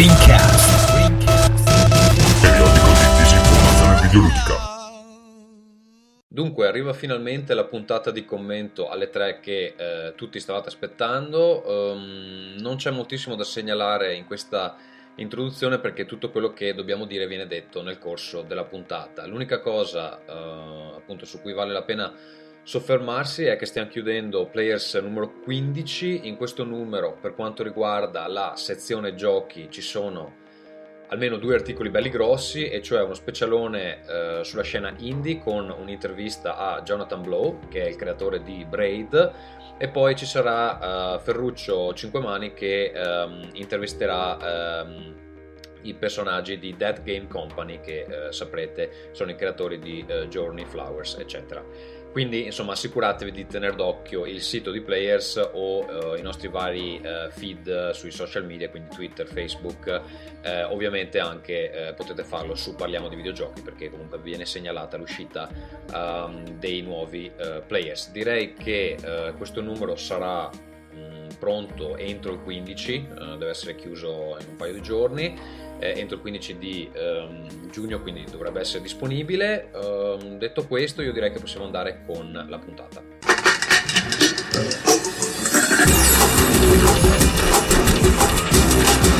Screencast. Periodico di disinformazione videoludica. Dunque arriva finalmente la puntata di commento alle 3 che tutti stavate aspettando. Non c'è moltissimo da segnalare in questa introduzione perché tutto quello che dobbiamo dire viene detto nel corso della puntata. L'unica cosa appunto su cui vale la pena soffermarsi è che stiamo chiudendo Players numero 15. In questo numero, per quanto riguarda la sezione giochi, ci sono almeno 2 articoli belli grossi, e cioè uno specialone sulla scena indie con un'intervista a Jonathan Blow, che è il creatore di Braid, e poi ci sarà Ferruccio Cinquemani che intervisterà i personaggi di Dead Game Company, che saprete sono i creatori di Journey, Flowers, eccetera. Quindi insomma assicuratevi di tenere d'occhio il sito di Players o i nostri vari feed sui social media, quindi Twitter, Facebook, ovviamente anche potete farlo su Parliamo di Videogiochi, perché comunque viene segnalata l'uscita dei nuovi Players. Direi che questo numero sarà pronto entro il 15, deve essere chiuso in un paio di giorni, entro il 15 di giugno, quindi dovrebbe essere disponibile. Detto questo, io direi che possiamo andare con la puntata.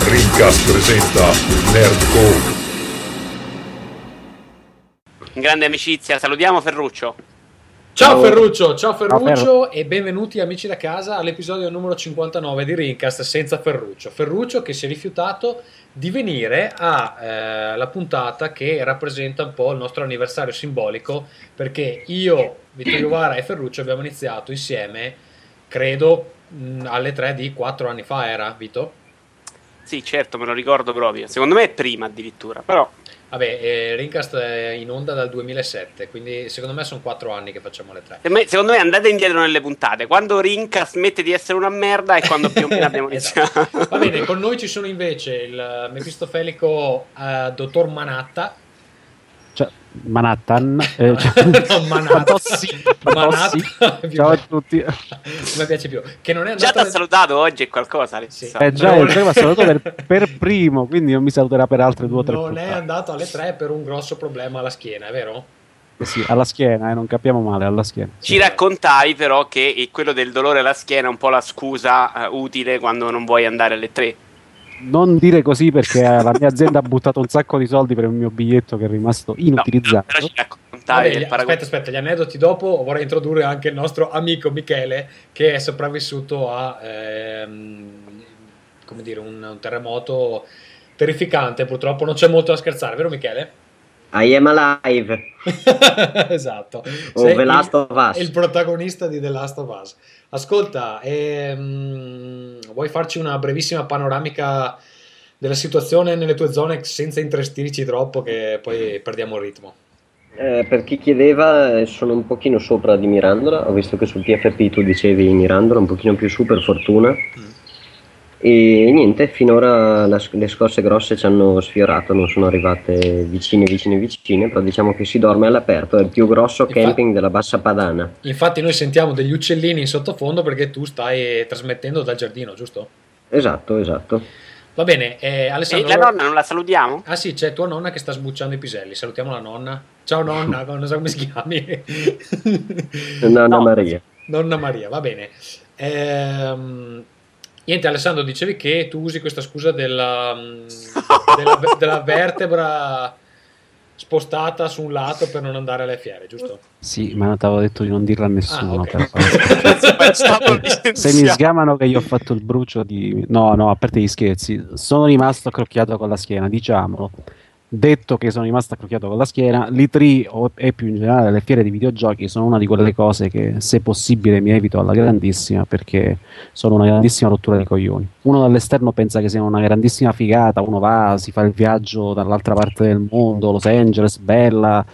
Rincast presenta Nerdcore. In grande amicizia salutiamo Ferruccio. Ciao Ferruccio e benvenuti amici da casa all'episodio numero 59 di Rincast senza Ferruccio, che si è rifiutato di venire alla puntata che rappresenta un po' il nostro anniversario simbolico, perché io, Vittorio Vara e Ferruccio abbiamo iniziato insieme, credo alle 3 di 4 anni fa era, Vito? Sì, certo, me lo ricordo proprio, secondo me è prima addirittura, però... Vabbè, Rincast è in onda dal 2007, quindi secondo me sono 4 anni che facciamo le 3. Secondo me andate indietro nelle puntate, quando Rincast smette di essere una merda e quando più o meno abbiamo iniziato. Esatto. Va bene, con noi ci sono invece il mefistofelico dottor Manatta. Manhattan. Ciao a tutti. Mi piace più. Che non è già ti ha salutato oggi, è qualcosa. Sì. Già il primo ha salutato per primo, quindi non mi saluterà per altre 2 o 3. Non è andato alle 3 per un grosso problema alla schiena, è vero? Sì, alla schiena, non capiamo male, alla schiena. Ci raccontai però che quello del dolore alla schiena è un po' la scusa utile quando non vuoi andare alle 3. Non dire così, perché la mia azienda ha buttato un sacco di soldi per il mio biglietto che è rimasto inutilizzato. No, aspetta, gli aneddoti dopo. Vorrei introdurre anche il nostro amico Michele, che è sopravvissuto a un terremoto terrificante. Purtroppo non c'è molto da scherzare, vero Michele? I am alive. Esatto. The Last of Us. Il protagonista di The Last of Us. Ascolta, vuoi farci una brevissima panoramica della situazione nelle tue zone senza intrestirci troppo, che poi perdiamo il ritmo? Per chi chiedeva, sono un pochino sopra di Mirandola. Ho visto che sul TFP tu dicevi Mirandola, un pochino più su per fortuna. E niente, finora le scosse grosse ci hanno sfiorato, non sono arrivate vicine, però diciamo che si dorme all'aperto, è il più grosso camping della Bassa Padana. Infatti noi sentiamo degli uccellini in sottofondo perché tu stai trasmettendo dal giardino, giusto? Esatto. Va bene, Alessandro... E la nonna non la salutiamo? Ah sì, c'è tua nonna che sta sbucciando i piselli, salutiamo la nonna. Ciao nonna, non so come si chiami. Nonna Maria, va bene. Niente, Alessandro, dicevi che tu usi questa scusa della vertebra spostata su un lato per non andare alle fiere, giusto? Sì, ma ti avevo detto di non dirla a nessuno. Okay. Se mi sgamano che io ho fatto il brucio di... No, a parte gli scherzi, sono rimasto accrocchiato con la schiena, diciamolo. Detto che sono rimasto accrocchiato con la schiena, l'E3 e più in generale le fiere di videogiochi sono una di quelle cose che se possibile mi evito alla grandissima, perché sono una grandissima rottura di coglioni. Uno dall'esterno pensa che sia una grandissima figata, uno va, si fa il viaggio dall'altra parte del mondo, Los Angeles, bella,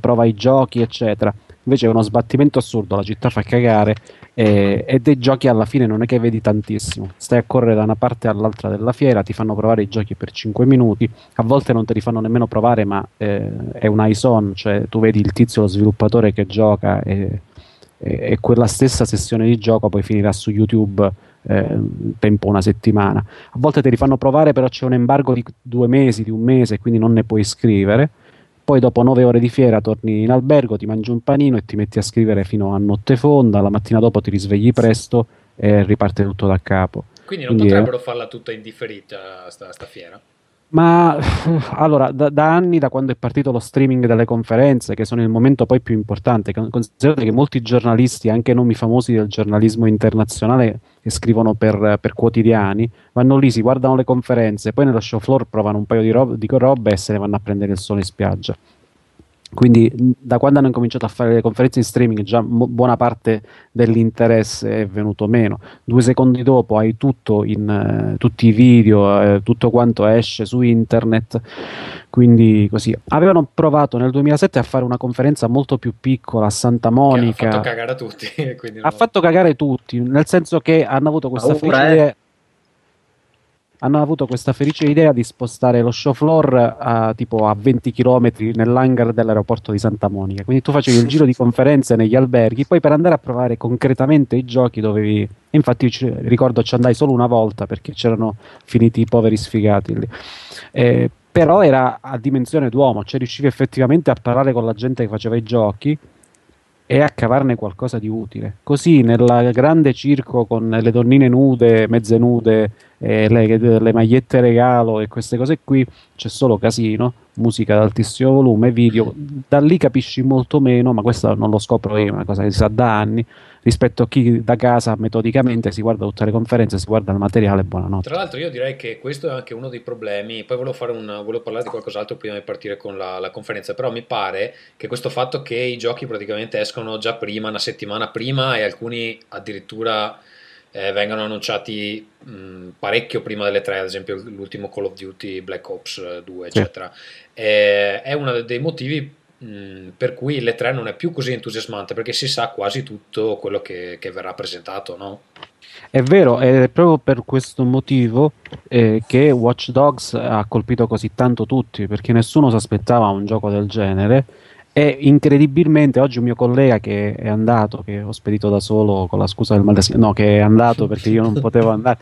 prova i giochi eccetera. Invece è uno sbattimento assurdo, la città fa cagare e dei giochi alla fine non è che vedi tantissimo, stai a correre da una parte all'altra della fiera, ti fanno provare i giochi per 5 minuti, a volte non te li fanno nemmeno provare, ma è un eyes-on, cioè tu vedi il tizio, lo sviluppatore che gioca e quella stessa sessione di gioco poi finirà su YouTube tempo una settimana. A volte te li fanno provare, però c'è un embargo di 2 mesi, di 1 mese, quindi non ne puoi scrivere. Poi dopo 9 ore di fiera torni in albergo, ti mangi un panino e ti metti a scrivere fino a notte fonda. La mattina dopo ti risvegli presto e riparte tutto da capo. Quindi non potrebbero farla tutta in differita sta fiera? Ma allora, da anni, da quando è partito lo streaming delle conferenze, che sono il momento poi più importante, considerate che molti giornalisti, anche nomi famosi del giornalismo internazionale, che scrivono per quotidiani, vanno lì, si guardano le conferenze, poi nello show floor provano un paio di robe e se ne vanno a prendere il sole in spiaggia. Quindi da quando hanno cominciato a fare le conferenze in streaming già buona parte dell'interesse è venuto meno. 2 secondi dopo hai tutto tutti i video, tutto quanto esce su internet, quindi così. Avevano provato nel 2007 a fare una conferenza molto più piccola a Santa Monica. Ha fatto cagare a tutti. Fatto cagare tutti, nel senso che hanno avuto questa felice idea di spostare lo show floor a 20 km nell'hangar dell'aeroporto di Santa Monica. Quindi tu facevi il giro di conferenze negli alberghi, poi per andare a provare concretamente i giochi dovevi... Infatti ricordo ci andai solo una volta perché c'erano finiti i poveri sfigati lì. Però era a dimensione d'uomo, cioè riuscivi effettivamente a parlare con la gente che faceva i giochi e a cavarne qualcosa di utile. Così nel grande circo con le donnine nude, mezze nude, le magliette regalo e queste cose qui, c'è solo casino, musica ad altissimo volume, video. Da lì capisci molto meno, ma questo non lo scopro io, è una cosa che si sa da anni, rispetto a chi da casa metodicamente si guarda tutte le conferenze, si guarda il materiale e buonanotte. Tra l'altro io direi che questo è anche uno dei problemi. Poi volevo parlare di qualcos'altro prima di partire con la conferenza, però mi pare che questo fatto che i giochi praticamente escono già prima, una settimana prima, e alcuni addirittura vengono annunciati parecchio prima delle 3, ad esempio l'ultimo Call of Duty Black Ops 2 eccetera, è uno dei motivi per cui le 3 non è più così entusiasmante, perché si sa quasi tutto quello che verrà presentato, no? È vero, è proprio per questo motivo che Watch Dogs ha colpito così tanto tutti, perché nessuno si aspettava un gioco del genere. E incredibilmente oggi un mio collega che ho spedito da solo con la scusa del malessere, no, che è andato perché io non potevo andare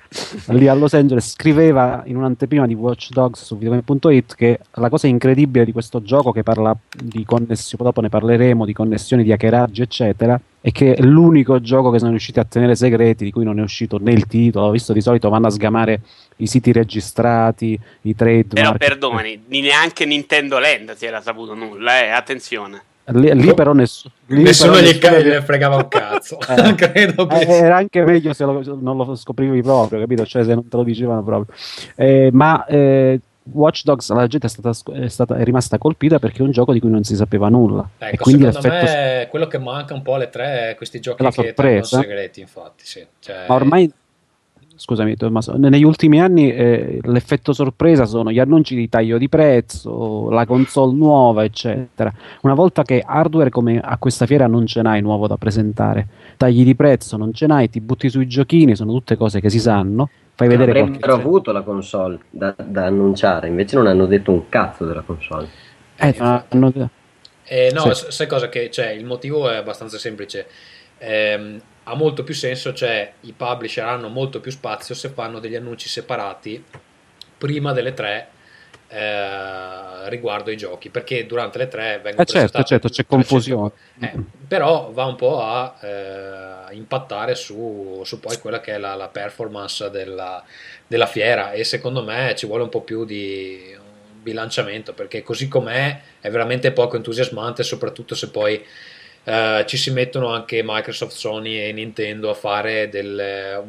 lì a Los Angeles, scriveva in un'anteprima di Watch Dogs su videogame.it che la cosa incredibile di questo gioco, che parla di connessioni, dopo ne parleremo, di connessioni, di hackeraggi eccetera, è che è l'unico gioco che sono riusciti a tenere segreti, di cui non è uscito né il titolo, visto di solito vanno a sgamare i siti registrati, i trademark. Però perdoni, neanche Nintendo Land si era saputo nulla, attenzione. Lì però nessuno gli fregava un cazzo. Credo era anche meglio se non lo scoprivi proprio, capito? Cioè se non te lo dicevano proprio. Watch Dogs, la gente è rimasta colpita perché è un gioco di cui non si sapeva nulla. Ecco, e quindi secondo me quello che manca un po' alle 3 è questi giochi che sono segreti, infatti. Sì. Cioè... Ma ormai... Scusami Tommaso, negli ultimi anni l'effetto sorpresa sono gli annunci di taglio di prezzo, la console nuova eccetera. Una volta che hardware come a questa fiera non ce n'hai nuovo da presentare, tagli di prezzo non ce n'hai, ti butti sui giochini, sono tutte cose che si sanno. Fai vedere, avrebbero avuto la console da annunciare, invece non hanno detto un cazzo della console. No, sì. Sai cosa? Che cioè, il motivo è abbastanza semplice. Ha molto più senso, cioè i publisher hanno molto più spazio se fanno degli annunci separati prima delle 3 riguardo ai giochi, perché durante le 3 vengono presentati, certo, c'è confusione, però va un po' a impattare su poi quella che è la performance della fiera, e secondo me ci vuole un po' più di bilanciamento, perché così com'è è veramente poco entusiasmante, soprattutto se poi ci si mettono anche Microsoft, Sony e Nintendo a fare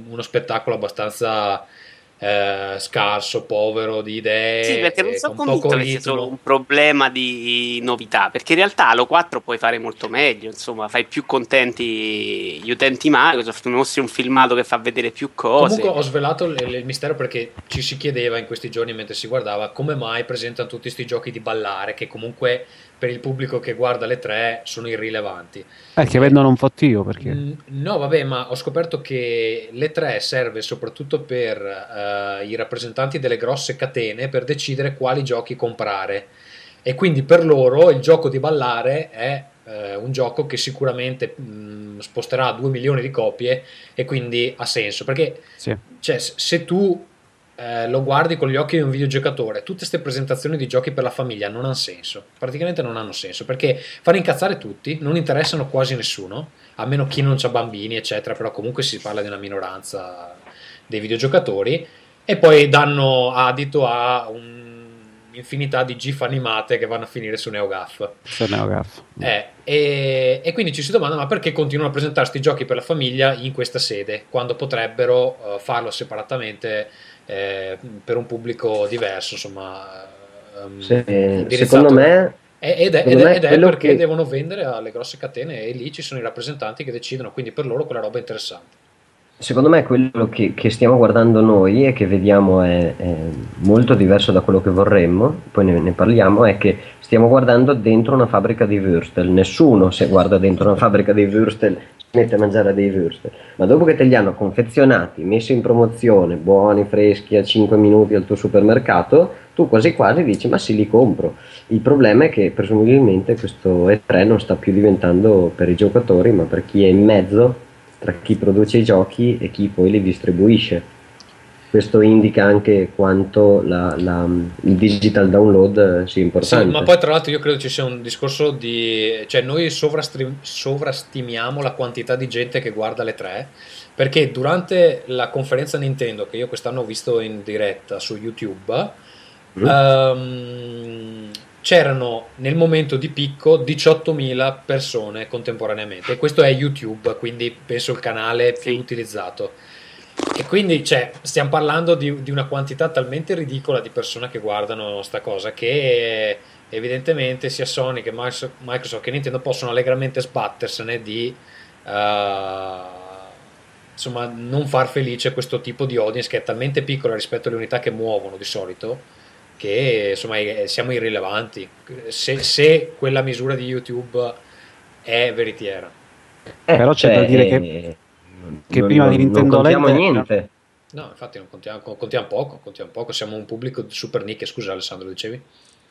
uno spettacolo abbastanza scarso, povero di idee. Sì, perché non sono convinto che sia solo un problema di novità, perché in realtà allo 4 puoi fare molto meglio, insomma, fai più contenti gli utenti Microsoft, mostri un filmato che fa vedere più cose. Comunque ho svelato il mistero, perché ci si chiedeva in questi giorni mentre si guardava come mai presentano tutti questi giochi di ballare che comunque per il pubblico che guarda le 3 sono irrilevanti. Che vendono un fottio, perché? No, vabbè, ma ho scoperto che le 3 serve soprattutto per i rappresentanti delle grosse catene per decidere quali giochi comprare, e quindi per loro il gioco di ballare è un gioco che sicuramente sposterà a 2 milioni di copie e quindi ha senso, perché sì, cioè, se tu lo guardi con gli occhi di un videogiocatore, tutte queste presentazioni di giochi per la famiglia non hanno senso, praticamente non hanno senso, perché fanno incazzare tutti, non interessano quasi nessuno, a meno chi non ha bambini eccetera, però comunque si parla di una minoranza dei videogiocatori, e poi danno adito a un'infinità di gif animate che vanno a finire su NeoGAF, e quindi ci si domanda, ma perché continuano a presentare questi giochi per la famiglia in questa sede quando potrebbero farlo separatamente per un pubblico diverso, insomma, secondo me ed è perché che... devono vendere alle grosse catene, e lì ci sono i rappresentanti che decidono, quindi per loro quella roba è interessante. Secondo me quello che stiamo guardando noi e che vediamo è molto diverso da quello che vorremmo, poi ne parliamo, è che stiamo guardando dentro una fabbrica di Würstel. Nessuno, se guarda dentro una fabbrica di Würstel, mette a mangiare dei Würstel, ma dopo che te li hanno confezionati, messi in promozione, buoni, freschi, a 5 minuti al tuo supermercato, tu quasi quasi dici ma sì, li compro. Il problema è che presumibilmente questo E3 non sta più diventando per i giocatori, ma per chi è in mezzo, tra chi produce i giochi e chi poi li distribuisce. Questo indica anche quanto il digital download sia importante. Sì, ma poi tra l'altro io credo ci sia un discorso di... cioè noi sovrastimiamo la quantità di gente che guarda le tre, perché durante la conferenza Nintendo, che io quest'anno ho visto in diretta su YouTube, c'erano nel momento di picco 18.000 persone contemporaneamente, e questo è YouTube, quindi penso il canale più utilizzato. E quindi cioè, stiamo parlando di una quantità talmente ridicola di persone che guardano sta cosa, che evidentemente sia Sony che Microsoft che Nintendo possono allegramente sbattersene di insomma, non far felice questo tipo di audience che è talmente piccola rispetto alle unità che muovono di solito, che insomma siamo irrilevanti se quella misura di YouTube è veritiera. Però c'è da dire che prima di Nintendo non contiamo niente. No, infatti non contiamo poco, siamo un pubblico super nicchia. Scusa Alessandro, dicevi?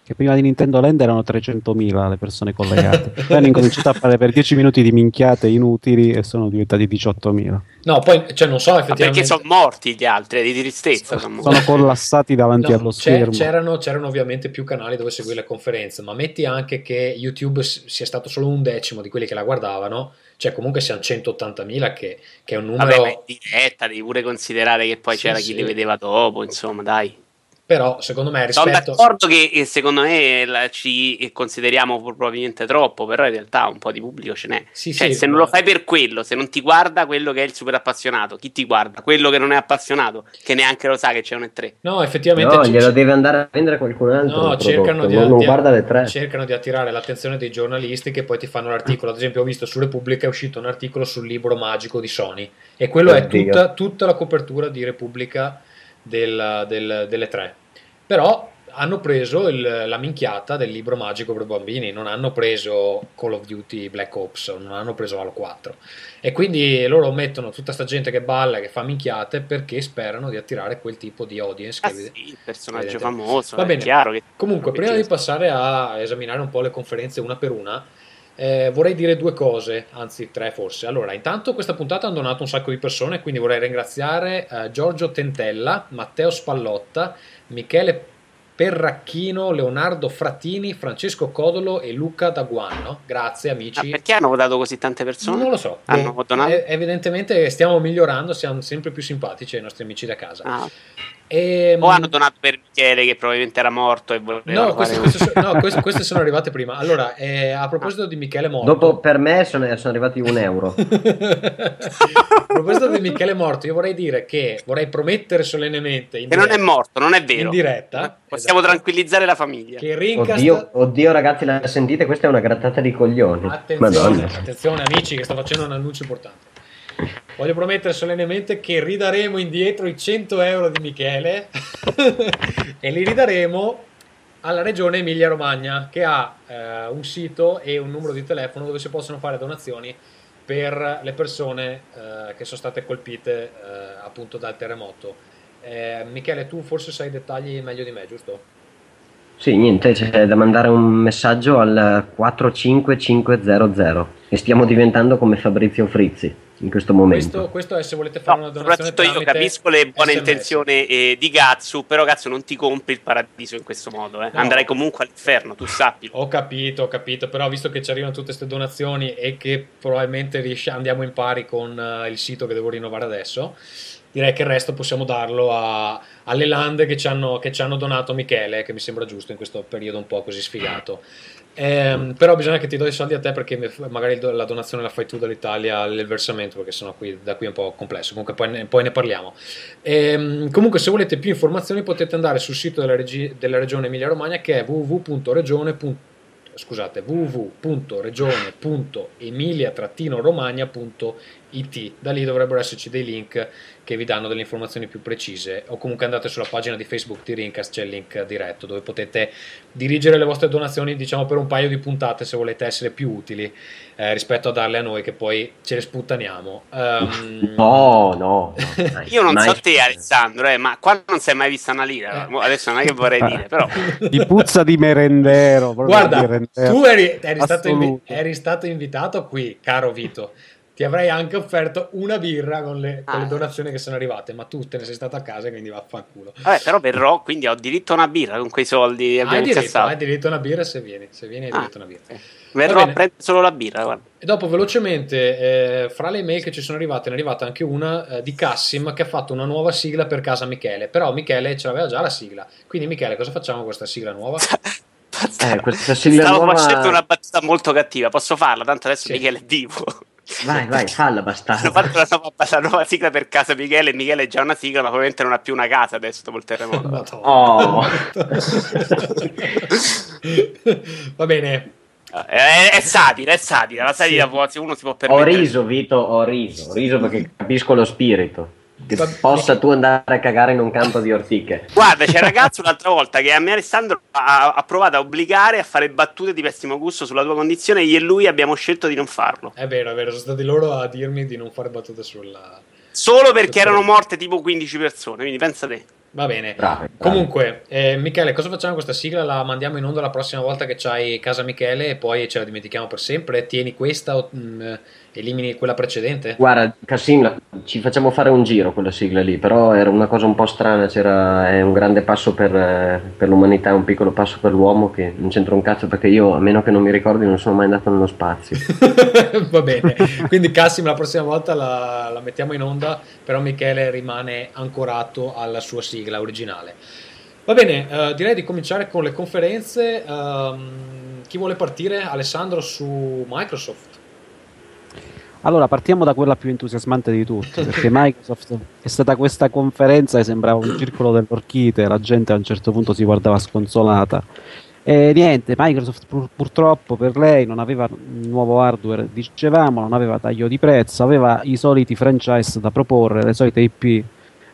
Che prima di Nintendo Land erano 300.000 le persone collegate, poi hanno incominciato a fare per 10 minuti di minchiate inutili e sono diventati 18.000. No, poi cioè, non so effettivamente... perché sono morti gli altri, di tristezza. Sono collassati davanti allo schermo. C'erano ovviamente più canali dove seguire le conferenze, ma metti anche che YouTube sia stato solo 1/10 di quelli che la guardavano, cioè comunque siamo 180.000 che è un numero... Vabbè, ma in diretta devi pure considerare che poi c'era chi li vedeva dopo, insomma, dai. Però secondo me rispetto... Sono d'accordo che secondo me ci consideriamo probabilmente troppo, però in realtà un po' di pubblico ce n'è. Sì, cioè, sì, se non lo fai per quello, se non ti guarda quello che è il super appassionato, chi ti guarda? Quello che non è appassionato, che neanche lo sa che c'è un E3. No, effettivamente... No, glielo deve andare a vendere qualcun altro. No, cercano di attirare l'attenzione dei giornalisti che poi ti fanno l'articolo. Ad esempio ho visto su Repubblica è uscito un articolo sul libro magico di Sony, e quello è tutta la copertura di Repubblica... delle tre, però hanno preso la minchiata del libro magico per bambini, non hanno preso Call of Duty Black Ops, non hanno preso Halo 4, e quindi loro mettono tutta sta gente che balla, che fa minchiate, perché sperano di attirare quel tipo di audience il personaggio famoso. Va bene, chiaro che comunque prima di passare a esaminare un po' le conferenze una per una, vorrei dire due cose, anzi tre forse. Allora, intanto questa puntata hanno donato un sacco di persone, quindi vorrei ringraziare Giorgio Tentella, Matteo Spallotta, Michele Perracchino, Leonardo Fratini, Francesco Codolo e Luca Daguano. Grazie amici. Perché hanno votato così tante persone? Non lo so. Evidentemente stiamo migliorando, siamo sempre più simpatici ai nostri amici da casa. O hanno donato per Michele che probabilmente era morto e no, queste sono arrivate prima. Allora, a proposito di Michele morto, dopo per me sono arrivati €1. A proposito di Michele morto, io vorrei dire che vorrei promettere solennemente che non è morto, non è vero, in diretta possiamo tranquillizzare la famiglia che Rincast... oddio ragazzi, la sentite, questa è una grattata di coglioni. Attenzione amici che sto facendo un annuncio importante. Voglio promettere solennemente che ridaremo indietro i €100 di Michele e li ridaremo alla regione Emilia-Romagna, che ha un sito e un numero di telefono dove si possono fare donazioni per le persone che sono state colpite appunto dal terremoto. Michele, tu forse sai i dettagli meglio di me, giusto? Sì, niente, c'è da mandare un messaggio al 45500 e stiamo diventando come Fabrizio Frizzi in questo momento. Questo è se volete fare una donazione. Soprattutto io capisco le buone intenzioni di Gatsu, però Gatsu non ti compri il paradiso in questo modo, no. Andrai comunque all'inferno, tu sappi. Ho capito, però visto che ci arrivano tutte queste donazioni e che probabilmente andiamo in pari con il sito che devo rinnovare adesso, direi che il resto possiamo darlo alle lande che ci hanno donato Michele, che mi sembra giusto in questo periodo un po' così sfigato. Però bisogna che ti do i soldi a te, perché magari la donazione la fai tu dall'Italia, il versamento, perché sennò da qui è un po' complesso. Comunque poi ne parliamo. Comunque, se volete più informazioni potete andare sul sito della Regione Emilia-Romagna, che è www.regione.emilia-romagna.it. Da lì dovrebbero esserci dei link che vi danno delle informazioni più precise, o comunque andate sulla pagina di Facebook di Rincast, c'è il link diretto dove potete dirigere le vostre donazioni, diciamo, per un paio di puntate, se volete essere più utili rispetto a darle a noi che poi ce le sputtaniamo. No. Io non so te, Alessandro, ma qua non sei mai vista una lira, adesso non è che vorrei dire, però di puzza di merendero. Guarda, tu eri stato invitato qui, caro Vito. Ti avrei anche offerto una birra con le donazioni che sono arrivate, ma tu te ne sei stato a casa, quindi vaffanculo. Vabbè, però verrò, quindi ho diritto a una birra con quei soldi. Hai diritto a una birra se vieni hai diritto a una birra. Verrò a prendere solo la birra, guarda. E dopo, velocemente, fra le email che ci sono arrivate, ne è arrivata anche una di Cassim, che ha fatto una nuova sigla per casa Michele, però Michele ce l'aveva già la sigla, quindi Michele, cosa facciamo con questa sigla nuova? Questa sigla stavo nuova... facendo una battuta molto cattiva, posso farla? Tanto adesso sì. Michele è vivo. Vai, falla, bastardo. Ho fatto la nuova sigla per casa Michele. Michele è già una sigla, ma probabilmente non ha più una casa adesso dopo il terremoto. Oh. Va bene. È satira. La satira sì. Uno si può permettere. Ho riso, Vito, perché capisco lo spirito. Che possa tu andare a cagare in un campo di ortiche. Guarda, c'è un ragazzo l'altra volta che a me Alessandro ha provato a obbligare a fare battute di pessimo gusto sulla tua condizione, io e lui abbiamo scelto di non farlo. È vero, sono stati loro a dirmi di non fare battute sulla... Solo perché erano morte tipo 15 persone, quindi pensa te. Va bene, bravi. Comunque, Michele, cosa facciamo con questa sigla? La mandiamo in onda la prossima volta che c'hai casa Michele e poi ce la dimentichiamo per sempre? Tieni questa o elimini quella precedente? Guarda, Cassim, ci facciamo fare un giro quella sigla lì, però era una cosa un po' strana, è un grande passo per l'umanità, un piccolo passo per l'uomo, che non c'entra un cazzo, perché io, a meno che non mi ricordi, non sono mai andato nello spazio. Va bene, quindi Cassim la prossima volta la mettiamo in onda, però Michele rimane ancorato alla sua sigla originale. Va bene, direi di cominciare con le conferenze. Chi vuole partire? Alessandro, su Microsoft. Allora, partiamo da quella più entusiasmante di tutte, perché Microsoft è stata questa conferenza che sembrava un circolo dell'orchite, la gente a un certo punto si guardava sconsolata. E niente, Microsoft purtroppo per lei non aveva nuovo hardware, dicevamo, non aveva taglio di prezzo, aveva i soliti franchise da proporre, le solite IP,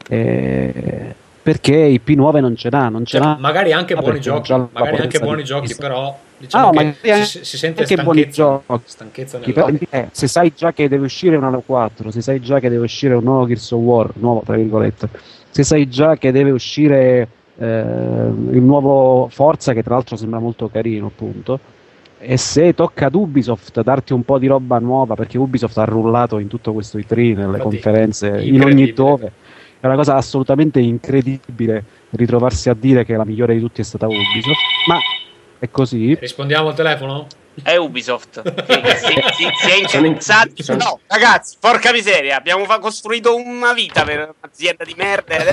perché IP nuove non ce l'ha, magari anche buoni giochi, però diciamo che si sente stanchezza se sai già che deve uscire una Halo 4, se sai già che deve uscire un nuovo Gears of War, nuovo tra virgolette, se sai già che deve uscire il nuovo Forza, che tra l'altro sembra molto carino, appunto, e se tocca ad Ubisoft darti un po' di roba nuova, perché Ubisoft ha rullato in tutto questo E3 nelle conferenze in ogni dove. È una cosa assolutamente incredibile ritrovarsi a dire che la migliore di tutti è stata Ubisoft, ma è così. Rispondiamo al telefono? È Ubisoft. Si è incendiato. No, ragazzi, porca miseria, abbiamo costruito una vita per un'azienda di merda.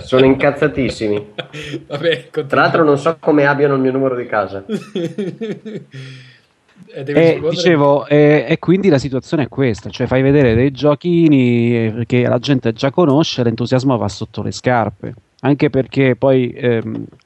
Sono incazzatissimi. Vabbè, tra l'altro non so come abbiano il mio numero di casa. E quindi la situazione è questa, cioè fai vedere dei giochini che la gente già conosce, l'entusiasmo va sotto le scarpe, anche perché poi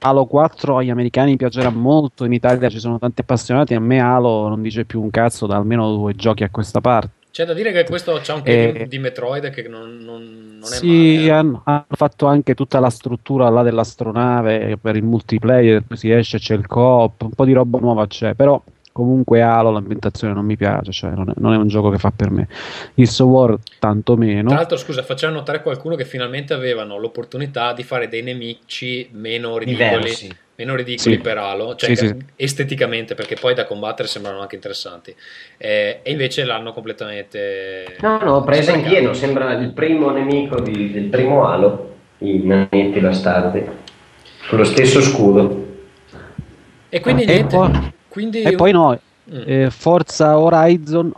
Halo 4 agli americani piacerà molto, in Italia ci sono tanti appassionati, a me Halo non dice più un cazzo da almeno 2 giochi a questa parte. C'è da dire che questo c'è un po' di Metroid che non è male. Sì, hanno fatto anche tutta la struttura là dell'astronave per il multiplayer, si esce, c'è il co-op, un po' di roba nuova c'è, però comunque Halo l'ambientazione non mi piace, cioè non è un gioco che fa per me. Gears of War tanto meno. Tra l'altro, scusa, faceva notare qualcuno che finalmente avevano l'opportunità di fare dei nemici meno ridicoli. Diversi. Meno ridicoli, sì, per Halo, cioè sì, esteticamente, perché poi da combattere sembrano anche interessanti, e invece l'hanno completamente presa in pieno. Sembra il primo nemico del primo Halo, i nanetti bastardi con lo stesso scudo, e quindi niente. Forza Horizon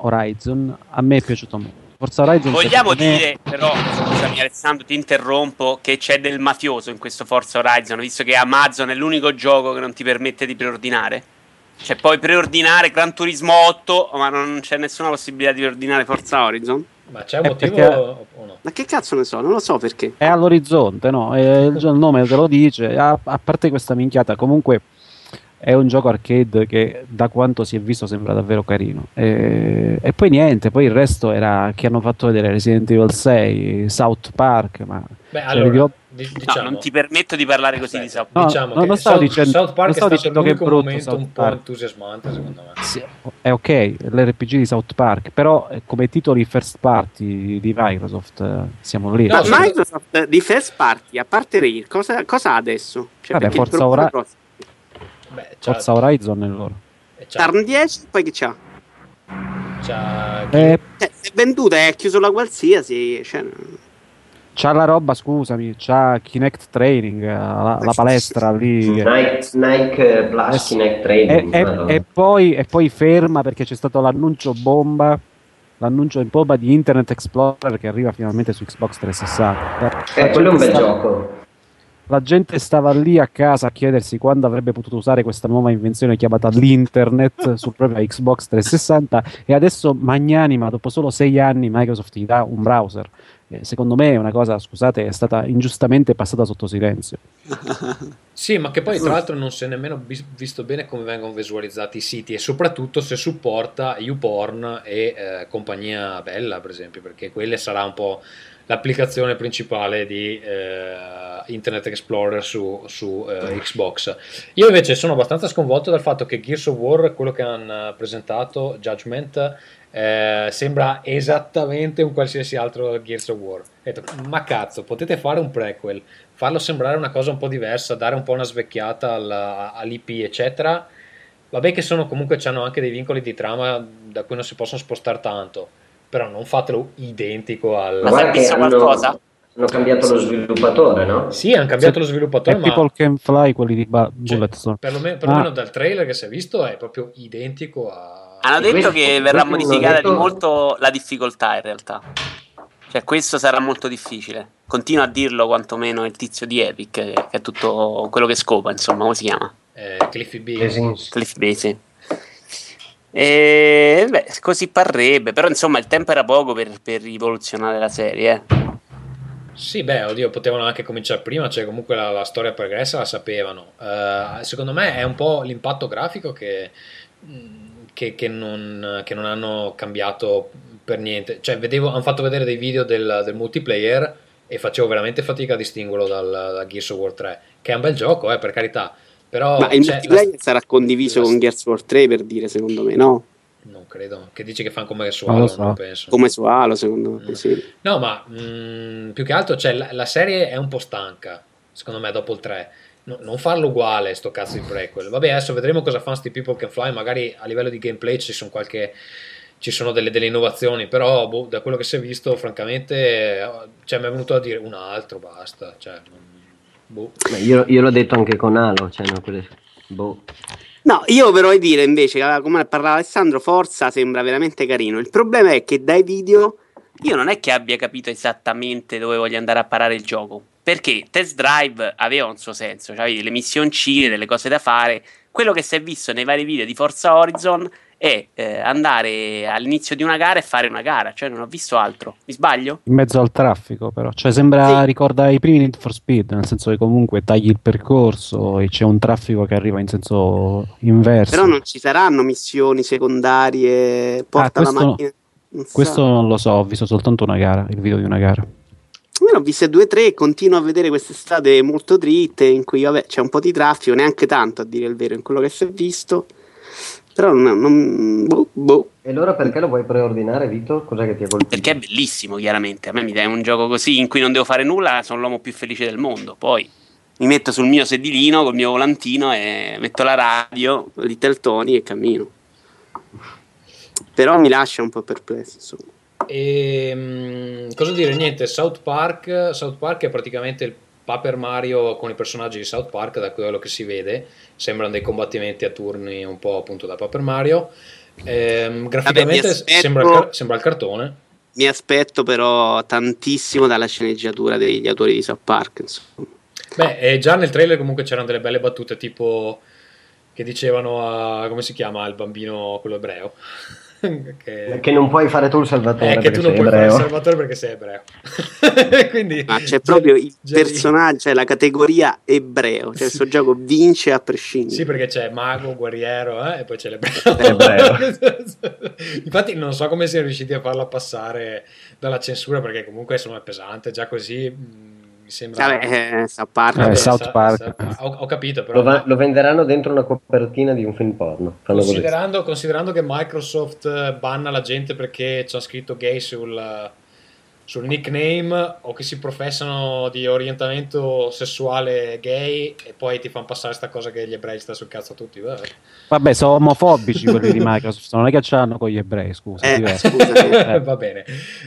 a me è piaciuto molto. Forza Horizon, vogliamo dire, però, scusami Alessandro, ti interrompo, che c'è del mafioso in questo Forza Horizon, visto che Amazon è l'unico gioco che non ti permette di preordinare. Cioè, puoi preordinare Gran Turismo 8, ma non c'è nessuna possibilità di ordinare Forza Horizon. Ma c'è un motivo o no? Ma che cazzo ne so, non lo so perché. È all'orizzonte, no? Il nome te lo dice, a parte questa minchiata, comunque... È un gioco arcade che da quanto si è visto sembra davvero carino, e poi niente, poi il resto era che hanno fatto vedere Resident Evil 6, South Park, ma diciamo, non ti permetto di parlare così di South Park. South Park è stato che è brutto, momento un po' entusiasmante secondo me. Sì, è ok, l'RPG di South Park, però come titoli first party di Microsoft siamo lì. Ma Microsoft di first party, a parte Rare, cosa ha adesso? Cioè, vabbè, Forza ora... Forza Horizon è loro. Tarn 10, poi che c'ha? È venduta, è chiuso la qualsiasi. Cioè... C'ha la roba, scusami, c'ha Kinect Training, la palestra lì. Nike Plus Kinect Training. E poi ferma perché c'è stato l'annuncio in bomba di Internet Explorer che arriva finalmente su Xbox 360. Quello è un bel gioco. La gente stava lì a casa a chiedersi quando avrebbe potuto usare questa nuova invenzione chiamata l'internet sul proprio Xbox 360, e adesso magnanima, dopo solo 6 anni Microsoft gli dà un browser. Secondo me è una cosa, scusate, è stata ingiustamente passata sotto silenzio. Sì, ma che poi tra l'altro non si è nemmeno visto bene come vengono visualizzati i siti, e soprattutto se supporta YouPorn e compagnia bella, per esempio, perché quella sarà un po' l'applicazione principale di Internet Explorer su Xbox. Io invece sono abbastanza sconvolto dal fatto che Gears of War, quello che hanno presentato, Judgment, sembra esattamente un qualsiasi altro Gears of War. Ma cazzo, potete fare un prequel, farlo sembrare una cosa un po' diversa, dare un po' una svecchiata all'IP, eccetera. Vabbè che c'hanno anche dei vincoli di trama da cui non si possono spostare tanto, però non fatelo identico al... Ma sai che hanno cambiato lo sviluppatore, no? Sì, hanno cambiato lo sviluppatore, ma... People Can Fly, quelli di Bulletstorm. Perlomeno dal trailer che si è visto è proprio identico a... Hanno detto che verrà modificata di molto la difficoltà, in realtà. Cioè, questo sarà molto difficile. Continua a dirlo quantomeno il tizio di Epic, che è tutto quello che scopa, insomma, come si chiama? Cliffy B. Cliffy B, sì. Così parrebbe, però insomma il tempo era poco per rivoluzionare la serie. Sì, potevano anche cominciare prima, cioè comunque la storia pregressa la sapevano. Secondo me è un po' l'impatto grafico che non hanno cambiato per niente. Cioè hanno fatto vedere dei video del multiplayer e facevo veramente fatica a distinguerlo dal Gears of War 3, che è un bel gioco, per carità. Però, ma il multiplayer sarà condiviso con Gears of War 3, per dire, secondo me, no? Non credo. Che dice che fanno come su Halo, non penso. Come su Halo, secondo me, sì. No, ma più che altro, cioè, la serie è un po' stanca, secondo me, dopo il 3. No, non farlo uguale, sto cazzo di prequel. Vabbè, adesso vedremo cosa fanno sti People Can Fly, magari a livello di gameplay ci sono delle innovazioni, però da quello che si è visto, francamente, mi è venuto a dire un altro, basta, cioè... Io l'ho detto anche con Halo, No, io vorrei dire invece, come parlava Alessandro, Forza sembra veramente carino. Il problema è che dai video io non è che abbia capito esattamente dove voglio andare a parare il gioco, perché Test Drive aveva un suo senso, cioè le missioncine, delle cose da fare. Quello che si è visto nei vari video di Forza Horizon è andare all'inizio di una gara e fare una gara, cioè non ho visto altro. Mi sbaglio? In mezzo al traffico, però, cioè sembra, sì, ricorda i primi Need for Speed, nel senso che comunque tagli il percorso e c'è un traffico che arriva in senso inverso. Però non ci saranno missioni secondarie, porta la macchina. Questo non lo so, ho visto soltanto una gara, il video di una gara. Io l'ho vista 2-3 e continuo a vedere queste strade molto dritte in cui c'è un po' di traffico, neanche tanto a dire il vero in quello che si è visto. però non boh. E allora perché lo vuoi preordinare, Vito? Cos'è che ti ha colpito? Perché è bellissimo, chiaramente. A me mi dai un gioco così in cui non devo fare nulla, sono l'uomo più felice del mondo. Poi mi metto sul mio sedilino col mio volantino e metto la radio Little Tony e cammino. Però mi lascia un po' perplesso, insomma. E, cosa dire, niente, South Park è praticamente il Paper Mario con i personaggi di South Park, da quello che si vede sembrano dei combattimenti a turni un po' appunto da Paper Mario, graficamente sembra il cartone. Mi aspetto però tantissimo dalla sceneggiatura degli autori di South Park, insomma. Beh, già nel trailer comunque c'erano delle belle battute, tipo che dicevano a, come si chiama, il bambino quello ebreo che non puoi fare tu il salvatore, che tu non puoi fare il salvatore perché sei ebreo. Quindi, ma c'è proprio il personaggio, cioè la categoria ebreo, cioè questo gioco vince a prescindere. Sì, perché c'è mago, guerriero, e poi c'è l'ebreo. Infatti non so come siano riusciti a farla passare dalla censura, perché comunque insomma è pesante già così. Sembra... Vabbè, South Park. Ho capito, però lo venderanno dentro una copertina di un film porno, considerando che Microsoft banna la gente perché c'è scritto gay sul nickname, o che si professano di orientamento sessuale gay, e poi ti fanno passare sta cosa che gli ebrei sta sul cazzo a tutti. Vabbè, sono omofobici quelli di Microsoft, non è che c'hanno con gli ebrei, scusa. Va bene.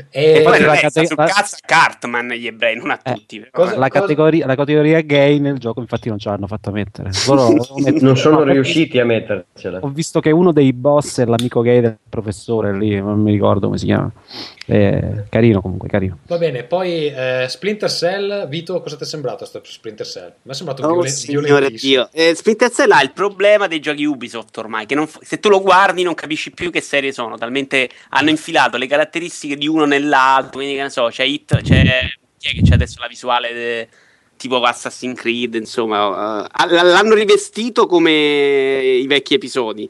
E poi sta sul cazzo a Cartman gli ebrei, non a tutti. La categoria gay nel gioco infatti non ce l'hanno fatta mettere. Non sono riusciti a mettercela. Ho visto che uno dei boss è l'amico gay del professore lì, non mi ricordo come si chiama. Carino. Va bene, poi Splinter Cell. Vito, cosa ti è sembrato sto Splinter Cell? Mi è sembrato violentissimo. Splinter Cell ha il problema dei giochi Ubisoft ormai, che se tu lo guardi non capisci più che serie sono, talmente hanno infilato le caratteristiche di uno nell'altro, quindi che ne so, c'è Hit, chi è che c'è adesso la visuale tipo Assassin's Creed, insomma, l'hanno rivestito come i vecchi episodi.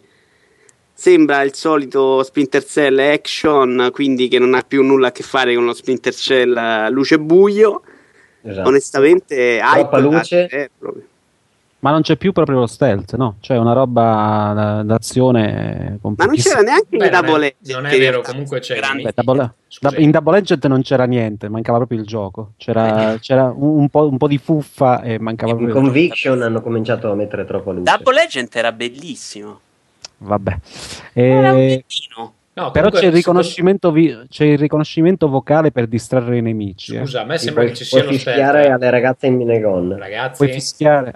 Sembra il solito Splinter Cell action, quindi che non ha più nulla a che fare con lo Splinter Cell luce e buio. Esatto. Onestamente, troppa luce. Ma non c'è più proprio lo stealth, no? Cioè una roba d'azione complessa. Ma non c'era neanche in Double Agent. Non è vero, comunque c'è in Double Agent non c'era niente, mancava proprio il gioco. C'era un po' di fuffa e mancava proprio in Conviction hanno cominciato a mettere troppa luce. Double Agent era bellissimo. Vabbè, no, però c'è il riconoscimento vocale per distrarre i nemici. Scusa, a me sembra che ci sia lo stealth alle ragazze in minigun. Ragazzi,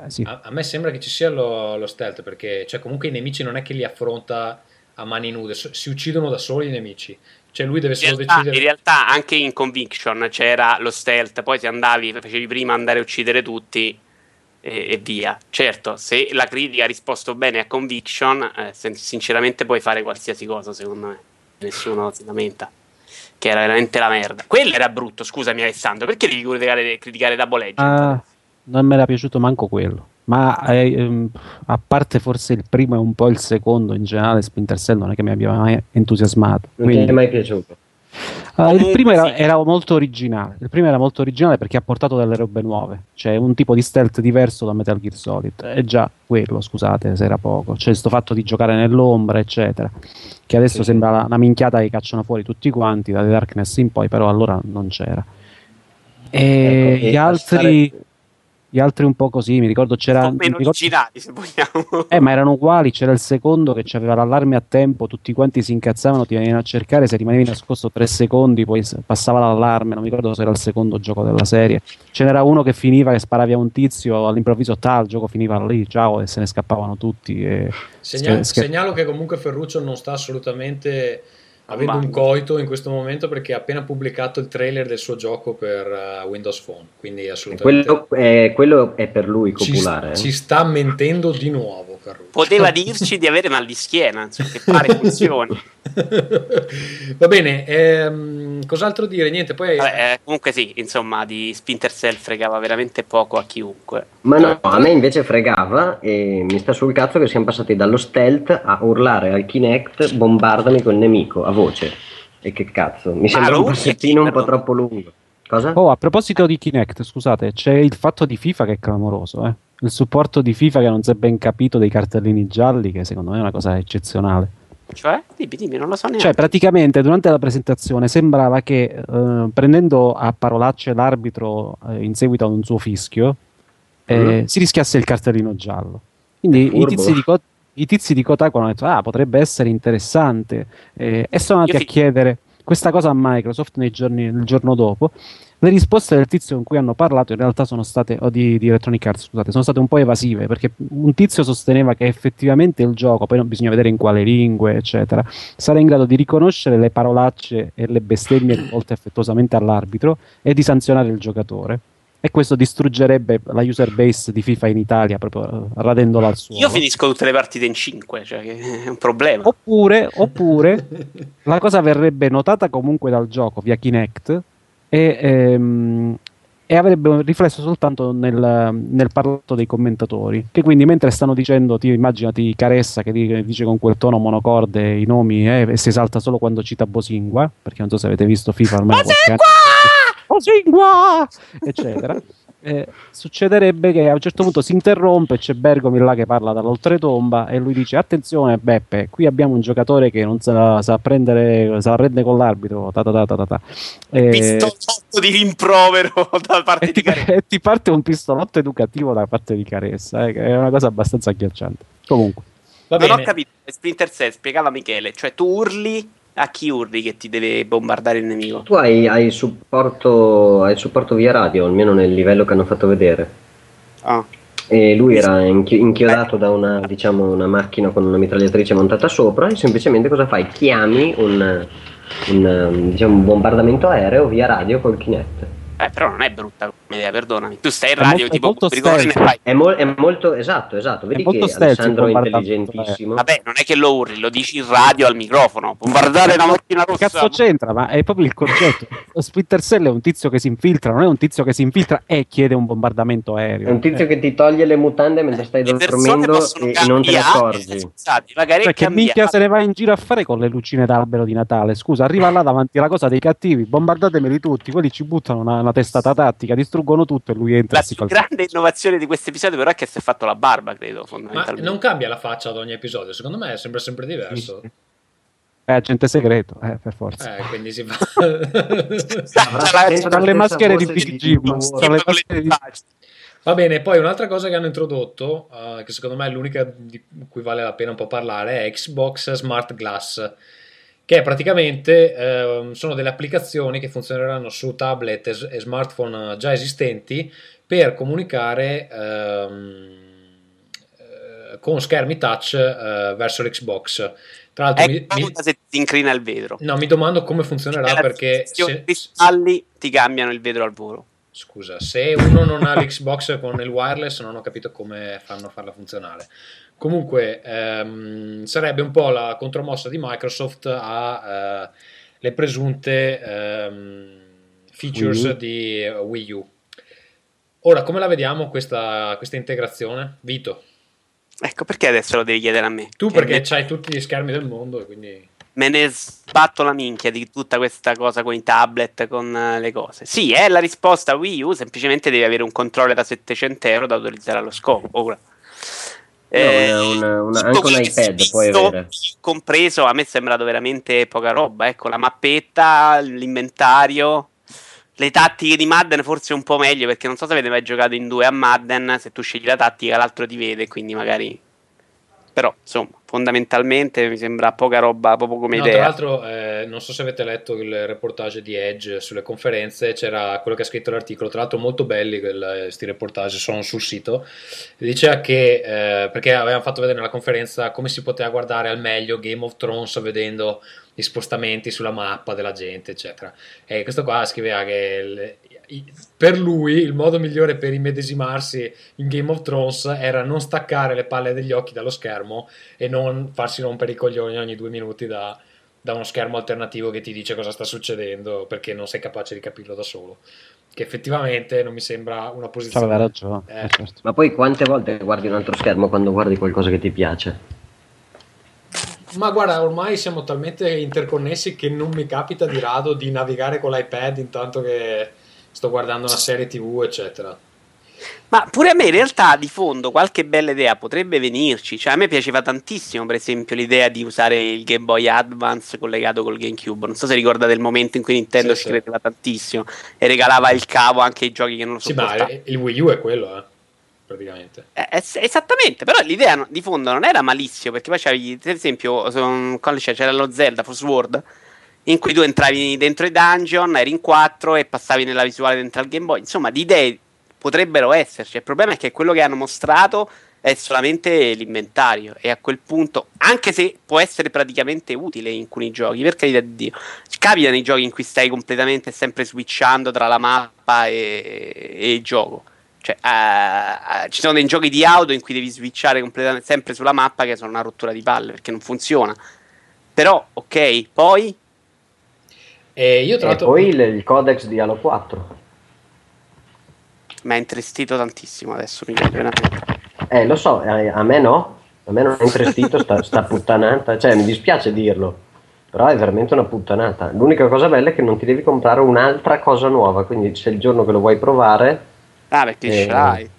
sì. A me sembra che ci sia lo stealth, perché cioè, comunque i nemici non è che li affronta a mani nude, si uccidono da soli i nemici. Cioè lui deve solo decidere. In realtà anche in Conviction c'era lo stealth, poi se andavi, facevi prima andare a uccidere tutti e via. Certo, se la critica ha risposto bene a Conviction, sinceramente puoi fare qualsiasi cosa, secondo me nessuno si lamenta, che era veramente la merda. Quello era brutto, scusami Alessandro, perché devi criticare Double Agent? Non mi era piaciuto manco quello, ma a parte forse il primo e un po' il secondo, in generale Splinter Cell non è che mi abbia mai entusiasmato. Non ti è mai piaciuto? Il primo era molto originale. Il primo era molto originale perché ha portato delle robe nuove. C'è un tipo di stealth diverso da Metal Gear Solid. È già quello, scusate se era poco. C'è sto fatto di giocare nell'ombra, eccetera, che adesso sembra una minchiata che cacciano fuori tutti quanti da The Darkness in poi, però allora non c'era. E gli altri un po' così, mi ricordo c'era... Sono meno originali, se vogliamo. Ma erano uguali, c'era il secondo che c'aveva l'allarme a tempo, tutti quanti si incazzavano, ti venivano a cercare, se rimanevi nascosto 3 secondi poi passava l'allarme, non mi ricordo se era il secondo gioco della serie. Ce n'era uno che finiva, che sparavi a un tizio, all'improvviso il gioco finiva lì, ciao, e se ne scappavano tutti. E... Segnalo che comunque Ferruccio non sta assolutamente... avendo un coito in questo momento, perché ha appena pubblicato il trailer del suo gioco per Windows Phone, quindi assolutamente quello è per lui popolare. Ci sta mentendo di nuovo, Ferruccio. Poteva dirci di avere mal di schiena, cioè che pare funzioni. Va bene, cos'altro dire? Niente, poi comunque sì, insomma, di Splinter Cell fregava veramente poco a chiunque. Ma no, a me invece fregava, e mi sta sul cazzo che siamo passati dallo stealth a urlare al Kinect bombardami col nemico a voce. E che cazzo, mi sembra un passettino un po' troppo lungo. Cosa? Oh, a proposito di Kinect, scusate, c'è il fatto di FIFA che è clamoroso, il supporto di FIFA che non si è ben capito dei cartellini gialli, che secondo me è una cosa eccezionale. Cioè? Dimmi, non lo so neanche. Cioè, praticamente durante la presentazione sembrava che prendendo a parolacce l'arbitro in seguito a un suo fischio si rischiasse il cartellino giallo. Quindi i tizi di Kotaku hanno detto potrebbe essere interessante e sono andati a chiedere questa cosa a Microsoft il giorno dopo. Le risposte del tizio con cui hanno parlato in realtà sono state, di Electronic Arts, scusate, sono state un po' evasive, perché un tizio sosteneva che effettivamente il gioco, poi non bisogna vedere in quale lingue, eccetera, sarà in grado di riconoscere le parolacce e le bestemmie rivolte affettuosamente all'arbitro e di sanzionare il giocatore. E questo distruggerebbe la user base di FIFA in Italia, proprio radendola al suolo. Io finisco tutte le partite in 5, cioè che è un problema. Oppure la cosa verrebbe notata comunque dal gioco via Kinect e avrebbe un riflesso soltanto nel parlato dei commentatori, che quindi mentre stanno dicendo, ti immaginati Caressa che dice con quel tono monocorde i nomi e si esalta solo quando cita Bosingua, perché non so se avete visto FIFA ormai Bosingua! Eccetera. Succederebbe che a un certo punto si interrompe, c'è Bergomi là che parla dall'oltretomba e lui dice: attenzione Beppe, qui abbiamo un giocatore che non sa prendere, se la prende con l'arbitro, pistolotto di rimprovero da parte di Caressa, e ti parte un pistolotto educativo da parte di Caressa, che è una cosa abbastanza agghiacciante. Comunque non ho capito Splinter Cell, spiegala Michele, cioè tu urli a chi urli che ti deve bombardare il nemico? Tu hai supporto via radio, almeno nel livello che hanno fatto vedere. E lui era inchiodato da una macchina con una mitragliatrice montata sopra, e semplicemente cosa fai? Chiami un bombardamento aereo via radio col Kinect. Però non è brutta idea, perdonami. Tu stai in radio, è molto esatto. Vedi che Alessandro è intelligentissimo. Vabbè, non è che lo urli, lo dici in radio al microfono. Bombardare la macchina rossa. Che cazzo c'entra? Ma è proprio il concetto. Splinter Cell è un tizio che si infiltra, non è un tizio che si infiltra e chiede un bombardamento aereo. È un tizio che ti toglie le mutande mentre stai dormendo e non te ne accorgi. Cioè, che minchia se ne va in giro a fare con le lucine d'albero di Natale? Scusa, arriva là davanti la cosa dei cattivi, bombardatemeli tutti, quelli ci buttano una testata tattica, distruggono tutto e lui entra. La grande innovazione di questo episodio però è che si è fatto la barba, credo, fondamentalmente. Ma non cambia la faccia ad ogni episodio, secondo me sembra sempre diverso. Sì. Agente segreto, per forza. Quindi si fa tra le maschere di BG, va bene. Poi un'altra cosa che hanno introdotto, che secondo me è l'unica di cui vale la pena un po' parlare, è Xbox Smart Glass, che praticamente sono delle applicazioni che funzioneranno su tablet e smartphone già esistenti per comunicare con schermi touch verso l'Xbox. Tra l'altro se ti incrina il vetro. No, mi domando come funzionerà, perché se cristalli ti cambiano il vetro al volo. Scusa, se uno non ha l'Xbox con il wireless non ho capito come fanno a farla funzionare. Comunque sarebbe un po' la contromossa di Microsoft a le presunte features di Wii U. Ora, come la vediamo questa integrazione? Vito? Ecco, perché adesso lo devi chiedere a me? Tu perché c'hai tutti gli schermi del mondo e quindi... Me ne sbatto la minchia di tutta questa cosa con i tablet, con le cose. Sì, è la risposta a Wii U, semplicemente devi avere un controller da €700 da autorizzare allo scopo. Ora... anche un iPad puoi avere. Compreso, a me è sembrato veramente poca roba. Ecco, la mappetta, l'inventario, le tattiche di Madden forse un po' meglio, perché non so se avete mai giocato in due a Madden. Se tu scegli la tattica l'altro ti vede, quindi magari... Però insomma, fondamentalmente mi sembra poca roba, proprio come idea. Tra l'altro non so se avete letto il reportage di Edge sulle conferenze, c'era quello che ha scritto l'articolo, tra l'altro molto belli questi reportage, sono sul sito. Diceva che perché avevano fatto vedere nella conferenza come si poteva guardare al meglio Game of Thrones vedendo gli spostamenti sulla mappa della gente eccetera, e questo qua scriveva che per lui il modo migliore per immedesimarsi in Game of Thrones era non staccare le palle degli occhi dallo schermo e non farsi rompere i coglioni ogni 2 minuti da uno schermo alternativo che ti dice cosa sta succedendo, perché non sei capace di capirlo da solo, che effettivamente non mi sembra una posizione. C'aveva ragione, certo. Ma poi quante volte guardi un altro schermo quando guardi qualcosa che ti piace? Ma guarda, ormai siamo talmente interconnessi che non mi capita di rado di navigare con l'iPad intanto che sto guardando una serie TV eccetera. Ma pure a me in realtà di fondo qualche bella idea potrebbe venirci, cioè a me piaceva tantissimo per esempio l'idea di usare il Game Boy Advance collegato col GameCube, non so se ricordate il momento in cui Nintendo ci credeva tantissimo e regalava il cavo anche ai giochi che non lo sopportavano. Sì, ma il Wii U è quello, praticamente. Esattamente, però l'idea di fondo non era malissimo, perché poi c'avevi, per esempio, c'era lo Zelda Force World, in cui tu entravi dentro i dungeon, eri in 4 e passavi nella visuale dentro al Game Boy. Insomma, di idee potrebbero esserci. Il problema è che quello che hanno mostrato è solamente l'inventario, e a quel punto, anche se può essere praticamente utile in alcuni giochi, per carità di Dio, capitano i giochi in cui stai completamente sempre switchando tra la mappa e il gioco. Cioè, ci sono dei giochi di auto in cui devi switchare completamente sempre sulla mappa, che sono una rottura di palle perché non funziona. Però, ok, poi io tra l'altro... poi il codex di Halo 4 mi ha intristito tantissimo adesso, mi piace veramente. Lo so, a me no, a me non è intristito sta puttanata, cioè mi dispiace dirlo, però è veramente una puttanata. L'unica cosa bella è che non ti devi comprare un'altra cosa nuova, quindi se il giorno che lo vuoi provare... perché ce l'hai.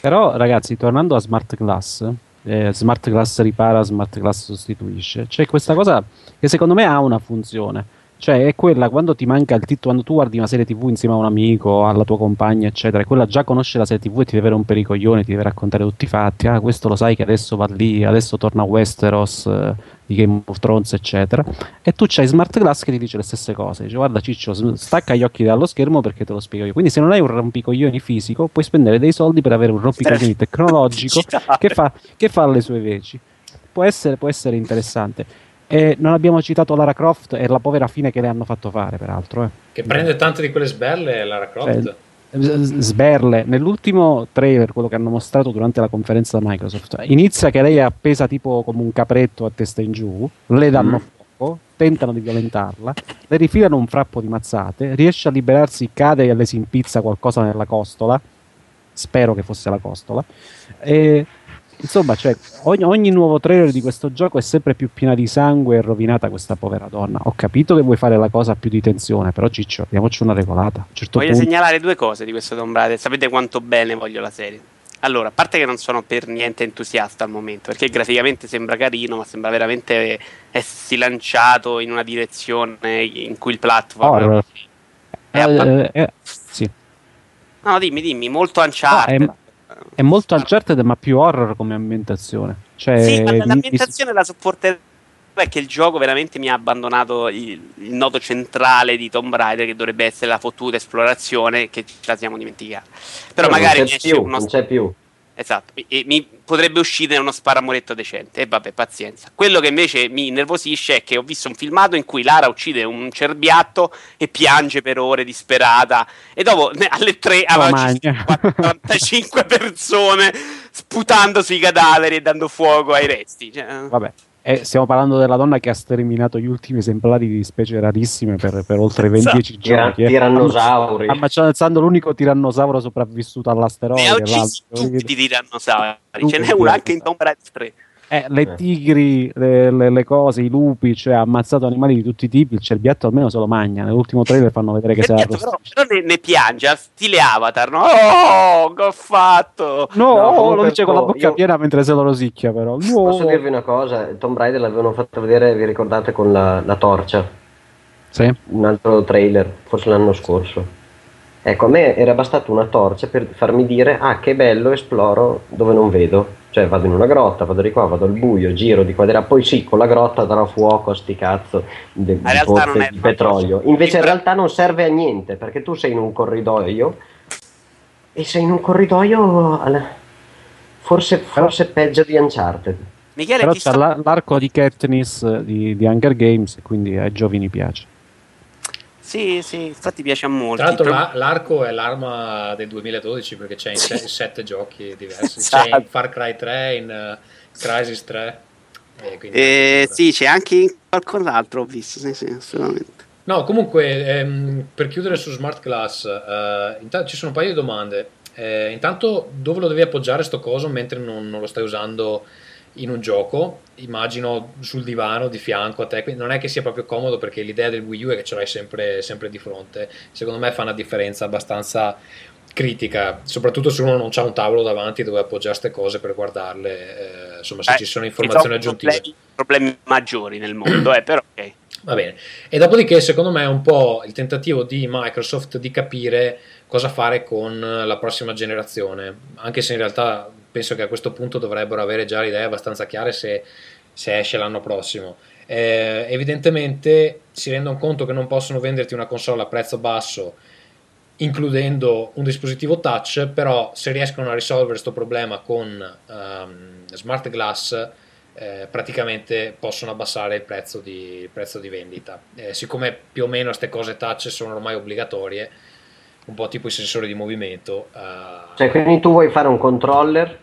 Però ragazzi, tornando a Smart Glass, Smart Glass ripara, Smart Glass sostituisce, c'è questa cosa che secondo me ha una funzione, cioè è quella, quando ti manca il titolo, quando tu guardi una serie TV insieme a un amico, alla tua compagna eccetera, e quella già conosce la serie TV e ti deve rompere i coglioni, ti deve raccontare tutti i fatti, questo lo sai che adesso va lì, adesso torna a Westeros di Game of Thrones eccetera, e tu c'hai Smart Glass che ti dice le stesse cose, dice guarda Ciccio, stacca gli occhi dallo schermo perché te lo spiego io. Quindi se non hai un rompicoglioni fisico, puoi spendere dei soldi per avere un rompicoglioni tecnologico che fa le sue veci. Può essere interessante. E non abbiamo citato Lara Croft e la povera fine che le hanno fatto fare, peraltro. Che prende tante di quelle sberle Lara Croft. Sberle, nell'ultimo trailer, quello che hanno mostrato durante la conferenza da Microsoft, inizia che lei è appesa tipo come un capretto a testa in giù, le danno fuoco, tentano di violentarla, le rifilano un frappo di mazzate, riesce a liberarsi, cade e le si impizza qualcosa nella costola, spero che fosse la costola, e... Insomma, cioè, ogni nuovo trailer di questo gioco è sempre più piena di sangue e rovinata questa povera donna. Ho capito che vuoi fare la cosa più di tensione, però Ciccio, diamoci una regolata. Voglio segnalare due cose di questo Tomb Raider. Sapete quanto bene voglio la serie? Allora, a parte che non sono per niente entusiasta al momento, perché graficamente sembra carino, ma sembra veramente essersi lanciato in una direzione in cui il platform sì. No, dimmi, molto Uncharted. È molto Uncharted, ma più horror come ambientazione. Cioè, sì, ma l'ambientazione la sopporterò, perché il gioco veramente mi ha abbandonato il nodo centrale di Tomb Raider, che dovrebbe essere la fottuta esplorazione, che ce la siamo dimenticati. Però magari non c'è più. Esatto, e mi potrebbe uscire uno sparamuretto decente, e vabbè, pazienza. Quello che invece mi innervosisce è che ho visto un filmato in cui Lara uccide un cerbiatto e piange per ore disperata, e dopo alle 3 aveva 45 persone sputando sui cadaveri e dando fuoco ai resti, cioè. Vabbè, stiamo parlando della donna che ha sterminato gli ultimi esemplari di specie rarissime per oltre 10 giochi. Tirannosauri. Ammazzando l'unico tirannosauro sopravvissuto all'asteroide. Ne ho uccisi tutti i tirannosauri. Ce n'è uno anche in Tomb Raider 3. Le tigri, le cose, i lupi, cioè ha ammazzato animali di tutti i tipi. Il cerbiatto almeno se lo mangia. Nell'ultimo trailer fanno vedere che c'era. Però ne piange, stile Avatar, no? Oh, che ho fatto! No, lo dice con la bocca piena mentre se lo rosicchia, però. No. Posso dirvi una cosa? Tomb Raider l'avevano fatto vedere, vi ricordate, con la torcia? Sì. Un altro trailer, forse l'anno scorso. Ecco, a me era bastata una torcia per farmi dire, che bello, esploro dove non vedo. Cioè vado in una grotta, vado di qua, vado al buio, giro di qua di là, poi sì, con la grotta darò fuoco a sti cazzo di pozze di petrolio. Invece in realtà non serve a niente, perché tu sei in un corridoio, e sei in un corridoio forse peggio di Uncharted. Michele, però c'è l'arco di Katniss di Hunger Games, quindi ai giovani piace. Sì, infatti piace a molti. Tra l'altro l'arco è l'arma del 2012, perché c'è in 7 giochi diversi, esatto. C'è in Far Cry 3, in Crysis 3. Sì, c'è anche in qualcos'altro, ho visto, sì, assolutamente. No, comunque, per chiudere su Smart Glass, intanto ci sono un paio di domande. Intanto, dove lo devi appoggiare sto coso mentre non lo stai usando in un gioco? Immagino sul divano di fianco a te, quindi non è che sia proprio comodo, perché l'idea del Wii U è che ce l'hai sempre di fronte. Secondo me fa una differenza abbastanza critica, soprattutto se uno non c'ha un tavolo davanti dove appoggiare queste cose per guardarle, insomma, se ci sono informazioni aggiuntive. Problemi maggiori nel mondo, però ok. Va bene. E dopodiché, secondo me, è un po' il tentativo di Microsoft di capire cosa fare con la prossima generazione, anche se in realtà penso che a questo punto dovrebbero avere già le idee abbastanza chiare se esce l'anno prossimo. Evidentemente si rendono conto che non possono venderti una console a prezzo basso includendo un dispositivo touch, però se riescono a risolvere questo problema con smart glass, praticamente possono abbassare il prezzo di vendita, siccome più o meno queste cose touch sono ormai obbligatorie, un po' tipo i sensori di movimento, cioè, quindi tu vuoi fare un controller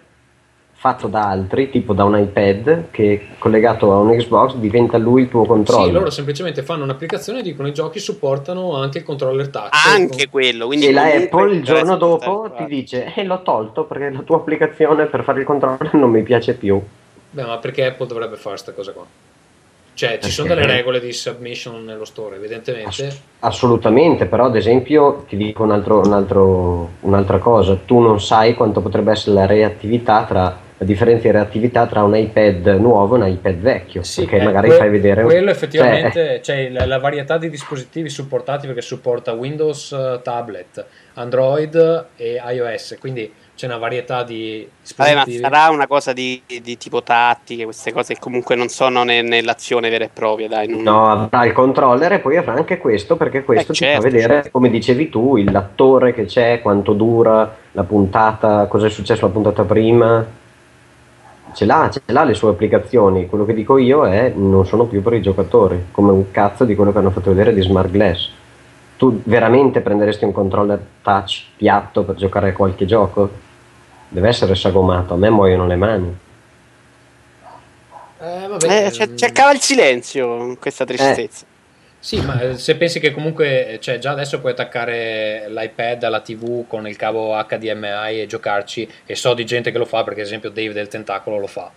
fatto da altri, tipo da un iPad che collegato a un Xbox diventa lui il tuo controller. Sì, loro semplicemente fanno un'applicazione e dicono i giochi supportano anche il controller touch, anche quello, quindi e la Apple il giorno dopo ti dice l'ho tolto perché la tua applicazione per fare il controller non mi piace più. Beh, ma perché Apple dovrebbe fare questa cosa qua? Cioè, ci sono delle regole di submission nello store, evidentemente. Assolutamente, però ad esempio ti dico un'altra cosa, tu non sai quanto potrebbe essere la differenza di reattività tra un iPad nuovo e un iPad vecchio, sì, perché magari fai vedere... Quello effettivamente, cioè la varietà di dispositivi supportati, perché supporta Windows, tablet, Android e iOS, quindi... C'è una varietà di dispositivi. Ma sarà una cosa di tipo tattiche, queste cose che comunque non sono nell'azione vera e propria, dai. No, avrà il controller e poi avrà anche questo, perché questo ti fa vedere, come dicevi tu, l'attore che c'è, quanto dura la puntata, cosa è successo la puntata prima. Ce l'ha le sue applicazioni. Quello che dico io è non sono più per i giocatori, come un cazzo di quello che hanno fatto vedere di Smart Glass. Tu veramente prenderesti un controller touch piatto per giocare a qualche gioco? Deve essere sagomato, a me muoiono le mani. Vabbè. Cercava il silenzio, questa tristezza. Sì, ma se pensi che comunque, cioè, già adesso puoi attaccare l'iPad alla TV con il cavo HDMI e giocarci, e so di gente che lo fa, perché ad esempio Dave del Tentacolo lo fa.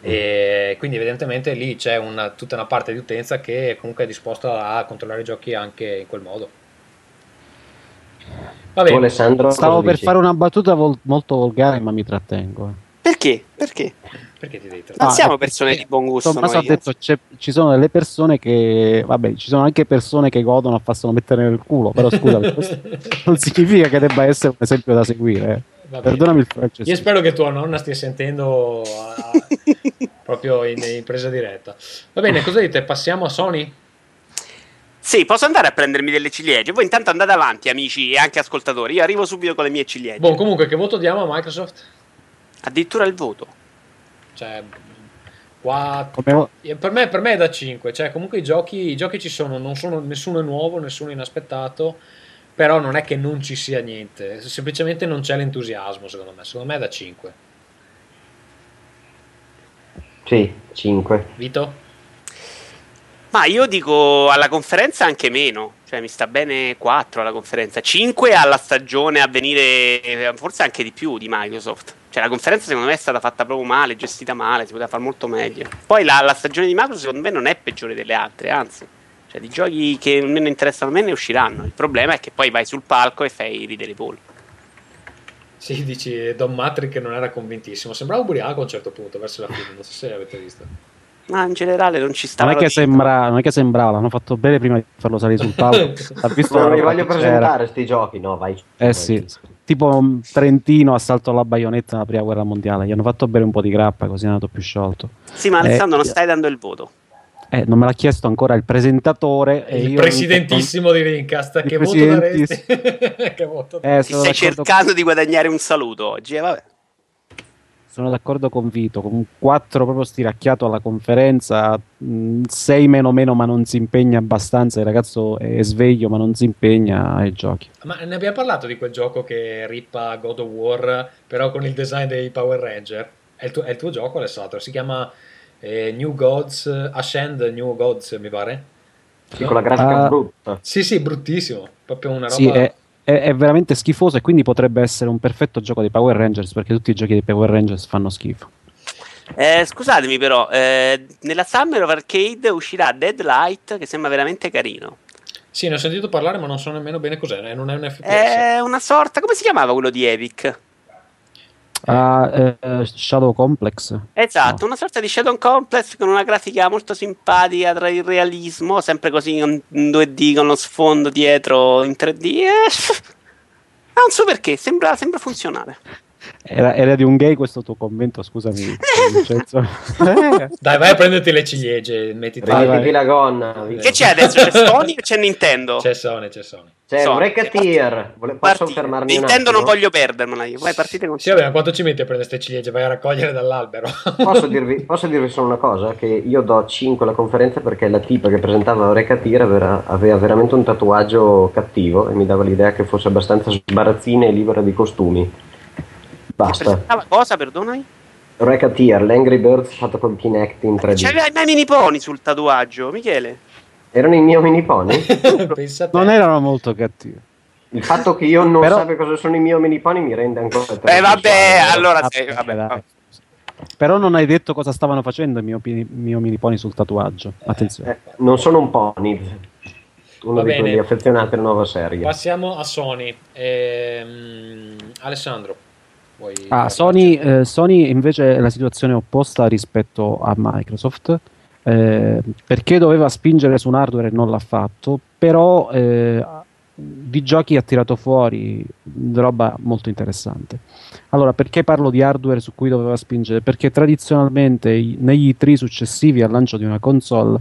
E quindi evidentemente lì c'è tutta una parte di utenza che comunque è disposta a controllare i giochi anche in quel modo. Va bene. Alessandro, stavo per fare una battuta molto volgare, ma mi trattengo. Perché? Perché ti devi trattare? Non siamo persone di buon gusto. Tommaso ha detto ci sono delle persone che, vabbè, ci sono anche persone che godono a farselo mettere nel culo, però scusa, questo non significa che debba essere un esempio da seguire. Perdonami il francese. Io spero che tua nonna stia sentendo proprio in presa diretta. Va bene, cosa dite? Passiamo a Sony? Sì, posso andare a prendermi delle ciliegie. Voi intanto andate avanti, amici e anche ascoltatori. Io arrivo subito con le mie ciliegie. Boh, comunque, che voto diamo a Microsoft? Addirittura il voto. Cioè, per me è da 5. Cioè, comunque i giochi ci sono, nessuno è nuovo, nessuno è inaspettato. Però non è che non ci sia niente, semplicemente non c'è l'entusiasmo, secondo me è da 5. Sì, 5. Vito? Ma io dico alla conferenza anche meno, cioè mi sta bene 4 alla conferenza, 5 alla stagione a venire, forse anche di più di Microsoft. Cioè la conferenza secondo me è stata fatta proprio male, gestita male, si poteva fare molto meglio. Poi la stagione di Microsoft secondo me non è peggiore delle altre, anzi. Cioè, di giochi che meno interessano a me ne usciranno. Il problema è che poi vai sul palco e fai ridere i polli. Sì, dici Don Matrick non era convintissimo. Sembrava ubriaco a un certo punto verso la fine. Non so se l'avete visto. Ma in generale non ci stava. Non è che sembrava, l'hanno fatto bene prima di farlo salire sul palco. Non li voglio presentare questi giochi, no? Vai. Sì. Tipo un Trentino assalto alla baionetta nella prima guerra mondiale. Gli hanno fatto bere un po' di grappa, così è andato più sciolto. Sì, ma Alessandro, non stai dando il voto. Non me l'ha chiesto ancora il presentatore. E il presidentissimo di Rincast. Che voto daresti? Ti stai cercando di guadagnare un saluto oggi. Vabbè. Sono d'accordo con Vito. Con 4 proprio stiracchiato alla conferenza. 6 meno, ma non si impegna abbastanza. Il ragazzo è sveglio, ma non si impegna ai giochi. Ma ne abbiamo parlato di quel gioco che rippa God of War, però con il design dei Power Ranger. È il tuo gioco, Alessandro. Si chiama... New Gods, Ascend New Gods mi pare, sì, no? Con la grafica brutta, sì bruttissimo, proprio una roba, sì, è veramente schifoso, e quindi potrebbe essere un perfetto gioco dei Power Rangers, perché tutti i giochi dei Power Rangers fanno schifo. Scusatemi però, nella Summer of Arcade uscirà Deadlight, che sembra veramente carino. Sì, ne ho sentito parlare, ma non so nemmeno bene cos'è. Non è un FPS. È una sorta. Come si chiamava quello di Epic? Shadow Complex. Esatto, no, una sorta di Shadow Complex con una grafica molto simpatica tra il realismo, sempre così in 2D con lo sfondo dietro in 3D. Non so perché, sembra funzionare. Era di un gay questo tuo commento, scusami. Dai, vai a prenderti le ciliegie, mettiti la gonna. Che c'è adesso? C'è Sony o c'è Nintendo? C'è Sony. C'è un Racketeer. Posso fermarmi un attimo? Nintendo non voglio perdermela io. Vai, partite con. Sì, vabbè, ma quanto ci metti a prendere queste ciliegie? Vai a raccogliere dall'albero. Posso dirvi solo una cosa? Che io do 5 alla conferenza perché la tipa che presentava Racketeer aveva veramente un tatuaggio cattivo e mi dava l'idea che fosse abbastanza sbarazzina e libera di costumi. Basta. Cosa, perdonami? Racketeer, l'Angry Birds fatto con Kinect in 3D. C'aveva i miei mini pony sul tatuaggio, Michele. Erano i miei mini pony? Non erano molto cattivi. Il fatto che io non sappia cosa sono i miei mini pony mi rende ancora... Vabbè. Però non hai detto cosa stavano facendo i miei mini pony sul tatuaggio. Attenzione. Non sono un pony. Uno di quelli affezionati alla nuova serie. Passiamo a Sony. Alessandro. Sony invece è la situazione opposta rispetto a Microsoft, perché doveva spingere su un hardware e non l'ha fatto, però di giochi ha tirato fuori roba molto interessante. Allora, perché parlo di hardware su cui doveva spingere? Perché tradizionalmente negli E3 successivi al lancio di una console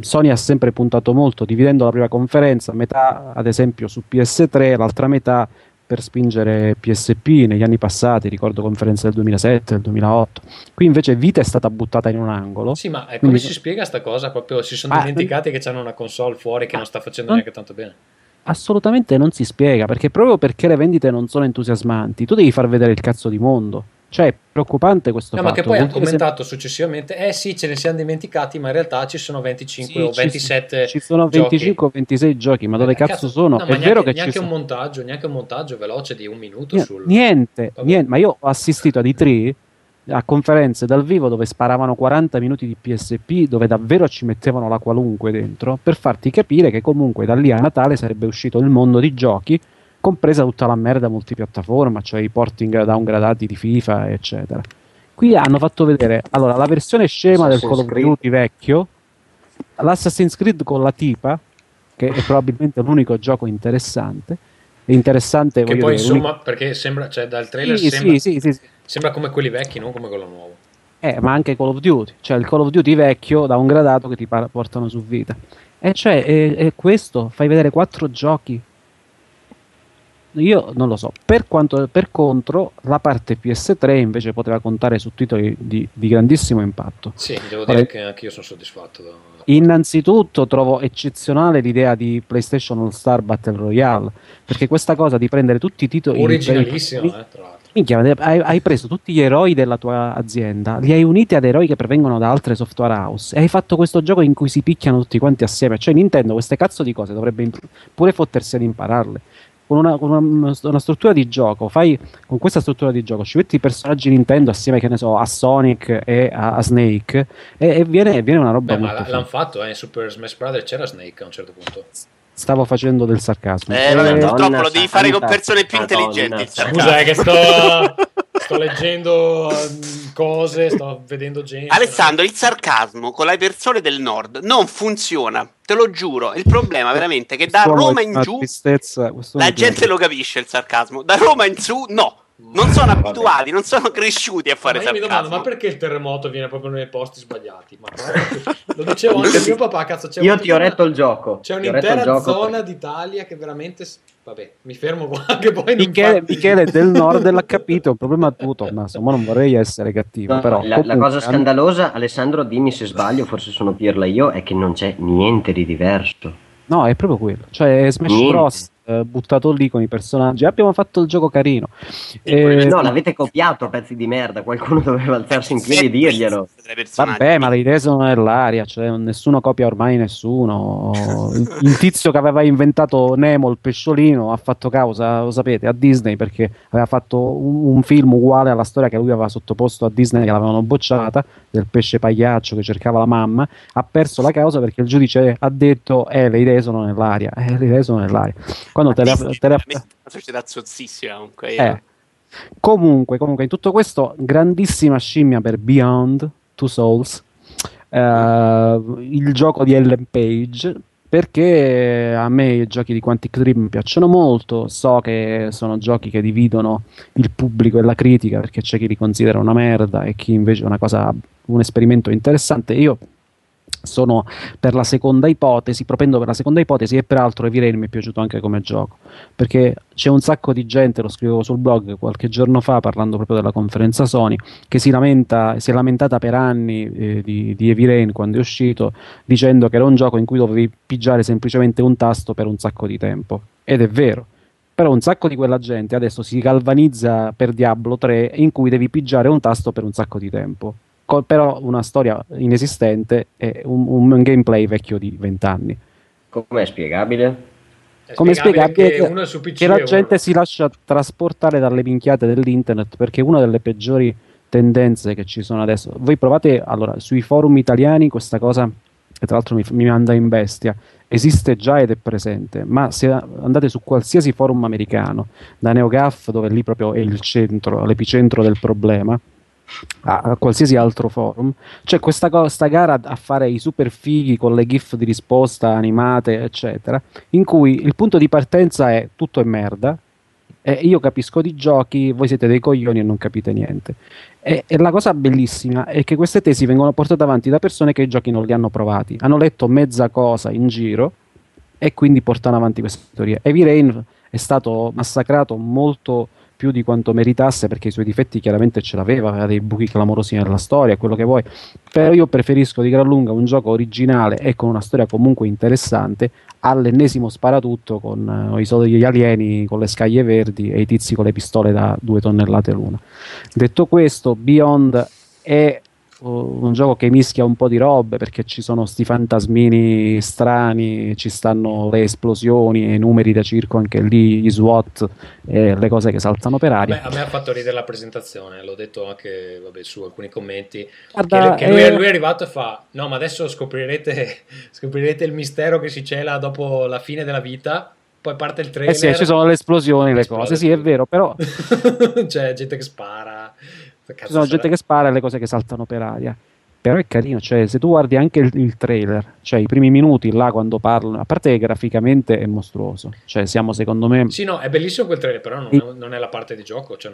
Sony ha sempre puntato molto, dividendo la prima conferenza, metà ad esempio su PS3, l'altra metà per spingere PSP negli anni passati, ricordo conferenze del 2007, del 2008. Qui invece Vita è stata buttata in un angolo. Sì, ma come si spiega sta cosa? Proprio si sono dimenticati che c'hanno una console fuori che non sta facendo neanche tanto bene. Assolutamente non si spiega, perché proprio perché le vendite non sono entusiasmanti, tu devi far vedere il cazzo di mondo. Cioè, è preoccupante questo fatto. Ma che poi hanno commentato successivamente, sì, ce ne siamo dimenticati, ma in realtà ci sono 25 o 27 ci sono 25 o 26 giochi, ma dove cazzo sono? No, è vero che neanche un montaggio veloce di un minuto niente, ma io ho assistito ad E3 a conferenze dal vivo dove sparavano 40 minuti di PSP, dove davvero ci mettevano la qualunque dentro, per farti capire che comunque da lì a Natale sarebbe uscito il mondo di giochi, compresa tutta la merda multipiattaforma, cioè i porting downgradati di FIFA, eccetera. Qui hanno fatto vedere, allora, la versione scema del Call of Duty vecchio, l'Assassin's Creed con la tipa, che è probabilmente l'unico gioco interessante. Che poi insomma, perché sembra, cioè dal trailer sembra come quelli vecchi, non come quello nuovo. Ma anche Call of Duty, cioè il Call of Duty vecchio downgradato che ti portano su Vita. Questo, fai vedere 4 giochi. Io non lo so. Per contro, la parte PS3 invece poteva contare su titoli di grandissimo impatto. Sì, devo dire che anche io sono soddisfatto. Innanzitutto trovo eccezionale l'idea di PlayStation All-Star Battle Royale, perché questa cosa di prendere tutti i titoli... Originalissimo, tra l'altro. Minchia, hai preso tutti gli eroi della tua azienda, li hai uniti ad eroi che provengono da altre software house e hai fatto questo gioco in cui si picchiano tutti quanti assieme. Cioè Nintendo queste cazzo di cose dovrebbe pure fottersi ad impararle. Con una struttura di gioco, con questa struttura di gioco ci metti i personaggi Nintendo assieme, che ne so, a Sonic e a Snake e viene una roba molto ma l'hanno fatto, in Super Smash Bros c'era Snake a un certo punto. Stavo facendo del sarcasmo. Purtroppo lo devi fare con persone più intelligenti. Scusa, che sto leggendo cose, sto vedendo gente. Alessandro, il sarcasmo con le persone del nord non funziona, te lo giuro. Il problema veramente è che da Roma in giù la gente lo capisce il sarcasmo, da Roma in su no. Non sono abituati, non sono cresciuti a fare sarcasmo. Io mi domando, ma perché il terremoto viene proprio nei posti sbagliati? Ma lo dicevo anche mio papà, cazzo, c'è io ti ho retto il gioco. C'è un'intera zona d'Italia che veramente... Vabbè, mi fermo qua anche poi... Michele del nord l'ha capito, il problema è tutto, Tommaso, ma non vorrei essere cattivo, no, però... La cosa scandalosa, Alessandro, dimmi se sbaglio, forse sono pirla io, è che non c'è niente di diverso. No, è proprio quello. Cioè Smash Bros buttato lì con i personaggi, abbiamo fatto il gioco carino. No, l'avete copiato, pezzi di merda, qualcuno doveva alzarsi in piedi e dirglielo. Vabbè, ma le idee sono nell'aria, cioè nessuno copia ormai nessuno. Il tizio che aveva inventato Nemo il pesciolino ha fatto causa, lo sapete, a Disney, perché aveva fatto un film uguale alla storia che lui aveva sottoposto a Disney, che l'avevano bocciata, del pesce pagliaccio che cercava la mamma. Ha perso la causa perché il giudice ha detto le idee sono nell'aria, le idee sono nell'aria. Quando una società zozzissima comunque, comunque in tutto questo, grandissima scimmia per Beyond Two Souls, il gioco di Ellen Page, perché a me i giochi di Quantic Dream piacciono molto. So che sono giochi che dividono il pubblico e la critica, perché c'è chi li considera una merda e chi invece è una cosa, un esperimento interessante. Io sono per la seconda ipotesi, propendo per la seconda ipotesi, e peraltro Evirene mi è piaciuto anche come gioco, perché c'è un sacco di gente, lo scrivevo sul blog qualche giorno fa parlando proprio della conferenza Sony, che si è lamentata per anni di Evirene quando è uscito, dicendo che era un gioco in cui dovevi pigiare semplicemente un tasto per un sacco di tempo, ed è vero. Però un sacco di quella gente adesso si galvanizza per Diablo 3, in cui devi pigiare un tasto per un sacco di tempo. Però una storia inesistente e un gameplay vecchio di 20 anni. Come è spiegabile? Come è spiegabile che uno su PC che la gente si lascia trasportare dalle minchiate dell'internet, perché una delle peggiori tendenze che ci sono adesso, voi provate, allora, sui forum italiani questa cosa, che tra l'altro mi manda in bestia, esiste già ed è presente, ma se andate su qualsiasi forum americano, da NeoGAF, dove lì proprio è il centro, l'epicentro del problema, a qualsiasi altro forum, c'è questa gara a fare i super fighi con le gif di risposta animate eccetera, in cui il punto di partenza è tutto è merda, io capisco di giochi, voi siete dei coglioni e non capite niente, e la cosa bellissima è che queste tesi vengono portate avanti da persone che i giochi non li hanno provati, hanno letto mezza cosa in giro e quindi portano avanti queste teorie. Evirene è stato massacrato molto più di quanto meritasse, perché i suoi difetti chiaramente ce l'aveva, aveva dei buchi clamorosi nella storia, quello che vuoi, però io preferisco di gran lunga un gioco originale e con una storia comunque interessante all'ennesimo sparatutto con i soldi degli alieni con le scaglie verdi e i tizi con le pistole da 2 tonnellate l'una. Detto questo, Beyond è un gioco che mischia un po' di robe, perché ci sono sti fantasmini strani, ci stanno le esplosioni e i numeri da circo anche lì, gli SWAT, le cose che saltano per aria. Vabbè, a me ha fatto ridere la presentazione, l'ho detto anche su alcuni commenti. Guarda, che lui è arrivato e fa: no, ma adesso scoprirete il mistero che si cela dopo la fine della vita. Poi parte il trailer, sì, ci sono le esplosioni, le cose, sì, è vero, però c'è gente che spara, ci sono gente che spara e le cose che saltano per aria. Però è carino, cioè se tu guardi anche il trailer, cioè i primi minuti là quando parlano, a parte che graficamente è mostruoso, cioè siamo, secondo me, sì, no, è bellissimo quel trailer, però non è la parte di gioco, cioè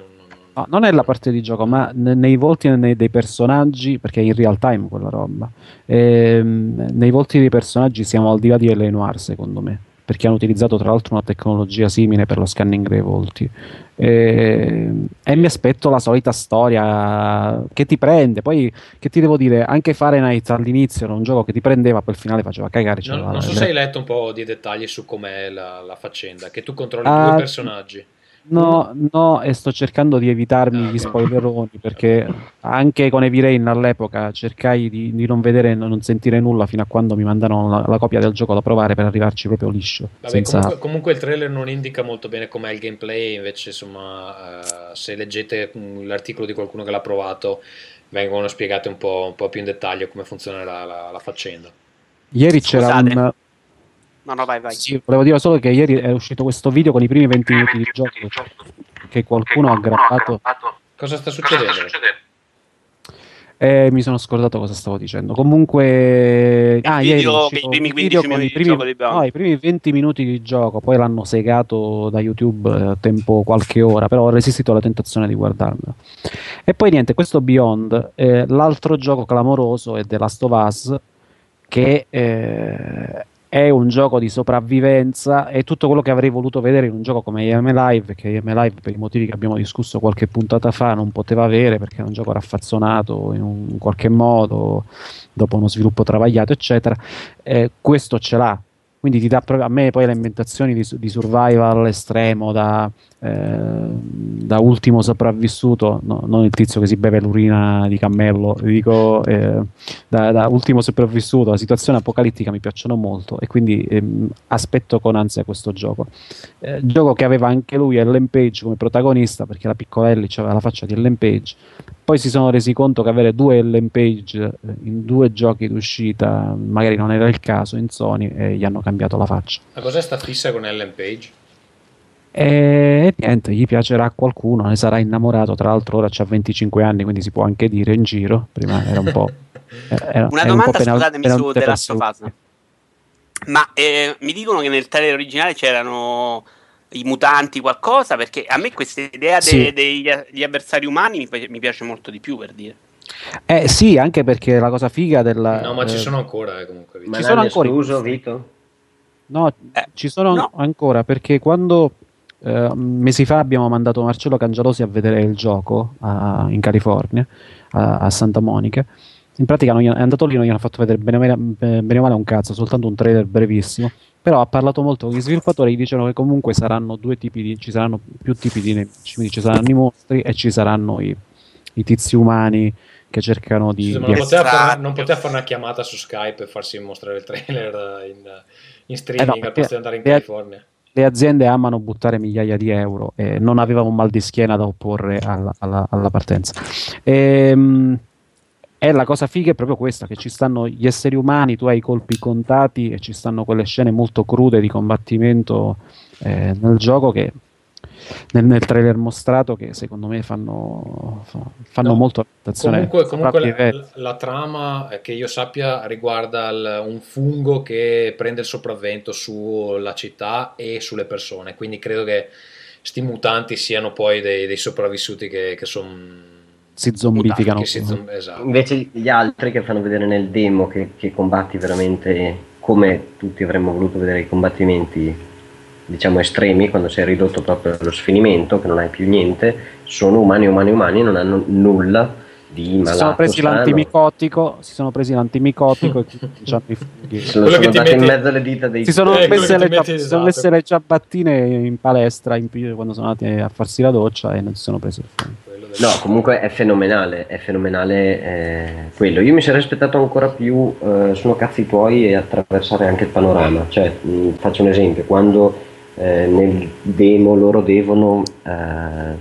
no, non è la parte di gioco, ma nei volti dei personaggi, perché è in real time quella roba, nei volti dei personaggi siamo al di là di L.A. Noire, secondo me, perché hanno utilizzato tra l'altro una tecnologia simile per lo scanning dei volti, e mi aspetto la solita storia che ti prende. Poi, che ti devo dire, anche Fahrenheit all'inizio era un gioco che ti prendeva, poi il finale faceva cagare. Non so se hai letto un po' di dettagli su com'è la faccenda, che tu controlli due personaggi. No, e sto cercando di evitarmi gli spoileroni, perché anche con Evirene all'epoca cercai di non vedere e non sentire nulla fino a quando mi mandano la copia del gioco da provare, per arrivarci proprio liscio. Vabbè, senza... comunque il trailer non indica molto bene com'è il gameplay, invece insomma, se leggete l'articolo di qualcuno che l'ha provato, vengono spiegate un po' più in dettaglio come funziona la faccenda. Ieri c'era un... No, vai. Sì, volevo dire solo che ieri è uscito questo video con i primi 20 minuti di gioco che qualcuno ha aggrappato. Cosa sta succedendo? Mi sono scordato cosa stavo dicendo. Comunque, ieri i primi 15 minuti di gioco di Beyond. No, i primi 20 minuti di gioco, poi l'hanno segato da YouTube a tempo qualche ora, però ho resistito alla tentazione di guardarmelo. E poi niente, questo Beyond, l'altro gioco clamoroso è The Last of Us, che è un gioco di sopravvivenza, è tutto quello che avrei voluto vedere in un gioco come IM Live, che IM Live, per i motivi che abbiamo discusso qualche puntata fa, non poteva avere, perché era un gioco raffazzonato in un qualche modo, dopo uno sviluppo travagliato eccetera. Questo ce l'ha, Quindi ti dà proprio, a me poi le ambientazioni di survival estremo da ultimo sopravvissuto, no, non il tizio che si beve l'urina di cammello, dico da ultimo sopravvissuto, la situazione apocalittica mi piacciono molto e quindi aspetto con ansia questo gioco. Gioco che aveva anche lui Ellen Page come protagonista, perché la Piccolelli aveva la faccia di Ellen Page, poi si sono resi conto che avere due Ellen Page in due giochi d'uscita magari non era il caso in Sony e gli hanno cambiato la faccia. Ma cos'è sta fissa con Ellen Page? E niente, gli piacerà a qualcuno, ne sarà innamorato, tra l'altro ora c'ha 25 anni, quindi si può anche dire in giro, prima era un po' una domanda, scusatemi, su The Last of Us. Ma mi dicono che nel trailer originale c'erano i mutanti, qualcosa, perché a me questa idea degli avversari umani mi piace molto di più, per dire. Sì, anche perché la cosa figa della... No, ma ci sono ancora, comunque. Ma ci sono ancora, scuso, Vito? No, ci sono ancora, perché quando mesi fa abbiamo mandato Marcello Cangialosi a vedere il gioco in California, a Santa Monica. In pratica non è andato lì, non gli hanno fatto vedere bene o male un cazzo, soltanto un trailer brevissimo, però ha parlato molto con gli sviluppatori, gli dicevano che comunque saranno ci saranno più tipi di nemici, quindi ci saranno i mostri e ci saranno i tizi umani che cercano di... non poteva fare una chiamata su Skype e farsi mostrare il trailer in streaming, no, al posto di andare in California. Le aziende amano buttare migliaia di euro e non avevamo un mal di schiena da opporre alla partenza. E la cosa figa è proprio questa, che ci stanno gli esseri umani, tu hai i colpi contati e ci stanno quelle scene molto crude di combattimento nel gioco, che nel trailer mostrato, che secondo me fanno molto attenzione. Comunque la trama, che io sappia, riguarda un fungo che prende il sopravvento sulla città e sulle persone, quindi credo che sti mutanti siano poi dei sopravvissuti che sono... si zombificano, esatto. Invece gli altri che fanno vedere nel demo che combatti veramente come tutti avremmo voluto vedere, i combattimenti diciamo estremi, quando si è ridotto proprio allo sfinimento, che non hai più niente, sono umani, non hanno nulla di malato, si sono presi l'antimicotico e sono andati in mezzo alle dita dei... si sono messe le ciabattine in palestra in più quando sono andati a farsi la doccia e non si sono presi il fuoco. No, comunque è fenomenale quello. Io mi sarei aspettato ancora più sono cazzi tuoi e attraversare anche il panorama. Cioè, faccio un esempio, quando nel demo loro devono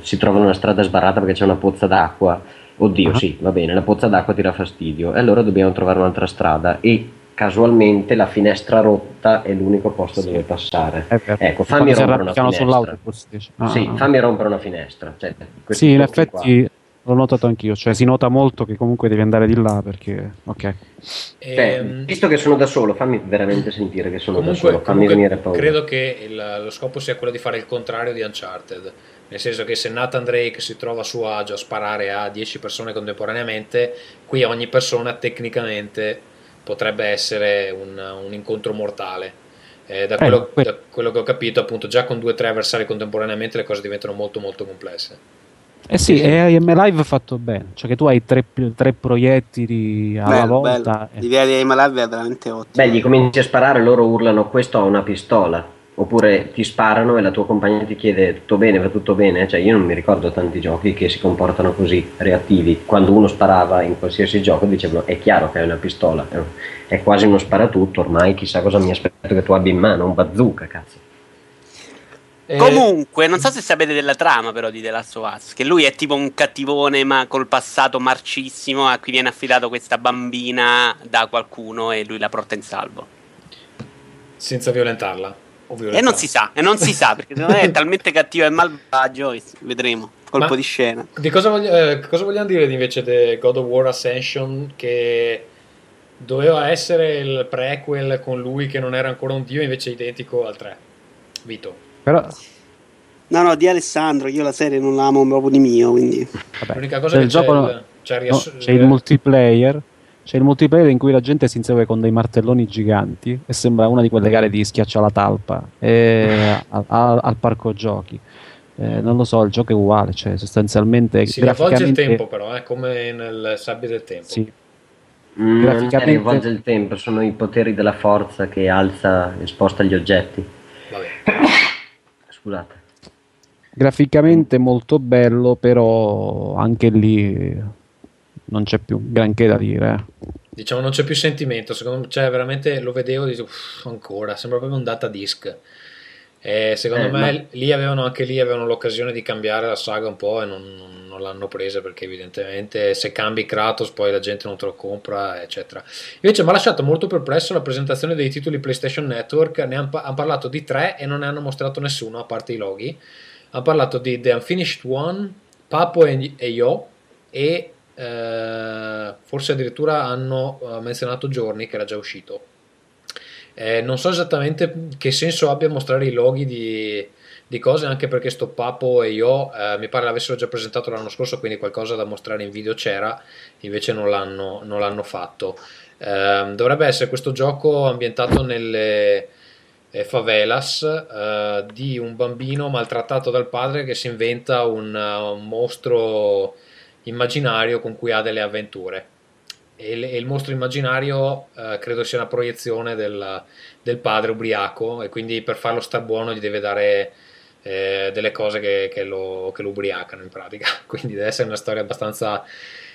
si trovano una strada sbarrata perché c'è una pozza d'acqua. Oddio, sì, va bene, la pozza d'acqua ti dà fastidio e allora dobbiamo trovare un'altra strada e casualmente la finestra rotta è l'unico posto dove passare. Ecco, fammi rompere una finestra. Sì, fammi rompere una finestra. Cioè, sì, in effetti l'ho notato anch'io, cioè si nota molto che comunque devi andare di là perché visto che sono da solo, fammi veramente sentire che sono da solo, fammi venire paura. Credo che lo scopo sia quello di fare il contrario di Uncharted, nel senso che se Nathan Drake si trova a suo agio a sparare a 10 persone contemporaneamente, qui ogni persona tecnicamente potrebbe essere un incontro mortale. Da quello che ho capito, appunto, già con 2 o 3 avversari contemporaneamente le cose diventano molto molto complesse. Sì. E AM Live ha fatto bene, cioè che tu hai 3 proiettili alla volta. L'idea di AM Live è veramente ottima. Gli cominci a sparare, loro urlano questo ha una pistola, oppure ti sparano e la tua compagna ti chiede tutto bene, va tutto bene. Cioè, io non mi ricordo tanti giochi che si comportano così, reattivi. Quando uno sparava in qualsiasi gioco dicevano è chiaro che hai una pistola, è quasi uno sparatutto ormai, chissà cosa mi aspetto che tu abbia in mano, un bazooka, cazzo. Comunque non so se sapete della trama però di The Last of Us, che lui è tipo un cattivone ma col passato marcissimo, a cui viene affidato questa bambina da qualcuno e lui la porta in salvo senza violentarla. E non si sa, perché secondo me è talmente cattivo e malvagio, vedremo, colpo di scena. Di cosa vogliamo dire invece di God of War Ascension, che doveva essere il prequel con lui che non era ancora un dio, invece è identico al 3? Vito. Però... No, di Alessandro, io la serie non la amo proprio di mio, quindi... Vabbè, l'unica cosa che c'è il multiplayer... C'è il multiplayer in cui la gente si insegue con dei martelloni giganti e sembra una di quelle gare di schiaccia la talpa al parco giochi. Non lo so, il gioco è uguale, cioè sostanzialmente si graficamente... rivolge il tempo però, come nel Sabbia del Tempo. Sì. Graficamente rivolge il tempo, sono i poteri della forza che alza e sposta gli oggetti. Vabbè. Scusate. Graficamente molto bello, però anche lì non c'è più granché da dire. Diciamo non c'è più sentimento, secondo me, cioè, veramente lo vedevo e dicevo ancora, sembra proprio un data disc. Secondo me ma... lì avevano l'occasione di cambiare la saga un po' e non l'hanno presa, perché evidentemente se cambi Kratos poi la gente non te lo compra, eccetera. Invece mi ha lasciato molto perplesso la presentazione dei titoli PlayStation Network, ne hanno parlato di 3 e non ne hanno mostrato nessuno a parte i loghi. Hanno parlato di The Unfinished One, Papo e Io e forse addirittura hanno menzionato Journey, che era già uscito. Non so esattamente che senso abbia mostrare i loghi di cose, anche perché sto Papo e Io mi pare l'avessero già presentato l'anno scorso, quindi qualcosa da mostrare in video c'era, invece non l'hanno fatto. Dovrebbe essere questo gioco ambientato nelle favelas di un bambino maltrattato dal padre che si inventa un mostro immaginario con cui ha delle avventure. E il mostro immaginario credo sia una proiezione del padre ubriaco, e quindi per farlo star buono gli deve dare delle cose che lo ubriacano in pratica, quindi deve essere una storia abbastanza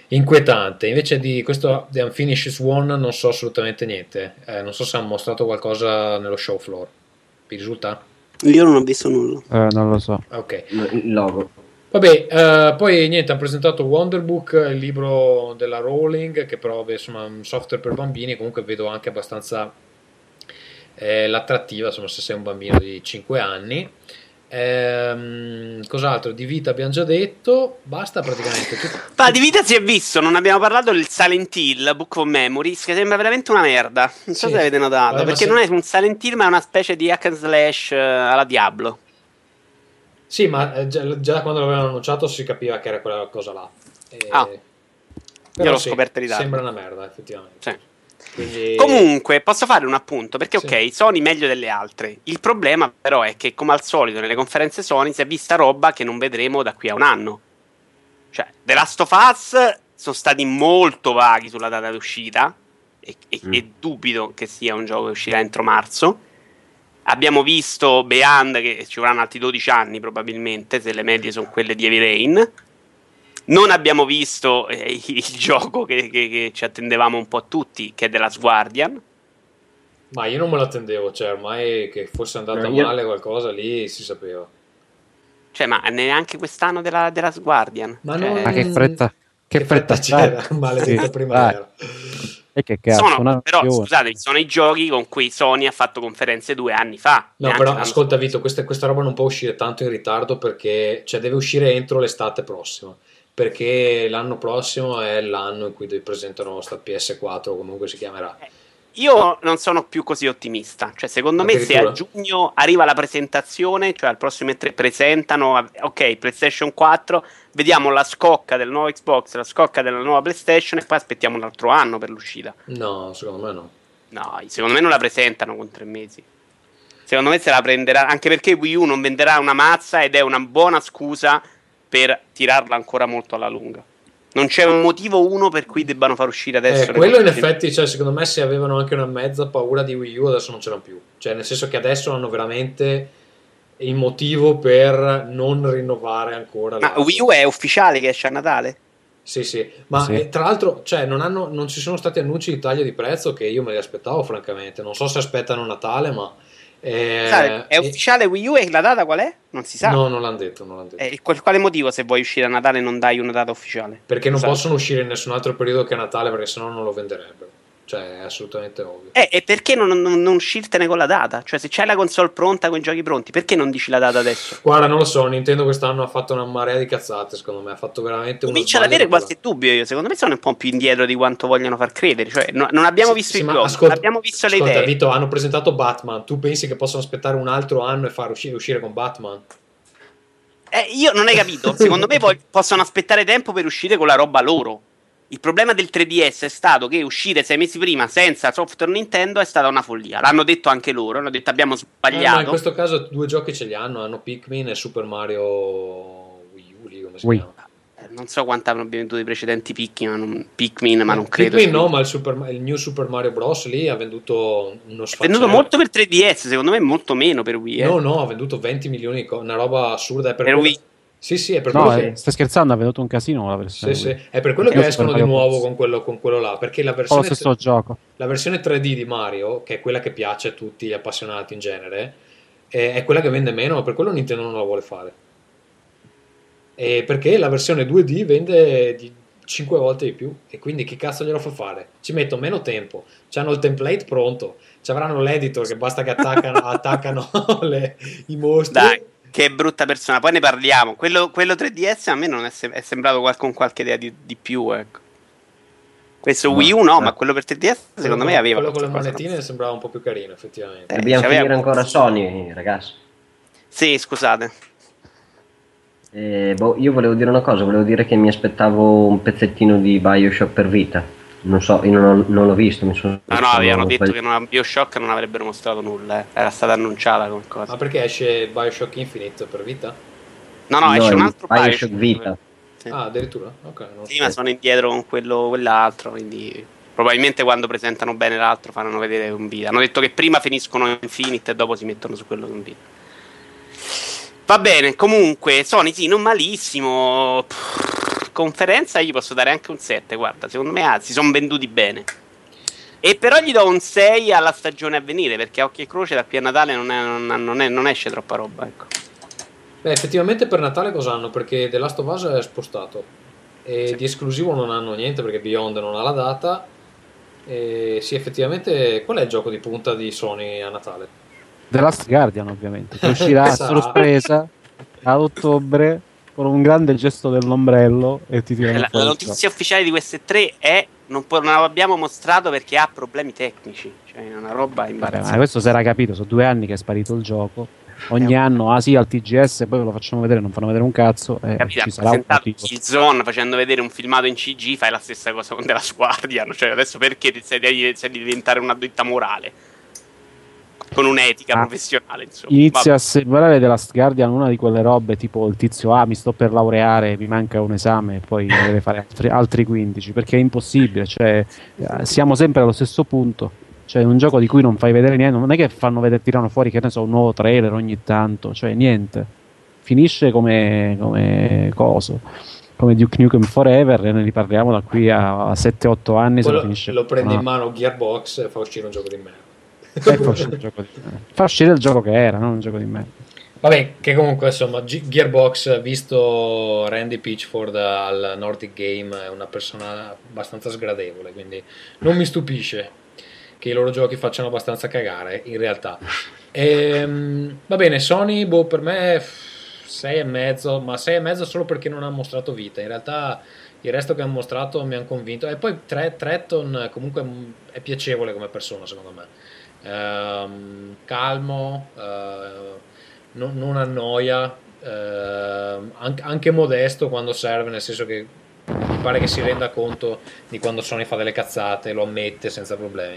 inquietante. Invece di questo The Unfinished Swan non so assolutamente niente, non so se hanno mostrato qualcosa nello show floor, vi risulta? Io non ho visto nulla, non lo so. Ok, il logo. Vabbè, poi niente, hanno presentato Wonderbook, il libro della Rowling, che però insomma è un software per bambini. Comunque vedo anche abbastanza l'attrattiva, insomma, se sei un bambino di 5 anni. Cos'altro? Di Vita abbiamo già detto, basta praticamente. Ma di Vita si è visto, non abbiamo parlato del Silent Hill Book of Memories, che sembra veramente una merda, non so se avete notato, perché non è un Silent Hill ma è una specie di hack and slash alla Diablo. Sì, ma già quando l'avevano annunciato si capiva che era quella cosa là. Io l'ho scoperta di là. Sembra una merda, effettivamente. Sì. Quindi... Comunque, posso fare un appunto? Perché sì. Ok, Sony meglio delle altre. Il problema però è che, come al solito, nelle conferenze Sony si è vista roba che non vedremo da qui a un anno. Cioè, The Last of Us sono stati molto vaghi sulla data d'uscita e dubito che sia un gioco che uscirà entro marzo. Abbiamo visto Beyond, che ci vorranno altri 12 anni probabilmente, se le medie sono quelle di Heavy Rain. Non abbiamo visto il gioco che ci attendevamo un po' tutti, che è The Last Guardian. Ma io non me l'attendevo, cioè ormai che fosse andata male qualcosa lì si sapeva. Cioè, ma neanche quest'anno The Last Guardian. Ma, cioè, ma che fretta c'era, maledetta primavera. E che cazzo, sono, però scusate, sono i giochi con cui Sony ha fatto conferenze 2 anni fa. No, però ascolta Vito, questa roba non può uscire tanto in ritardo, perché cioè deve uscire entro l'estate prossima, perché l'anno prossimo è l'anno in cui presentano sta PS4 o comunque si chiamerà. Io non sono più così ottimista, cioè secondo me se a giugno arriva la presentazione, cioè al prossimo E3 presentano ok PlayStation 4, vediamo la scocca del nuovo Xbox, la scocca della nuova PlayStation e poi aspettiamo un altro anno per l'uscita. No, secondo me no. No, secondo me non la presentano con 3 mesi. Secondo me se la prenderà, anche perché Wii U non venderà una mazza ed è una buona scusa per tirarla ancora molto alla lunga. Non c'è un motivo uno per cui debbano far uscire adesso. Quello in effetti, cioè, secondo me, se avevano anche una mezza paura di Wii U, adesso non ce l'hanno più. Cioè, nel senso che adesso hanno veramente il motivo per non rinnovare ancora. Ma Wii U è ufficiale che esce a Natale? Sì, sì. Ma sì. Tra l'altro, cioè, non ci sono stati annunci di taglio di prezzo che io me li aspettavo, francamente. Non so se aspettano Natale, ma... è ufficiale Wii U, e la data qual è? Non si sa. No, non l'hanno detto. Quale motivo, se vuoi uscire a Natale, non dai una data ufficiale? Perché non possono uscire in nessun altro periodo che a Natale, perché sennò non lo venderebbero. Cioè, è assolutamente ovvio. E perché non uscirtene con la data? Cioè, se c'hai la console pronta con i giochi pronti, perché non dici la data adesso? Guarda, non lo so, Nintendo quest'anno ha fatto una marea di cazzate, secondo me. Ha fatto veramente un... Comincio ad avere qualche dubbio io. Secondo me sono un po' più indietro di quanto vogliono far credere. Cioè, non abbiamo visto il gioco, non abbiamo visto le idee. Vito, hanno presentato Batman. Tu pensi che possano aspettare un altro anno e far uscire con Batman? Io non hai capito. Secondo me possono aspettare tempo per uscire con la roba loro. Il problema del 3DS è stato che uscire 6 mesi prima senza software Nintendo è stata una follia. L'hanno detto anche loro, hanno detto abbiamo sbagliato. Ma in questo caso 2 giochi ce li hanno Pikmin e Super Mario Wii U, come si chiama? non so quanto avranno venduto i precedenti Pikmin, ma non credo. Pikmin no, ma il New Super Mario Bros. Lì ha venduto uno sfaccello. Ha venduto molto per 3DS, secondo me molto meno per Wii. No, ha venduto 20 milioni, una roba assurda. Per Wii? Sì, è per quello che... stai scherzando, ha venduto un casino la versione. Sì. È per quello che escono di nuovo con quello là, perché la versione... gioco. La versione 3D di Mario, che è quella che piace a tutti gli appassionati in genere, è quella che vende meno, ma per quello Nintendo non la vuole fare. E perché la versione 2D vende di 5 volte di più, e quindi chi cazzo glielo fa fare? Ci mettono meno tempo, c'hanno il template pronto, ci avranno l'editor che basta che attaccano i mostri. Dai, che brutta persona, poi ne parliamo. Quello 3DS a me non è sembrato con qualche idea di più, ecco. Questo Wii U no, ma quello per 3DS secondo me aveva quello con le monetine, sembrava un po' più carino, effettivamente. Dobbiamo finire ancora Sony, ragazzi. Sì, scusate. Io volevo dire una cosa, che mi aspettavo un pezzettino di BioShock per Vita. Non so, io non l'ho visto. No, avevano detto che BioShock non avrebbero mostrato nulla. Era stata annunciata come cosa. Ma perché esce BioShock Infinite per Vita? No, esce un altro BioShock Vita. Sì. Ah, addirittura? Okay, sì, ma sono indietro con quell'altro, quindi probabilmente quando presentano bene l'altro faranno vedere un Vita. Hanno detto che prima finiscono Infinite e dopo si mettono su quello con Vita. Va bene, comunque Sony sì, non malissimo. Conferenza gli posso dare anche un 7, guarda, secondo me si sono venduti bene. E però gli do un 6 alla stagione a venire, perché a occhio e croce da qui a Natale non esce troppa roba, ecco. Beh, effettivamente per Natale cosa hanno? Perché The Last of Us è spostato e sì, di esclusivo non hanno niente perché Beyond non ha la data. E sì, effettivamente qual è il gioco di punta di Sony a Natale? The Last Guardian, ovviamente, che uscirà a sorpresa ad ottobre con un grande gesto dell'ombrello e ti tirano fuori. La notizia ufficiale di queste tre è non l'abbiamo mostrato perché ha problemi tecnici, cioè è una roba imbarazzante. Questo si era capito, sono 2 anni che è sparito il gioco. Ogni anno, al TGS, poi lo facciamo vedere, non fanno vedere un cazzo. Ci sarà un Killzone facendo vedere un filmato in CG, fai la stessa cosa con The Last Guardian, cioè adesso perché ti sei di diventare una ditta morale? Con un'etica professionale, insomma. Inizia a sembrare The Last Guardian una di quelle robe tipo il tizio mi sto per laureare, mi manca un esame e poi deve fare altri 15, perché è impossibile, cioè siamo sempre allo stesso punto, cioè un gioco di cui non fai vedere niente, non è che tirano fuori, che ne so, un nuovo trailer ogni tanto, cioè niente, finisce come Duke Nukem Forever e ne riparliamo da qui a 7-8 anni. Se lo prende in mano Gearbox e fa uscire un gioco di merda. Fa uscire il gioco che era, non un gioco di me. Vabbè, che comunque insomma Gearbox, visto Randy Pitchford al Nordic Game, è una persona abbastanza sgradevole, quindi non mi stupisce che i loro giochi facciano abbastanza cagare in realtà. Va bene, Sony, per me 6,5, ma 6,5 solo perché non ha mostrato Vita. In realtà il resto che hanno mostrato mi hanno convinto, e poi Tretton comunque è piacevole come persona, secondo me. Calmo, non annoia, anche modesto quando serve, nel senso che mi pare che si renda conto di quando Sony fa delle cazzate, lo ammette senza problemi.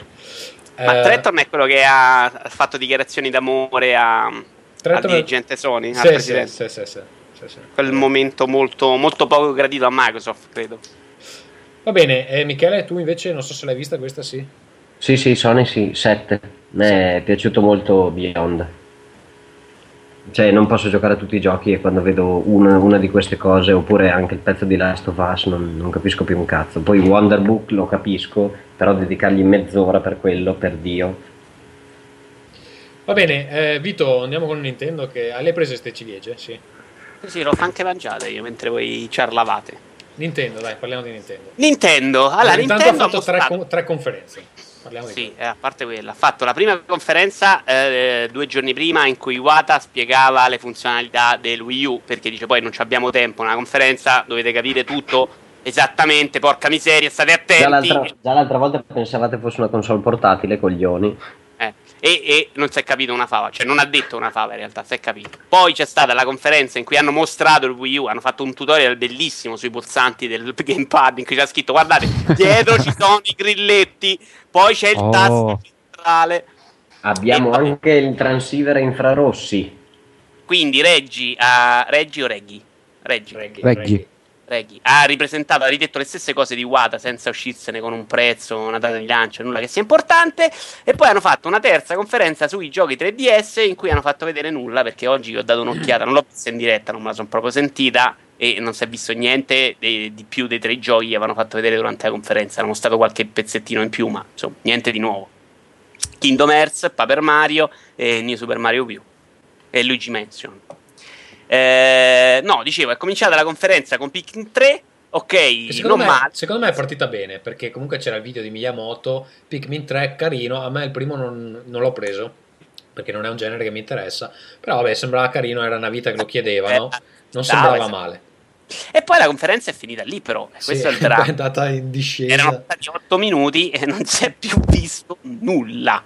Ma Tretton è quello che ha fatto dichiarazioni d'amore al dirigente Sony, al presidente. Sì. Quel momento molto, molto poco gradito a Microsoft, credo. Va bene, Michele, tu invece non so se l'hai vista questa, sì? Sì, Sony sì, 7. Mi è piaciuto molto Beyond. Cioè, non posso giocare a tutti i giochi e quando vedo una di queste cose, oppure anche il pezzo di Last of Us, non capisco più un cazzo. Poi Wonder Book lo capisco, però dedicargli mezz'ora per quello, per Dio. Va bene, Vito, andiamo con Nintendo, che alle prese ste ciliegie, sì. Sì, l'ho anche mangiate io mentre voi ciarlavate. Nintendo, dai, parliamo di Nintendo. Allora, Nintendo ha fatto tre conferenze. Sì, a parte quella, ha fatto la prima conferenza 2 giorni prima in cui Iwata spiegava le funzionalità del Wii U, perché dice poi non abbiamo tempo, una conferenza dovete capire tutto esattamente, porca miseria, state attenti. Già l'altra volta pensavate fosse una console portatile, coglioni. E non si è capito una fava, cioè non ha detto una fava in realtà, si è capito. Poi c'è stata la conferenza in cui hanno mostrato il Wii U, hanno fatto un tutorial bellissimo sui pulsanti del gamepad in cui c'è scritto guardate, dietro ci sono i grilletti, poi c'è il tasto centrale. Abbiamo anche il transceiver infrarossi. Quindi Reggie o Reggie? Reggie. Reggie ha ripresentato, ha ridetto le stesse cose di Wada senza uscirsene con un prezzo, una data di lancio, nulla che sia importante. E poi hanno fatto una terza conferenza sui giochi 3DS in cui hanno fatto vedere nulla, perché oggi ho dato un'occhiata, non l'ho vista in diretta, non me la sono proprio sentita e non si è visto niente di più dei tre giochi che avevano fatto vedere durante la conferenza. Hanno mostrato qualche pezzettino in più, ma insomma niente di nuovo. Kingdom Hearts, Paper Mario e New Super Mario Bros. E Luigi Mansion. No, dicevo, è cominciata la conferenza con Pikmin 3. Ok, secondo me è partita bene, perché comunque c'era il video di Miyamoto. Pikmin 3 carino, a me il primo non l'ho preso perché non è un genere che mi interessa, però vabbè, sembrava carino, era una vita che lo chiedevano, non sembrava male. E poi la conferenza è finita lì, però questo è il dramma. È andata in discesa. Erano stati 8 minuti e non si è più visto nulla.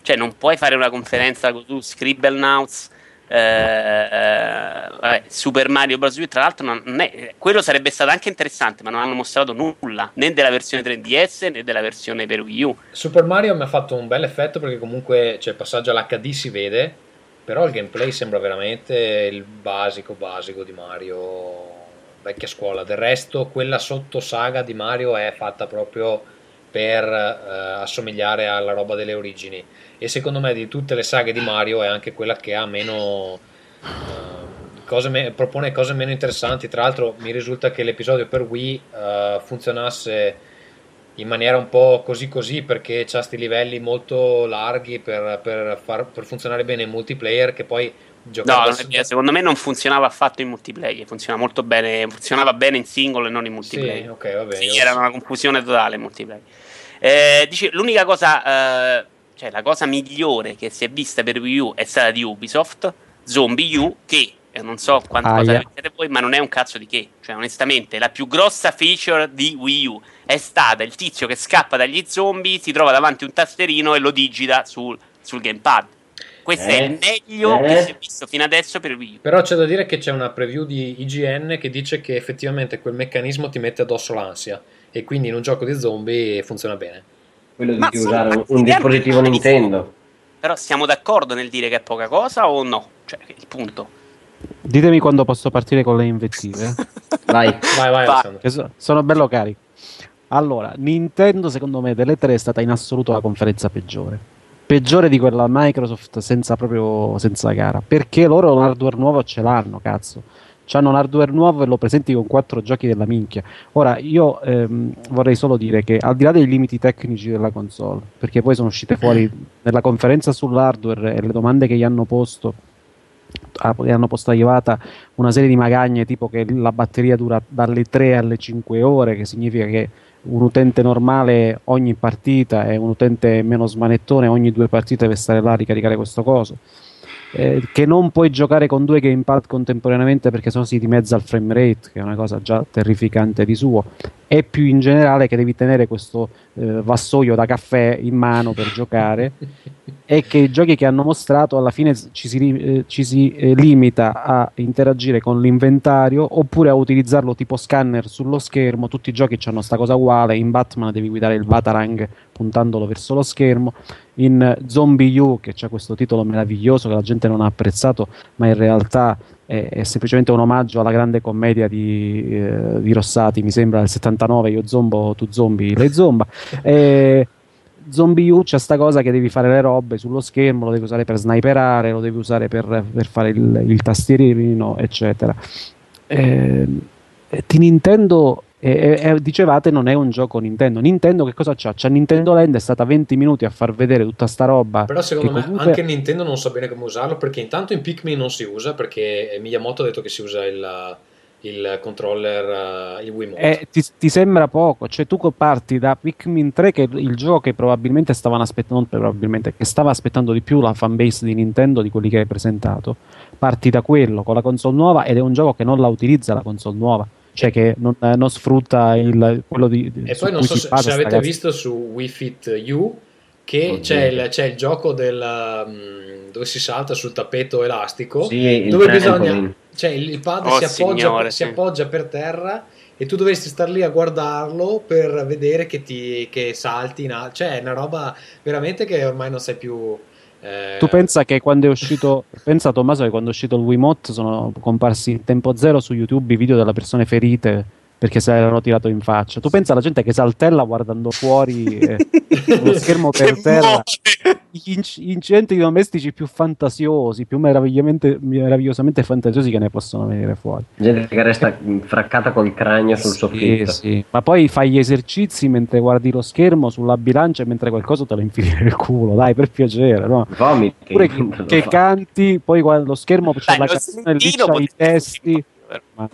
Cioè non puoi fare una conferenza con tu Scribblenauts, vabbè, Super Mario Bros. U, tra l'altro quello sarebbe stato anche interessante, ma non hanno mostrato nulla, né della versione 3DS né della versione per Wii U. Super Mario mi ha fatto un bel effetto, perché comunque il passaggio all'HD si vede, però il gameplay sembra veramente il basico di Mario vecchia scuola. Del resto quella sottosaga di Mario è fatta proprio per assomigliare alla roba delle origini, e secondo me di tutte le saghe di Mario è anche quella che ha meno propone cose meno interessanti. Tra l'altro mi risulta che l'episodio per Wii funzionasse in maniera un po' così, perché c'ha sti livelli molto larghi per funzionare bene in multiplayer, che poi secondo me non funzionava affatto in multiplayer, funzionava bene in singolo e non in multiplayer. Sì, okay, va bene, era una confusione totale in multiplayer. L'unica cosa, cioè la cosa migliore che si è vista per Wii U è stata di Ubisoft, Zombie U, che non so quanta cosa vedete voi, ma non è un cazzo di che. Cioè onestamente la più grossa feature di Wii U è stata il tizio che scappa dagli zombie, si trova davanti un tasterino e lo digita sul gamepad. Questo è il meglio che si è visto fino adesso per Wii U. Però c'è da dire che c'è una preview di IGN che dice che effettivamente quel meccanismo ti mette addosso l'ansia, e quindi in un gioco di zombie funziona bene. Quello di usare un dispositivo Nintendo. Però siamo d'accordo nel dire che è poca cosa o no? Cioè, il punto. Ditemi quando posso partire con le invettive. Vai. Sono bello carico. Allora, Nintendo secondo me delle tre è stata in assoluto la conferenza peggiore di quella Microsoft, senza gara, perché loro un hardware nuovo ce l'hanno, cazzo. C'hanno un hardware nuovo e lo presenti con 4 giochi della minchia. Ora io vorrei solo dire che, al di là dei limiti tecnici della console, perché poi sono uscite fuori nella conferenza sull'hardware e le domande che gli hanno posto, arrivata una serie di magagne, tipo che la batteria dura dalle 3 alle 5 ore, che significa che un utente normale ogni partita e un utente meno smanettone ogni 2 partite deve stare là a ricaricare questo coso, che non puoi giocare con 2 gamepad contemporaneamente perché sennò si dimezza il frame rate, che è una cosa già terrificante di suo, e più in generale che devi tenere questo vassoio da caffè in mano per giocare, e che i giochi che hanno mostrato alla fine ci si limita a interagire con l'inventario oppure a utilizzarlo tipo scanner sullo schermo. Tutti i giochi hanno sta cosa uguale. In Batman devi guidare il Batarang puntandolo verso lo schermo, in Zombie U, che c'ha questo titolo meraviglioso che la gente non ha apprezzato, ma in realtà è semplicemente un omaggio alla grande commedia di Rossati, mi sembra del 79, Io zombo, tu zombi, lei zomba. Zombie U c'è sta cosa che devi fare le robe sullo schermo, lo devi usare per sniperare, lo devi usare per fare il tastierino, eccetera. Di Nintendo dicevate non è un gioco Nintendo. Che cosa c'ha? C'ha Nintendo Land, è stata 20 minuti a far vedere tutta sta roba. Però secondo me comunque anche Nintendo non sa bene come usarlo, perché intanto in Pikmin non si usa, perché Miyamoto ha detto che si usa il controller, il Wiimote. Ti sembra poco? Cioè tu parti da Pikmin 3, che è il gioco che probabilmente stava aspettando di più la fanbase di Nintendo di quelli che hai presentato. Parti da quello con la console nuova, ed è un gioco che non la utilizza la console nuova, cioè che non sfrutta quello di. E poi non so se avete visto su Wii Fit U che c'è il gioco dove si salta sul tappeto elastico, dove bisogna, cioè il pad si appoggia per terra e tu dovresti star lì a guardarlo per vedere che salti, cioè è una roba veramente che ormai non sai più Tu pensa che quando è uscito, pensa Tommaso che quando è uscito il Wiimote sono comparsi in tempo zero su YouTube i video delle persone ferite perché se l'erano tirato in faccia. Tu pensa alla gente che saltella guardando fuori lo schermo per terra. Gli incidenti domestici più fantasiosi, più meravigliosamente fantasiosi che ne possono venire fuori. Gente che resta fraccata col cranio sul soffitto. Sì. Ma poi fai gli esercizi mentre guardi lo schermo sulla bilancia mentre qualcosa te lo infili nel culo, dai, per piacere, no? Vomiti. Oppure che canti, poi guarda lo schermo, c'è la canzone lì, c'è i testi. Ma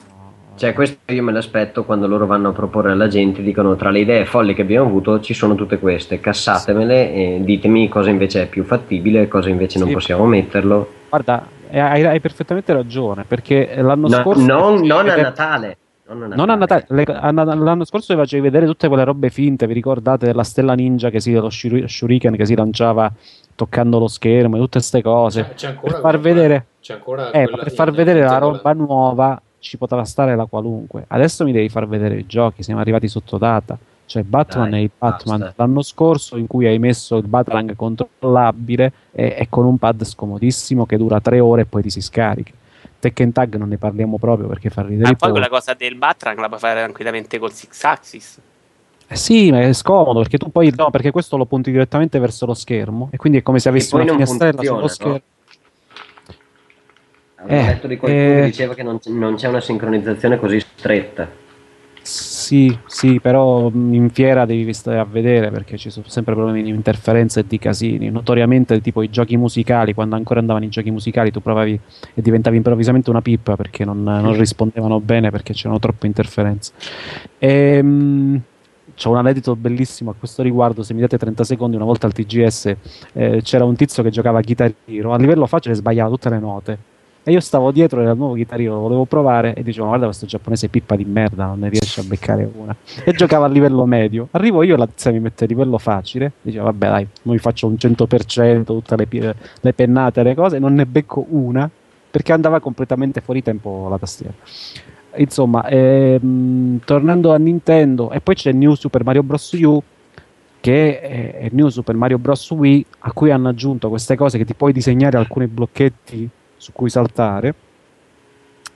cioè, questo io me l'aspetto quando loro vanno a proporre alla gente, dicono tra le idee folli che abbiamo avuto ci sono tutte queste, cassatemele e ditemi cosa invece è più fattibile e cosa invece non possiamo metterlo. Guarda, hai perfettamente ragione, perché l'anno scorso... L'anno scorso vi facevi vedere tutte quelle robe finte, vi ricordate della stella ninja, che si dello shuriken che si lanciava toccando lo schermo e tutte queste cose. C'è ancora per far vedere, per far vedere la roba nuova. Ci poteva stare la qualunque. Adesso mi devi far vedere i giochi, siamo arrivati sotto data. Cioè Batman e il Batman l'anno scorso, in cui hai messo il Batarang controllabile e con un pad scomodissimo che dura 3 ore e poi ti si scarica. Tekken Tag non ne parliamo proprio perché fa ridere. Ma poi quella cosa del Batarang la puoi fare tranquillamente col Six Axis. Sì, ma è scomodo perché tu poi no, perché questo lo punti direttamente verso lo schermo e quindi è come se avessi una finestrella sullo schermo. No? Avevo letto di qualcuno che diceva che non c'è una sincronizzazione così stretta. Sì, però in fiera devi stare a vedere perché ci sono sempre problemi di interferenza e di casini. Notoriamente tipo i giochi musicali, quando ancora andavano i giochi musicali tu provavi e diventavi improvvisamente una pippa perché non rispondevano bene, perché c'erano troppe interferenze. C'è un aneddoto bellissimo a questo riguardo, se mi date 30 secondi. Una volta al TGS c'era un tizio che giocava a Guitar Hero, a livello facile sbagliava tutte le note. E io stavo dietro, era il nuovo chitarrino, lo volevo provare e dicevo guarda questo giapponese pippa di merda, non ne riesce a beccare una. E giocava a livello medio. Arrivo io, la tizia mi mette a livello facile, diceva vabbè dai, mi faccio un 100%, tutte le pennate, le cose, e non ne becco una perché andava completamente fuori tempo la tastiera. Insomma, tornando a Nintendo, e poi c'è New Super Mario Bros. U, che è New Super Mario Bros. Wii, a cui hanno aggiunto queste cose che ti puoi disegnare alcuni blocchetti su cui saltare,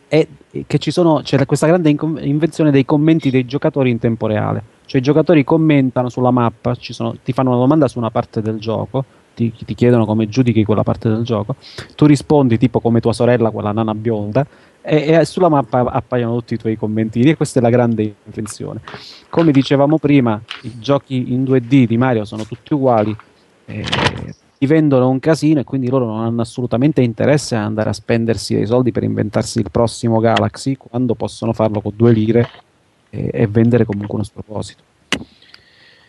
e che c'è questa grande invenzione dei commenti dei giocatori in tempo reale. Cioè i giocatori commentano sulla mappa, ti fanno una domanda su una parte del gioco, ti chiedono come giudichi quella parte del gioco, tu rispondi tipo come tua sorella, quella nana bionda, e sulla mappa appaiono tutti i tuoi commentini, e questa è la grande invenzione. Come dicevamo prima, i giochi in 2D di Mario sono tutti uguali, ti vendono un casino e quindi loro non hanno assolutamente interesse ad andare a spendersi dei soldi per inventarsi il prossimo Galaxy quando possono farlo con 2 lire e vendere comunque uno sproposito.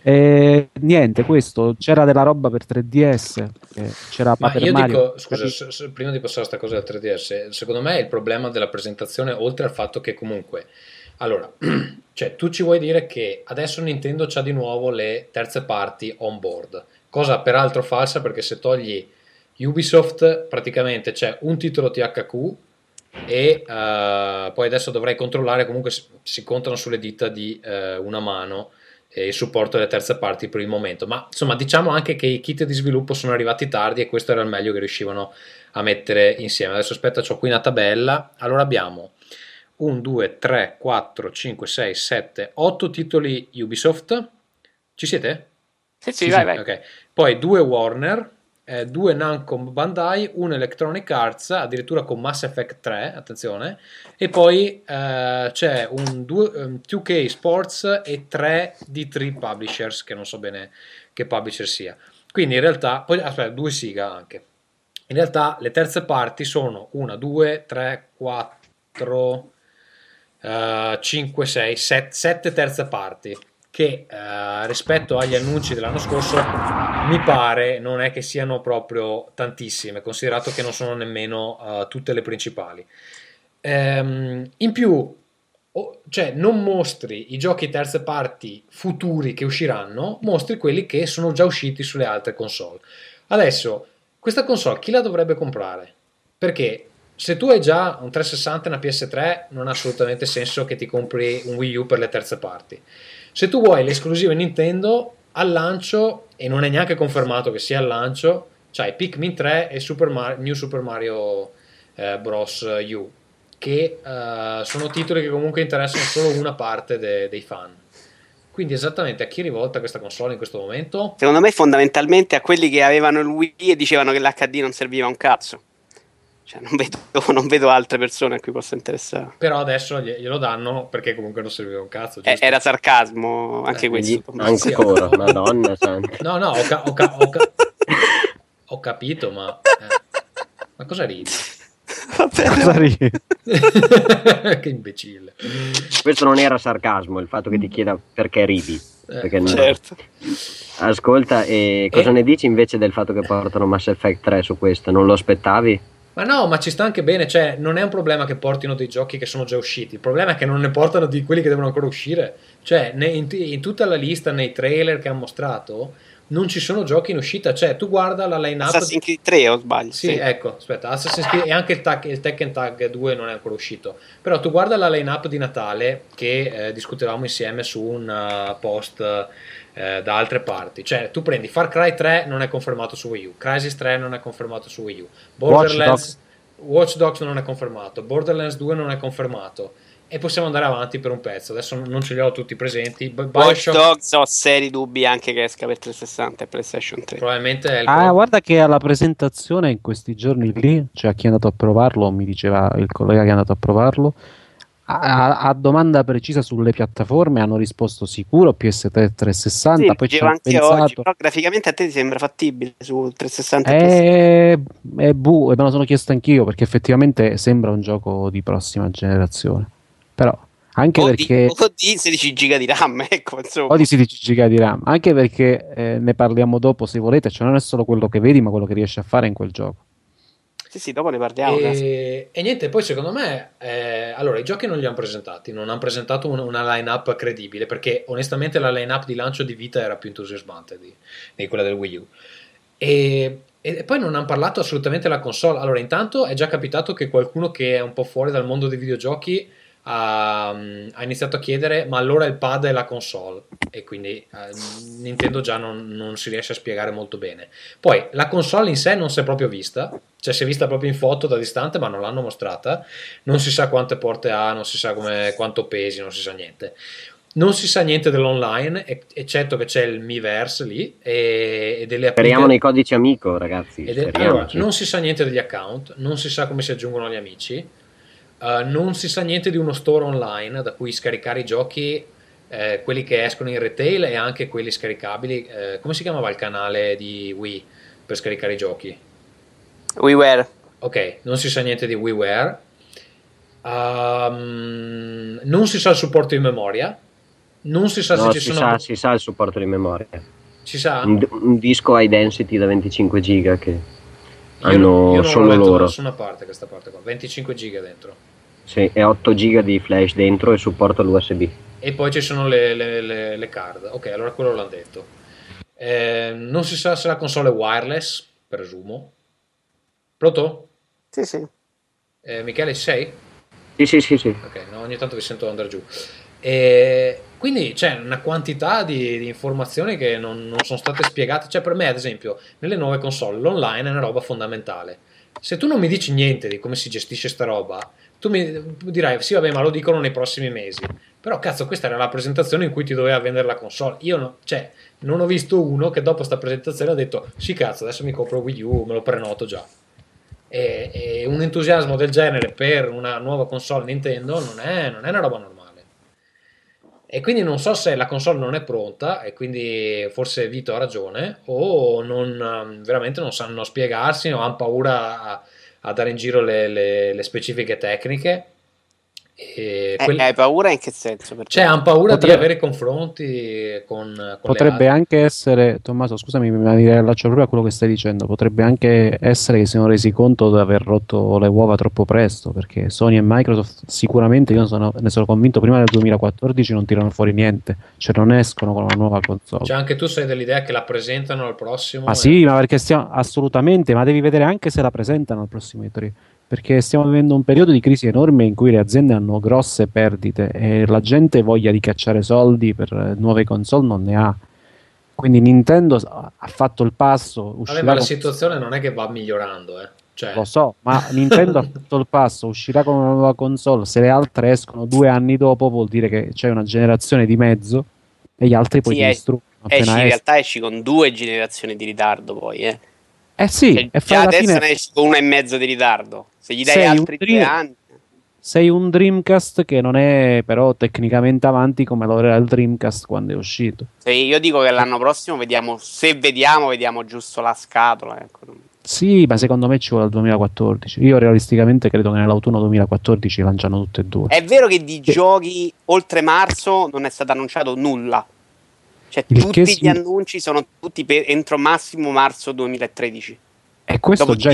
Niente, questo c'era della roba per 3DS, c'era Paper Mario. Dico, scusa, prima di passare a sta cosa del 3DS, secondo me è il problema della presentazione, oltre al fatto che comunque allora, cioè tu ci vuoi dire che adesso Nintendo c'ha di nuovo le terze parti on board, cosa peraltro falsa, perché se togli Ubisoft praticamente c'è un titolo THQ e poi adesso dovrei controllare, comunque si contano sulle dita di una mano il supporto delle terze parti per il momento, ma insomma diciamo anche che i kit di sviluppo sono arrivati tardi e questo era il meglio che riuscivano a mettere insieme. Adesso aspetta, c'ho qui una tabella, allora abbiamo 1, 2, 3, 4, 5, 6, 7, 8 titoli Ubisoft, ci siete? Sì, vai. Okay. Poi 2 Warner, 2 Namco Bandai, 1 Electronic Arts, addirittura con Mass Effect 3, attenzione, e poi c'è un 2K Sports e 3 di 3 publishers, che non so bene che publisher sia. Quindi in realtà, poi aspetta, 2 Sega anche. In realtà le terze parti sono 1, 2, 3, 4, 5, 6, 7 terze parti, che rispetto agli annunci dell'anno scorso mi pare non è che siano proprio tantissime, considerato che non sono nemmeno tutte le principali. In più cioè non mostri i giochi terze parti futuri che usciranno, mostri quelli che sono già usciti sulle altre console. Adesso questa console chi la dovrebbe comprare? Perché se tu hai già un 360 e una PS3 non ha assolutamente senso che ti compri un Wii U per le terze parti. Se tu vuoi l'esclusiva Nintendo al lancio, e non è neanche confermato che sia al lancio, Cioè Pikmin 3 e New Super Mario Bros. U, che sono titoli che comunque interessano solo una parte dei fan. Quindi esattamente a chi è rivolta questa console in questo momento? Secondo me fondamentalmente a quelli che avevano il Wii e dicevano che l'HD non serviva un cazzo. Cioè non vedo altre persone a cui possa interessare. Però adesso glielo danno perché comunque non serviva un cazzo. Era sarcasmo anche questo. Ancora, madonna. No, ho capito, ma cosa ridi? Che imbecille. Questo non era sarcasmo, il fatto che ti chieda perché ridi, perché certo. No. Ascolta, e cosa ne dici invece del fatto che portano Mass Effect 3 su questo? Non lo aspettavi? Ma no, ma ci sta anche bene, cioè non è un problema che portino dei giochi che sono già usciti, il problema è che non ne portano di quelli che devono ancora uscire. Cioè in tutta la lista, nei trailer che hanno mostrato, non ci sono giochi in uscita. Cioè tu guarda la line up Assassin's Creed 3 o sbaglio? Sì, ecco, aspetta, Assassin's Creed e anche il Tekken Tag 2 non è ancora uscito. Però tu guarda la line up di Natale che discutevamo insieme su un post da altre parti. Cioè tu prendi Far Cry 3 non è confermato su Wii U, Crysis 3 non è confermato su Wii U, Watch Dogs non è confermato, Borderlands 2 non è confermato. E possiamo andare avanti per un pezzo. Adesso non ce li ho tutti presenti. Watch Dogs ho seri dubbi anche che esca per 360 e PlayStation 3. Probabilmente è il guarda che alla presentazione in questi giorni lì, cioè chi è andato a provarlo, mi diceva il collega che è andato a provarlo, a domanda precisa sulle piattaforme hanno risposto sicuro PS3 360. Sì, poi ci hanno pensato oggi, però graficamente a te ti sembra fattibile su 360 e me lo sono chiesto anch'io, perché effettivamente sembra un gioco di prossima generazione. Però anche perché di 16 giga di RAM, ecco, insomma. O di 16 giga di RAM, anche perché ne parliamo dopo se volete, cioè non è solo quello che vedi, ma quello che riesci a fare in quel gioco. Sì, dopo ne parliamo. E niente, poi secondo me allora i giochi non li hanno presentati, non hanno presentato una line-up credibile, perché onestamente la line-up di lancio di Vita era più entusiasmante di quella del Wii U. E poi non hanno parlato assolutamente della console. Allora, intanto è già capitato che qualcuno che è un po' fuori dal mondo dei videogiochi ha iniziato a chiedere: ma allora il pad è la console? E quindi Nintendo già non si riesce a spiegare molto bene. Poi la console in sé non si è proprio vista, cioè si è vista proprio in foto da distante, ma non l'hanno mostrata. Non si sa quante porte ha, non si sa quanto pesi, non si sa niente. Non si sa niente dell'online, eccetto che c'è il Miiverse lì e delle speriamo nei codici amico, ragazzi. Allora, non si sa niente degli account, non si sa come si aggiungono gli amici. Non si sa niente di uno store online da cui scaricare i giochi, quelli che escono in retail e anche quelli scaricabili. Come si chiamava il canale di Wii per scaricare i giochi? WiiWare. Ok, non si sa niente di WiiWare. Non si sa il supporto di memoria. Non si sa se ci sono. Si sa il supporto di memoria. Si sa? Un disco high density da 25 giga che hanno solo loro. Da nessuna parte questa parte qua. 25 giga dentro. Sì, e 8 giga di flash dentro e supporta l'USB. E poi ci sono le card. Ok, allora quello l'hanno detto. Non si sa se la console è wireless, presumo. Pronto? Sì. Michele, ci sei? Sì. Ok, no, ogni tanto vi sento andare giù. Quindi c'è una quantità di informazioni che non sono state spiegate. Cioè per me ad esempio nelle nuove console l'online è una roba fondamentale. Se tu non mi dici niente di come si gestisce sta roba, tu mi dirai sì vabbè ma lo dicono nei prossimi mesi, però cazzo questa era la presentazione in cui ti doveva vendere la console. Io non ho visto uno che dopo sta presentazione ha detto sì cazzo adesso mi compro Wii U, me lo prenoto già. E un entusiasmo del genere per una nuova console Nintendo non è una roba normale. E quindi non so se la console non è pronta e quindi forse Vito ha ragione o veramente non sanno spiegarsi o hanno paura a dare in giro le specifiche tecniche. Hai paura in che senso? Cioè hanno paura di avere confronti con potrebbe anche essere, Tommaso scusami ma mi riallaccio proprio a quello che stai dicendo, potrebbe anche essere che si sono resi conto di aver rotto le uova troppo presto, perché Sony e Microsoft sicuramente, io ne sono convinto, prima del 2014 non tirano fuori niente, cioè non escono con una nuova console. Cioè anche tu sei dell'idea che la presentano al prossimo? Sì, ma perché assolutamente, ma devi vedere anche se la presentano al prossimo E3, perché stiamo vivendo un periodo di crisi enorme in cui le aziende hanno grosse perdite e la gente voglia ricacciare soldi per nuove console non ne ha. Quindi Nintendo ha fatto il passo. Vabbè, ma la situazione non è che va migliorando, eh. Cioè. Lo so, ma Nintendo ha fatto il passo, uscirà con una nuova console. Se le altre escono 2 anni dopo, vuol dire che c'è una generazione di mezzo e gli altri poi ti distruggono. In realtà esci con 2 generazioni di ritardo, poi, eh. Eh sì, cioè, e già adesso fine... ne esci con 1,5 di ritardo. Se gli dai altri 2 anni. Sei un Dreamcast che non è però tecnicamente avanti come lo era il Dreamcast quando è uscito. Sì, io dico che l'anno prossimo vediamo, se vediamo, vediamo giusto la scatola. Ecco. Sì, ma secondo me ci vuole il 2014. Io realisticamente credo che nell'autunno 2014 lanciano tutte e 2. È vero che di giochi oltre marzo non è stato annunciato nulla. Cioè gli annunci sono tutti entro massimo marzo 2013. E questo dopo già è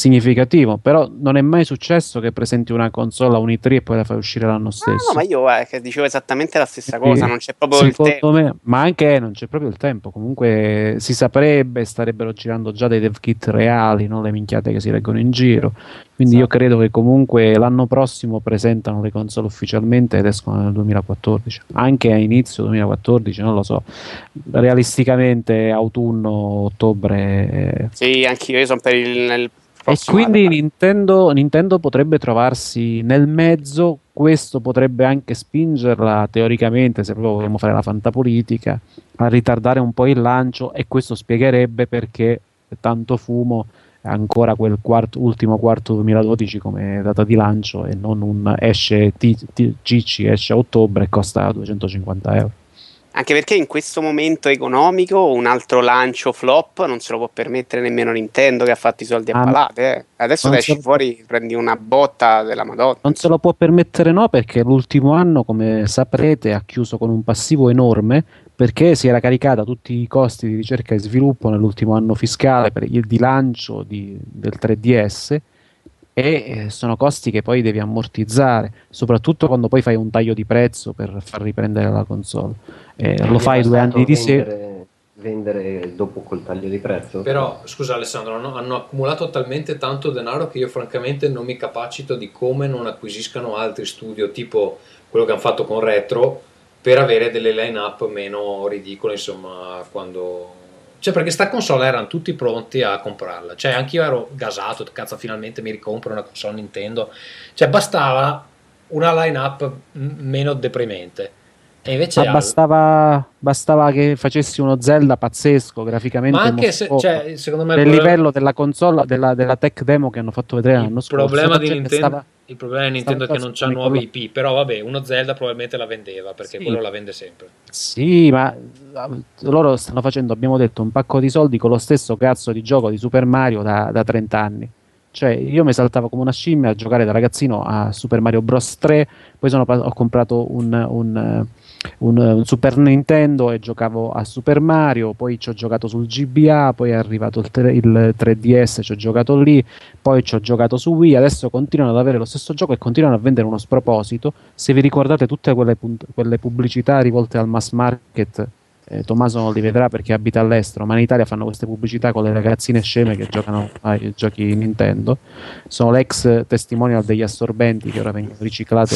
significativo, però non è mai successo che presenti una console a un E3 e poi la fai uscire l'anno stesso. No, ma io che dicevo esattamente la stessa cosa, non c'è proprio il tempo. Me, ma anche non c'è proprio il tempo, comunque si saprebbe, starebbero girando già dei dev kit reali, non le minchiate che si leggono in giro. Quindi esatto. Io credo che comunque l'anno prossimo presentano le console ufficialmente ed escono nel 2014, anche a inizio 2014, non lo so, realisticamente autunno, ottobre. Sì, anch'io, io sono per il e quindi Nintendo potrebbe trovarsi nel mezzo, questo potrebbe anche spingerla teoricamente, se proprio vogliamo fare la fantapolitica, a ritardare un po' il lancio, e questo spiegherebbe perché tanto fumo ancora quel ultimo quarto 2012 come data di lancio e non un esce a ottobre e costa 250 euro, anche perché in questo momento economico un altro lancio flop non se lo può permettere nemmeno Nintendo, che ha fatto i soldi a palate, eh. Adesso esci fuori, prendi una botta della Madonna. Non se lo può permettere, no, perché l'ultimo anno, come saprete, ha chiuso con un passivo enorme, perché si era caricata tutti i costi di ricerca e sviluppo nell'ultimo anno fiscale per il lancio del 3DS, e sono costi che poi devi ammortizzare, soprattutto quando poi fai un taglio di prezzo per far riprendere la console. Lo fai 2 anni di seguito. Vendere dopo col taglio di prezzo. Però scusa Alessandro, hanno accumulato talmente tanto denaro che io francamente non mi capacito di come non acquisiscano altri studio, tipo quello che hanno fatto con Retro, per avere delle line up meno ridicole, insomma, quando... Cioè, perché sta console erano tutti pronti a comprarla. Cioè, anch'io ero gasato, cazzo, finalmente mi ricompro una console Nintendo. Cioè, bastava una line up meno deprimente. E invece bastava che facessi uno Zelda pazzesco graficamente, ma anche se, cioè, secondo me del livello della console, della tech demo che hanno fatto vedere l'anno scorso. Il problema di Nintendo è che non c'ha nuovi IP, però vabbè, uno Zelda probabilmente la vendeva, perché quello la vende sempre. Sì, ma loro stanno facendo, abbiamo detto, un pacco di soldi con lo stesso cazzo di gioco di Super Mario da 30 anni. Cioè, io mi saltavo come una scimmia a giocare da ragazzino a Super Mario Bros 3, poi ho comprato un Super Nintendo e giocavo a Super Mario, poi ci ho giocato sul GBA, poi è arrivato il 3DS, ci ho giocato lì, poi ci ho giocato su Wii. Adesso continuano ad avere lo stesso gioco e continuano a vendere uno sproposito. Se vi ricordate tutte quelle pubblicità rivolte al mass market, Tommaso non li vedrà perché abita all'estero, ma in Italia fanno queste pubblicità con le ragazzine sceme che giocano ai giochi Nintendo, sono l'ex testimonial degli assorbenti che ora vengono riciclate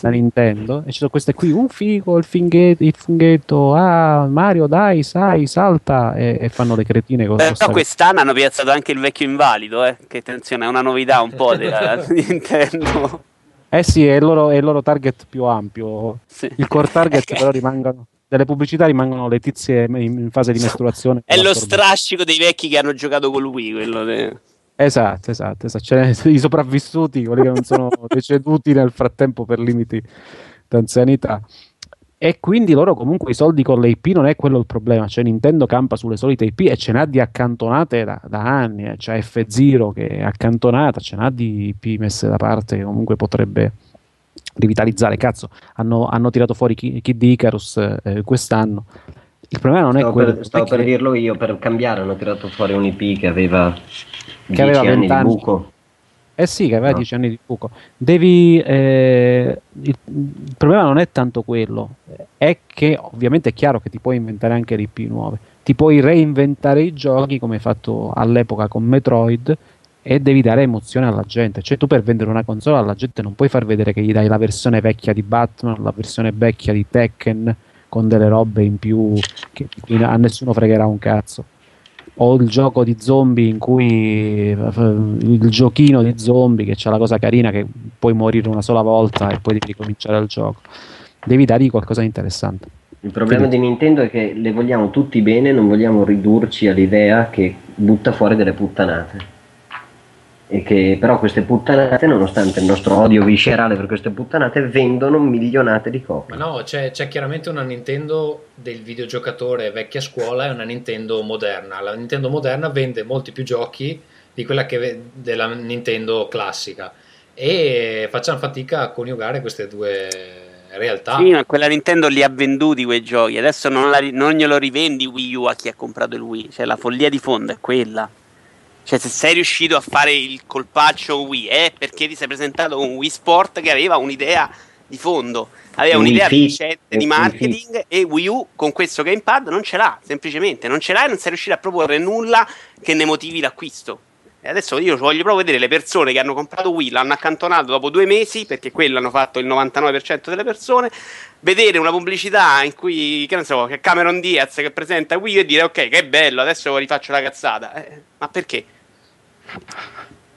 da Nintendo, e ci sono queste qui, un figo, il funghetto, ah Mario dai, sai, salta, e fanno le cretine con però quest'anno hanno piazzato anche il vecchio invalido, che attenzione, è una novità un po' della Nintendo. Eh sì, è il loro target più ampio, sì. Il core target però rimangono le tizie in fase di mestruazione. È lo strascico dei vecchi che hanno giocato con lui, quello de... Esatto. Cioè, i sopravvissuti, quelli che non sono deceduti nel frattempo per limiti d'anzianità. E quindi loro comunque i soldi con le IP non è quello il problema, cioè Nintendo campa sulle solite IP e ce n'ha di accantonate da anni, c'è F-Zero che è accantonata, ce n'ha di IP messe da parte che comunque potrebbe... rivitalizzare, cazzo, hanno tirato fuori Kid Icarus quest'anno. Il problema non è quello. Stavo per dirlo io, per cambiare hanno tirato fuori un IP che aveva 10 anni di buco. Eh sì, che aveva 10 anni di buco. Il problema non è tanto quello, è che ovviamente è chiaro che ti puoi inventare anche IP nuove, ti puoi reinventare i giochi come hai fatto all'epoca con Metroid, e devi dare emozione alla gente. Cioè tu per vendere una console alla gente non puoi far vedere che gli dai la versione vecchia di Batman, la versione vecchia di Tekken, con delle robe in più che a nessuno fregherà un cazzo. O il gioco di zombie in cui il giochino di zombie che c'è la cosa carina che puoi morire una sola volta e poi devi ricominciare il gioco. Devi dargli qualcosa di interessante. Il problema di Nintendo è che le vogliamo tutti bene, non vogliamo ridurci all'idea che butta fuori delle puttanate. E che però queste puttanate, nonostante il nostro odio viscerale per queste puttanate, vendono milionate di copie. Ma no, c'è chiaramente una Nintendo del videogiocatore vecchia scuola e una Nintendo moderna. La Nintendo moderna vende molti più giochi di quella che della Nintendo classica e facciamo fatica a coniugare queste due realtà. Sì, ma quella Nintendo li ha venduti quei giochi, adesso non glielo rivendi Wii U a chi ha comprato il Wii, cioè la follia di fondo è quella. Cioè, se sei riuscito a fare il colpaccio Wii è perché ti sei presentato con Wii Sport che aveva un'idea di fondo, aveva un'idea vincente di marketing, e Wii U con questo gamepad non ce l'ha, semplicemente non ce l'ha e non sei riuscito a proporre nulla che ne motivi l'acquisto. E adesso io voglio proprio vedere le persone che hanno comprato Wii, l'hanno accantonato dopo 2 mesi, perché quello hanno fatto il 99% delle persone, vedere una pubblicità in cui, che non so, che Cameron Diaz che presenta Wii e dire ok, che bello, adesso rifaccio la cazzata, ma perché?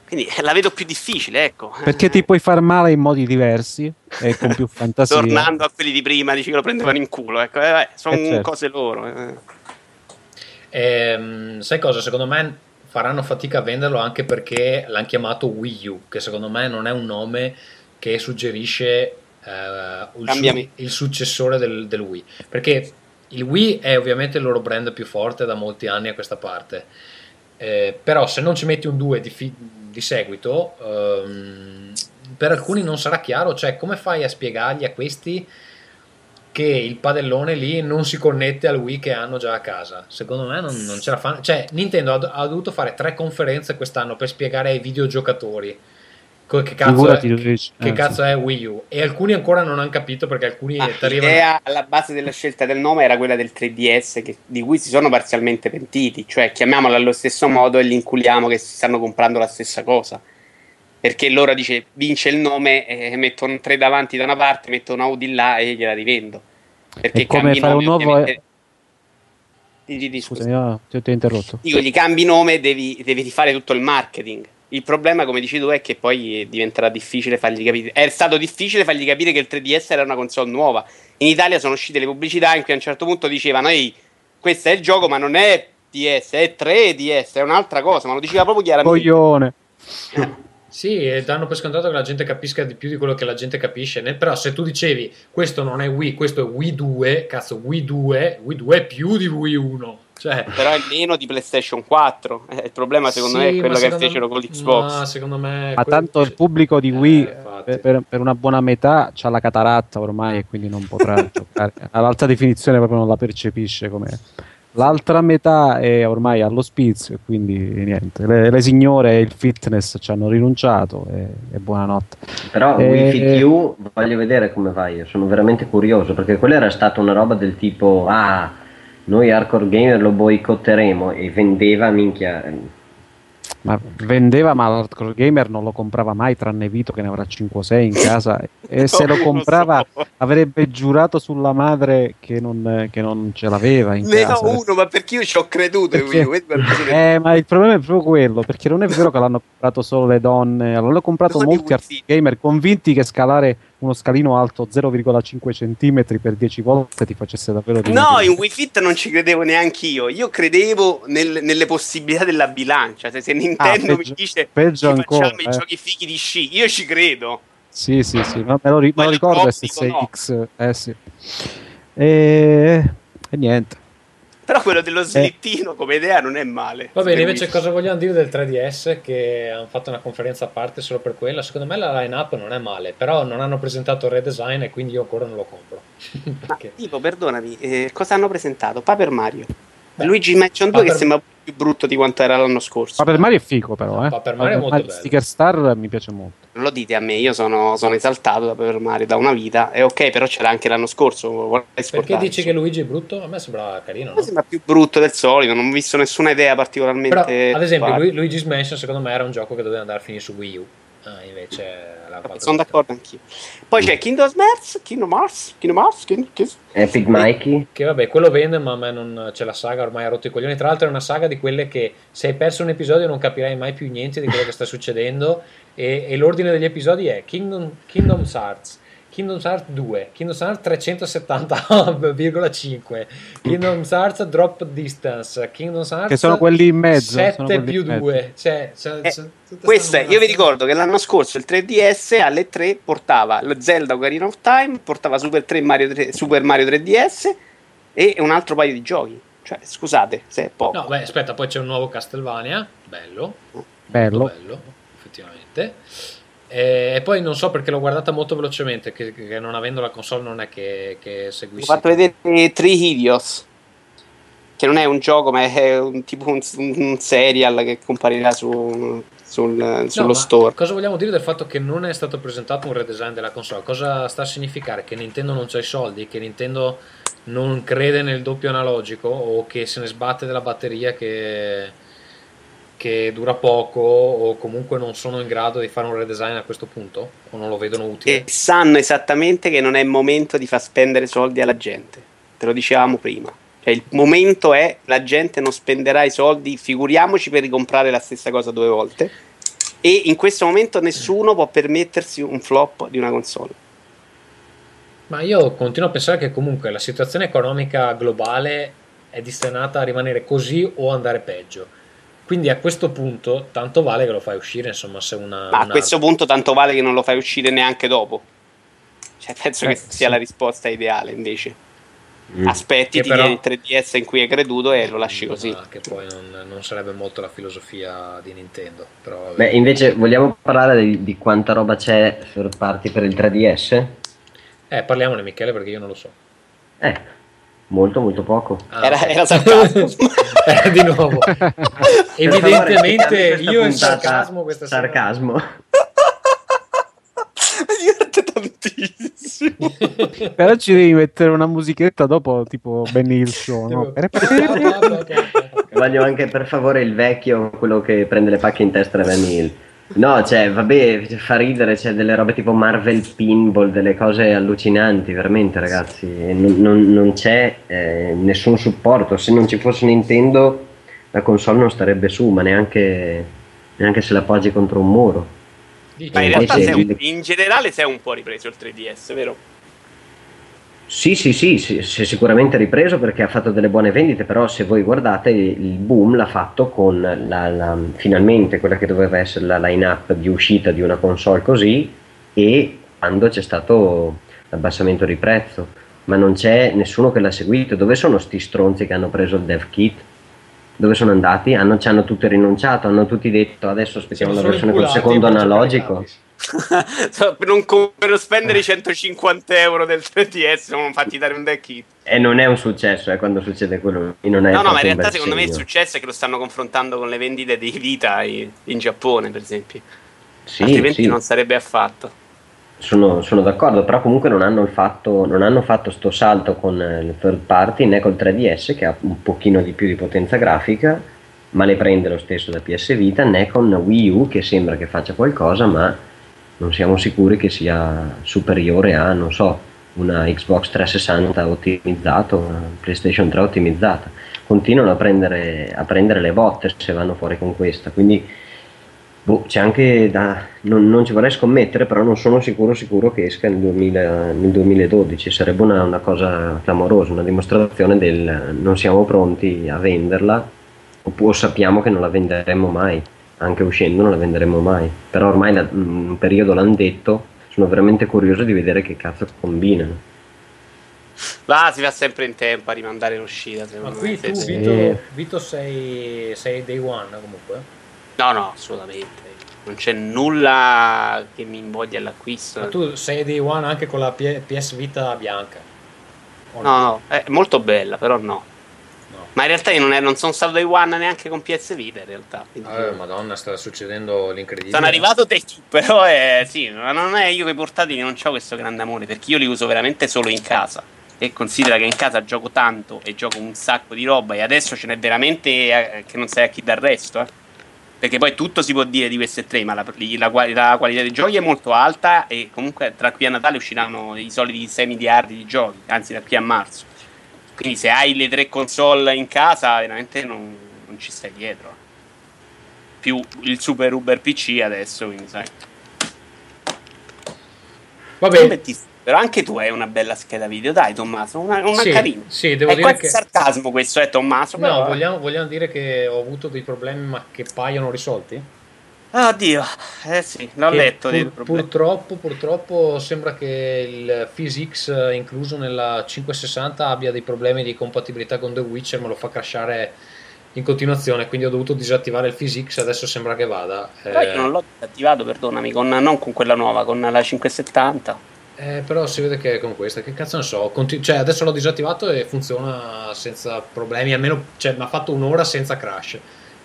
Quindi la vedo più difficile, ecco. Perché ti puoi far male in modi diversi e con più fantasia. Tornando a quelli di prima, dici che lo prendevano in culo, ecco, sono certo. Cose loro. Sai cosa? Secondo me faranno fatica a venderlo anche perché l'hanno chiamato Wii U, che secondo me non è un nome che suggerisce il successore del Wii. Perché il Wii è ovviamente il loro brand più forte da molti anni a questa parte. Però se non ci metti un 2 di seguito, per alcuni non sarà chiaro, cioè come fai a spiegargli a questi che il padellone lì non si connette al Wii che hanno già a casa? Secondo me non ce la fanno, cioè Nintendo ha dovuto fare 3 conferenze quest'anno per spiegare ai videogiocatori che cazzo è Wii U, e alcuni ancora non hanno capito perché alcuni arrivano. L'idea alla base della scelta del nome era quella del 3DS di cui si sono parzialmente pentiti, cioè chiamiamola allo stesso modo e li inculiamo che si stanno comprando la stessa cosa, perché loro dice vince il nome, metto un 3 davanti da una parte, metto una U di là e gliela rivendo, perché è come fare un nuovo. Scusami, no, ti ho interrotto. Dico, gli cambi nome, devi rifare tutto il marketing. Il problema, come dici tu, è che poi diventerà difficile fargli capire. È stato difficile fargli capire che il 3DS era una console nuova. In Italia sono uscite le pubblicità in cui a un certo punto dicevano ehi, questo è il gioco, ma non è DS, è 3DS, è un'altra cosa, ma lo diceva proprio chiaramente. Coglione. Sì, e danno per scontato che la gente capisca di più di quello che la gente capisce. Però se tu dicevi questo non è Wii, questo è Wii 2, cazzo, Wii 2 è più di Wii 1. Cioè, però è meno di PlayStation 4. Il problema, secondo me, è quello che fecero con l'Xbox. No, secondo me. Ma tanto il pubblico di Wii, per una buona metà, c'ha la cataratta ormai e quindi non potrà giocare. All'alta definizione proprio non la percepisce com'è. L'altra metà è ormai all'ospizio e quindi niente. Le signore e il fitness ci hanno rinunciato e buonanotte. Però Wii Fit U voglio vedere come va. Io sono veramente curioso perché quella era stata una roba del tipo noi hardcore gamer lo boicotteremo, e vendeva minchia. Ma l'hardcore gamer non lo comprava mai, tranne Vito che ne avrà 5 o 6 in casa e no, se lo comprava avrebbe giurato sulla madre che non ce l'aveva in casa. Ne ho uno, ma perché io ci ho creduto ma il problema è proprio quello, perché non è vero che l'hanno comprato solo le donne, l'hanno comprato molti hardcore gamer convinti che scalare uno scalino alto 0,5 cm per 10 volte ti facesse davvero divertire. No, in Wii Fit non ci credevo neanche io credevo nelle possibilità della bilancia. Se Nintendo mi dice peggio ancora, facciamo i giochi fighi di sci, io ci credo. Sì, ma me lo ricordo S6X, no. Sì. E niente. Però quello dello slittino come idea non è male. Va bene, invece cosa vogliamo dire del 3DS? Che hanno fatto una conferenza a parte solo per quella. Secondo me la line-up non è male, però non hanno presentato il redesign e quindi io ancora non lo compro. Ma tipo, perdonami, cosa hanno presentato? Paper Mario. Beh, Luigi Mansion 2 che sembra più brutto di quanto era l'anno scorso. Paper Mario è figo però, eh. Paper Mario è molto bello. Sticker Star mi piace molto. Non lo dite a me, io sono esaltato da Paper Mario da una vita. È ok, però c'era anche l'anno scorso. Perché dici che Luigi è brutto? A me sembra carino, no? Sembra più brutto del solito, non ho visto nessuna idea particolarmente. Però, ad esempio, Luigi's Mansion secondo me era un gioco che doveva andare a finire su Wii U. invece sono d'accordo anch'io. Poi c'è Kingdom Hearts Epic Mikey, che vabbè, quello vende, ma a me non c'è, la saga ormai ha rotto i coglioni. Tra l'altro è una saga di quelle che se hai perso un episodio non capirai mai più niente di quello che sta succedendo, e l'ordine degli episodi è Kingdom Hearts, Kingdom Hearts 2, Kingdom Hearts 370,5, Kingdom Hearts Drop Distance, Kingdom Hearts, che sono quelli in mezzo, 7 più 2. Questa, io vi ricordo che l'anno scorso il 3DS alle 3 portava lo Zelda Ocarina of Time, portava Super Mario 3DS e un altro paio di giochi, cioè scusate se è poco. No, beh, aspetta, poi c'è un nuovo Castlevania, bello effettivamente. E poi non so perché l'ho guardata molto velocemente, che non avendo la console non è che seguissi. Ho fatto vedere Three Idiots, che non è un gioco ma è tipo un serial che comparirà sullo store. Cosa vogliamo dire del fatto che non è stato presentato un redesign della console? Cosa sta a significare? Che Nintendo non c'ha i soldi? Che Nintendo non crede nel doppio analogico, o che se ne sbatte della batteria che dura poco, o comunque non sono in grado di fare un redesign a questo punto, o non lo vedono utile? E sanno esattamente che non è il momento di far spendere soldi alla gente, te lo dicevamo prima, cioè il momento è la gente non spenderà i soldi, figuriamoci per ricomprare la stessa cosa 2 volte, e in questo momento nessuno può permettersi un flop di una console. Ma io continuo a pensare che comunque la situazione economica globale è destinata a rimanere così o andare peggio. Quindi a questo punto tanto vale che lo fai uscire, insomma, se una... Ma a questo punto tanto vale che non lo fai uscire neanche dopo. Cioè, penso che sia la risposta ideale, invece. Aspetti di però... il 3DS in cui hai creduto e lo lasci così. Che poi non sarebbe molto la filosofia di Nintendo. Però... Beh, invece vogliamo parlare di quanta roba c'è per parti per il 3DS? Parliamone, Michele, perché io non lo so. Molto poco. Era sarcasmo. Di nuovo. Evidentemente io in sarcasmo questa sera. Sarcasmo. Mi diverte tantissimo. Però ci devi mettere una musichetta dopo, tipo Benny Hill Show, no? Voglio anche per favore il vecchio, quello che prende le pacche in testa da Benny Hill. No, cioè, vabbè, fa ridere, c'è delle robe tipo Marvel Pinball, delle cose allucinanti, veramente, ragazzi. Non c'è nessun supporto. Se non ci fosse Nintendo, la console non starebbe su, ma neanche se la appoggi contro un muro. Ma in realtà in generale si è un po' ripreso il 3DS, vero? Sì, si è sicuramente ripreso perché ha fatto delle buone vendite, però se voi guardate il boom l'ha fatto con finalmente quella che doveva essere la line-up di uscita di una console così, e quando c'è stato l'abbassamento di prezzo, ma non c'è nessuno che l'ha seguito. Dove sono sti stronzi che hanno preso il dev kit? Dove sono andati? Ci hanno tutti rinunciato, hanno tutti detto adesso aspettiamo la versione col secondo analogico. Non per spendere i 150 euro del 3DS non fatti dare un dev kit. E non è un successo, quando succede quello non è. No, ma in realtà secondo me il successo è che lo stanno confrontando con le vendite di Vita in Giappone, per esempio. Sì, altrimenti sì, non sarebbe affatto. Sono d'accordo, però comunque non hanno fatto sto salto con il third party, né col 3DS che ha un pochino di più di potenza grafica ma le prende lo stesso da PS Vita, né con Wii U che sembra che faccia qualcosa ma non siamo sicuri che sia superiore a, non so, una Xbox 360 ottimizzata, una PlayStation 3 ottimizzata. Continuano a prendere le botte se vanno fuori con questa, quindi c'è anche non ci vorrei scommettere, però non sono sicuro che esca nel 2012, sarebbe una cosa clamorosa, una dimostrazione del non siamo pronti a venderla, oppure sappiamo che non la venderemo mai, anche uscendo non la venderemo mai, però ormai un periodo l'hanno detto, sono veramente curioso di vedere che cazzo combinano. Là si va sempre in tempo a rimandare l'uscita. Ma qui tu, Vito sei day one comunque? No, assolutamente. Non c'è nulla che mi invoglia all'acquisto. Ma tu sei day one anche con la PS Vita bianca? No, è molto bella, però no. Ma in realtà io non sono stato day one neanche con PS Vita, in realtà. Madonna, sta succedendo l'incredibile. Sono arrivato day two, però sì, ma non è, io che i portatili non c'ho questo grande amore, perché io li uso veramente solo in casa. E considera che in casa gioco tanto e gioco un sacco di roba, e adesso ce n'è veramente che non sai a chi dar resto, perché poi tutto si può dire di queste tre, ma la qualità dei giochi è molto alta, e comunque tra qui a Natale usciranno i soliti 6 miliardi di giochi, anzi da qui a marzo. Quindi se hai le tre console in casa veramente non ci stai dietro, più il super Uber PC adesso, quindi sai. Vabbè. Però anche tu hai una bella scheda video, dai Tommaso, una sì, carina. Sì, devo dire che... sarcasmo questo, Tommaso? No, però... vogliamo dire che ho avuto dei problemi ma che paiono risolti? Oddio, sì, l'ho letto. Purtroppo sembra che il PhysX incluso nella 560 abbia dei problemi di compatibilità con The Witcher, me lo fa crashare in continuazione, quindi ho dovuto disattivare il PhysX, adesso sembra che vada. Poi io non l'ho disattivato, perdonami, non con quella nuova, con la 570. Però si vede che con questa, che cazzo ne so, cioè adesso l'ho disattivato e funziona senza problemi, almeno cioè, mi ha fatto un'ora senza crash.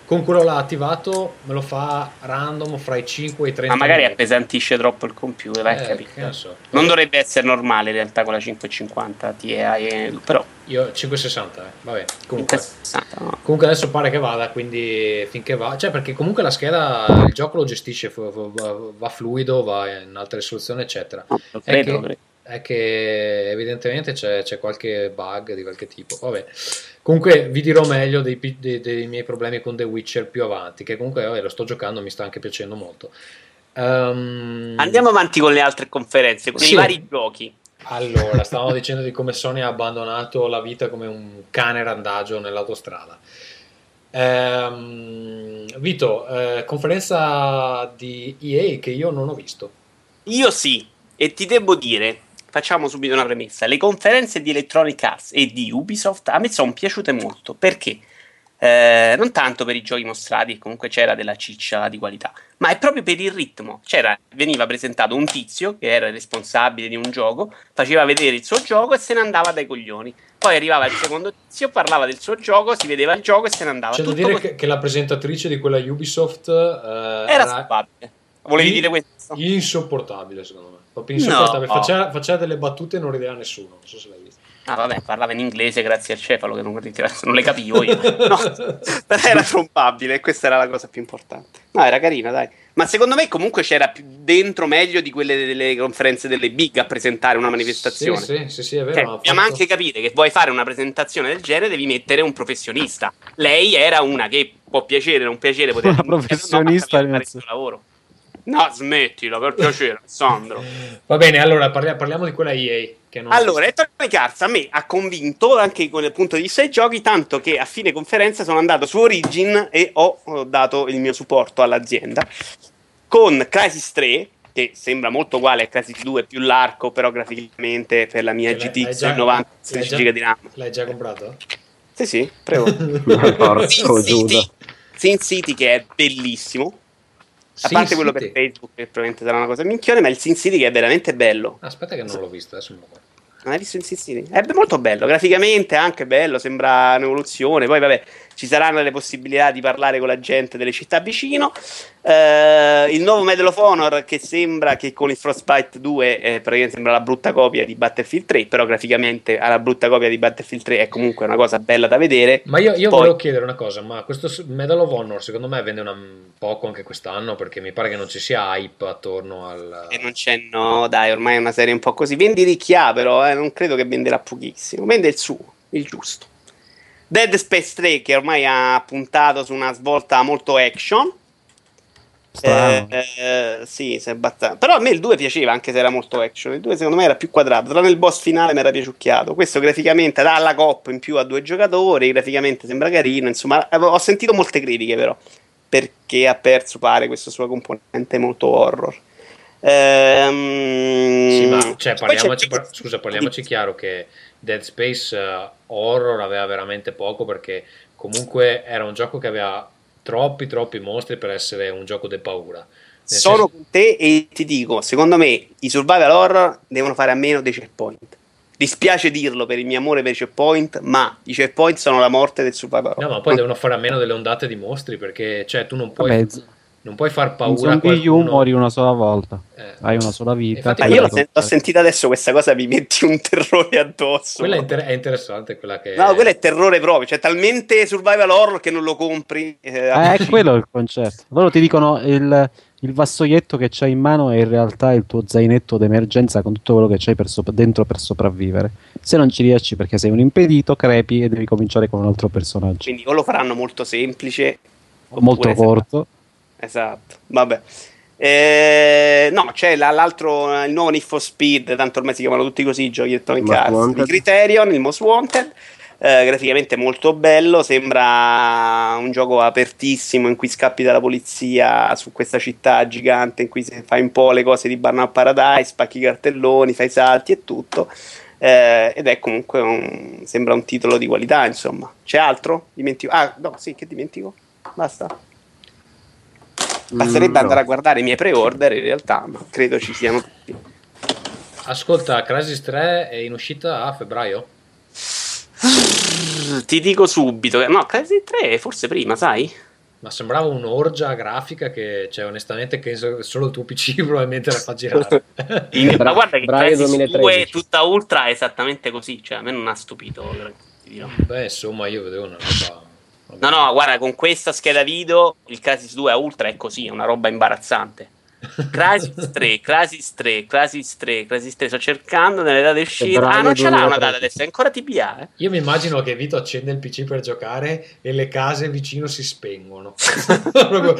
Con quello l'ha attivato, me lo fa random fra i 5 e i 30. Ma magari appesantisce troppo il computer, vai, capito? So. Non dovrebbe essere normale in realtà con la 550 Ti, però io 560, vabbè. Comunque. 560, no. Comunque adesso pare che vada, quindi finché va, cioè perché comunque la scheda il gioco lo gestisce, va fluido, va in alta risoluzione, eccetera. No, credo. È che evidentemente c'è qualche bug di qualche tipo. Vabbè, comunque vi dirò meglio dei miei problemi con The Witcher più avanti, che comunque lo sto giocando, mi sta anche piacendo molto. Andiamo avanti con le altre conferenze, con i vari giochi. Allora, stavamo dicendo di come Sony ha abbandonato la vita come un cane randagio nell'autostrada. Vito, conferenza di EA che io non ho visto. Io sì, e ti devo dire, facciamo subito una premessa: le conferenze di Electronic Arts e di Ubisoft a me sono piaciute molto, perché non tanto per i giochi mostrati, comunque c'era della ciccia di qualità, ma è proprio per il ritmo. Veniva presentato un tizio che era il responsabile di un gioco, faceva vedere il suo gioco e se ne andava dai coglioni. Poi arrivava il secondo tizio, parlava del suo gioco, si vedeva il gioco e se ne andava. C'è da dire che la presentatrice di quella Ubisoft era scappabile. Volevi dire questo? Insopportabile, secondo me. Proprio insopportabile. No. Faceva delle battute e non rideva nessuno. Non so se l'hai visto. Ah, vabbè, parlava in inglese grazie al cefalo, che non le capivo io. No, era trompabile, questa era la cosa più importante. No, era carina, dai. Ma secondo me comunque c'era più dentro, meglio di quelle delle conferenze delle big, a presentare una manifestazione. Sì, è vero. Cioè, dobbiamo anche capire che vuoi fare una presentazione del genere, devi mettere un professionista. Lei era una che può piacere, non piacere, poteva professionista fare il suo lavoro. No, smettila, per piacere, Sandro. Va bene, allora parliamo di quella EA che non... Allora, Electronic Arts a me ha convinto anche con il punto di vista dei giochi, tanto che a fine conferenza sono andato su Origin e ho dato il mio supporto all'azienda con Crysis 3, che sembra molto uguale a Crysis 2, più l'arco, però graficamente per la mia GTX 90 16 GB di RAM. L'hai già comprato? Sì, prego. Sin City, che è bellissimo. A parte quello per Facebook, che probabilmente sarà una cosa minchione, ma il Sin City che è veramente bello. Aspetta, che non l'ho visto, adesso me lo guardo. Non hai visto il Sin City? È molto bello, graficamente anche bello, sembra un'evoluzione. Poi vabbè, ci saranno le possibilità di parlare con la gente delle città vicino. Il nuovo Medal of Honor, che sembra che con il Frostbite 2 praticamente sembra la brutta copia di Battlefield 3, però graficamente alla brutta copia di Battlefield 3 è comunque una cosa bella da vedere. Ma io volevo chiedere una cosa, ma questo Medal of Honor secondo me vende poco anche quest'anno, perché mi pare che non ci sia hype attorno al... E non c'è, no dai, ormai è una serie un po' così, vendi ricchia però, non credo che venderà pochissimo, vende il suo, il giusto. Dead Space 3, che ormai ha puntato su una svolta molto action, sì, si è battuto. Però a me il 2 piaceva, anche se era molto action, il 2 secondo me era più quadrato, tranne il boss finale mi era piaciucchiato. Questo graficamente dà la coppa in più a 2 giocatori, graficamente sembra carino, insomma ho sentito molte critiche però, perché ha perso pare questa sua componente molto horror. Sì, ma cioè, parliamoci chiaro che Dead Space horror aveva veramente poco, perché comunque era un gioco che aveva troppi mostri per essere un gioco di paura. Sono con te e ti dico, secondo me i survival horror devono fare a meno dei checkpoint. Dispiace dirlo per il mio amore per i checkpoint, ma i checkpoint sono la morte del survival horror. No, ma poi devono fare a meno delle ondate di mostri, perché cioè tu non puoi... non puoi far paura a qualcuno. Muori una sola volta, hai una sola vita. Infatti, io l'ho sentita adesso questa cosa, mi metti un terrore addosso. Quella è interessante, quella che no, quella è terrore proprio, cioè talmente survival horror che non lo compri. È quello il concetto. Loro ti dicono il vassoietto che c'hai in mano è in realtà il tuo zainetto d'emergenza con tutto quello che c'hai dentro per sopravvivere. Se non ci riesci perché sei un impedito, crepi e devi cominciare con un altro personaggio. Quindi o lo faranno molto semplice, molto corto. Esatto, vabbè. No, c'è l'altro, il nuovo Need for Speed, tanto ormai si chiamano tutti così i giochi elettronici. Il Criterion, il Most Wanted, graficamente molto bello, sembra un gioco apertissimo in cui scappi dalla polizia su questa città gigante in cui fai un po' le cose di Burnout Paradise, spacchi i cartelloni, fai salti e tutto. Ed è comunque sembra un titolo di qualità, insomma. C'è altro? Dimentico. Ah, no, sì, che dimentico. Basta. Basterebbe andare a guardare i miei pre-order in realtà, ma credo ci siano tutti. Ascolta, Crysis 3 è in uscita a febbraio? Ti dico subito, no, Crysis 3 forse prima, sai? Ma sembrava un'orgia grafica che, cioè, onestamente, che solo il tuo PC probabilmente la fa girare. Ma guarda che Crysis 2 è tutta ultra, è esattamente così, cioè a me non ha stupito. Beh, insomma, io vedevo una roba... No, guarda, con questa scheda video il Crysis 2 a Ultra è così, è una roba imbarazzante. Crysis 3, sto cercando nella data di uscita. Ah, non ce l'ha una data adesso, è ancora TBA. Io mi immagino che Vito accende il PC per giocare e le case vicino si spengono. Proprio...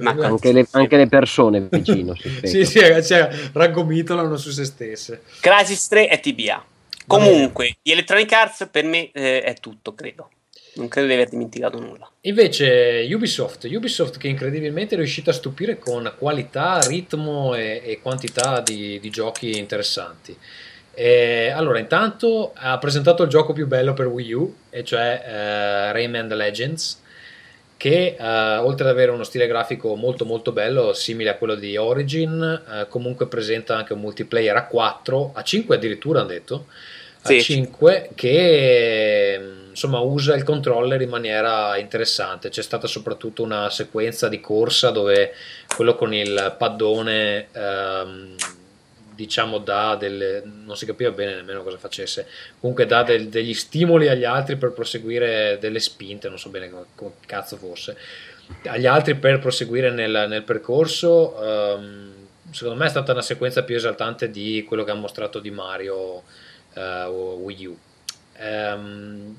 Anche le persone vicino si spengono. Sì, cioè, raggomitolano su se stesse. Crysis 3 è TBA. Comunque, di Electronic Arts per me è tutto, credo. Non credo di aver dimenticato nulla. Invece Ubisoft che incredibilmente è riuscita a stupire con qualità, ritmo e quantità di giochi interessanti. Allora, intanto ha presentato il gioco più bello per Wii U, e cioè Rayman The Legends, che oltre ad avere uno stile grafico molto molto bello, simile a quello di Origin, comunque presenta anche un multiplayer a 4, a 5 addirittura hanno detto, sì. A 5 che insomma usa il controller in maniera interessante. C'è stata soprattutto una sequenza di corsa dove quello con il paddone diciamo dà delle, non si capiva bene nemmeno cosa facesse, comunque dà degli stimoli agli altri per proseguire, delle spinte, non so bene come cazzo fosse, agli altri per proseguire nel percorso. Secondo me è stata una sequenza più esaltante di quello che ha mostrato di Mario Wii U.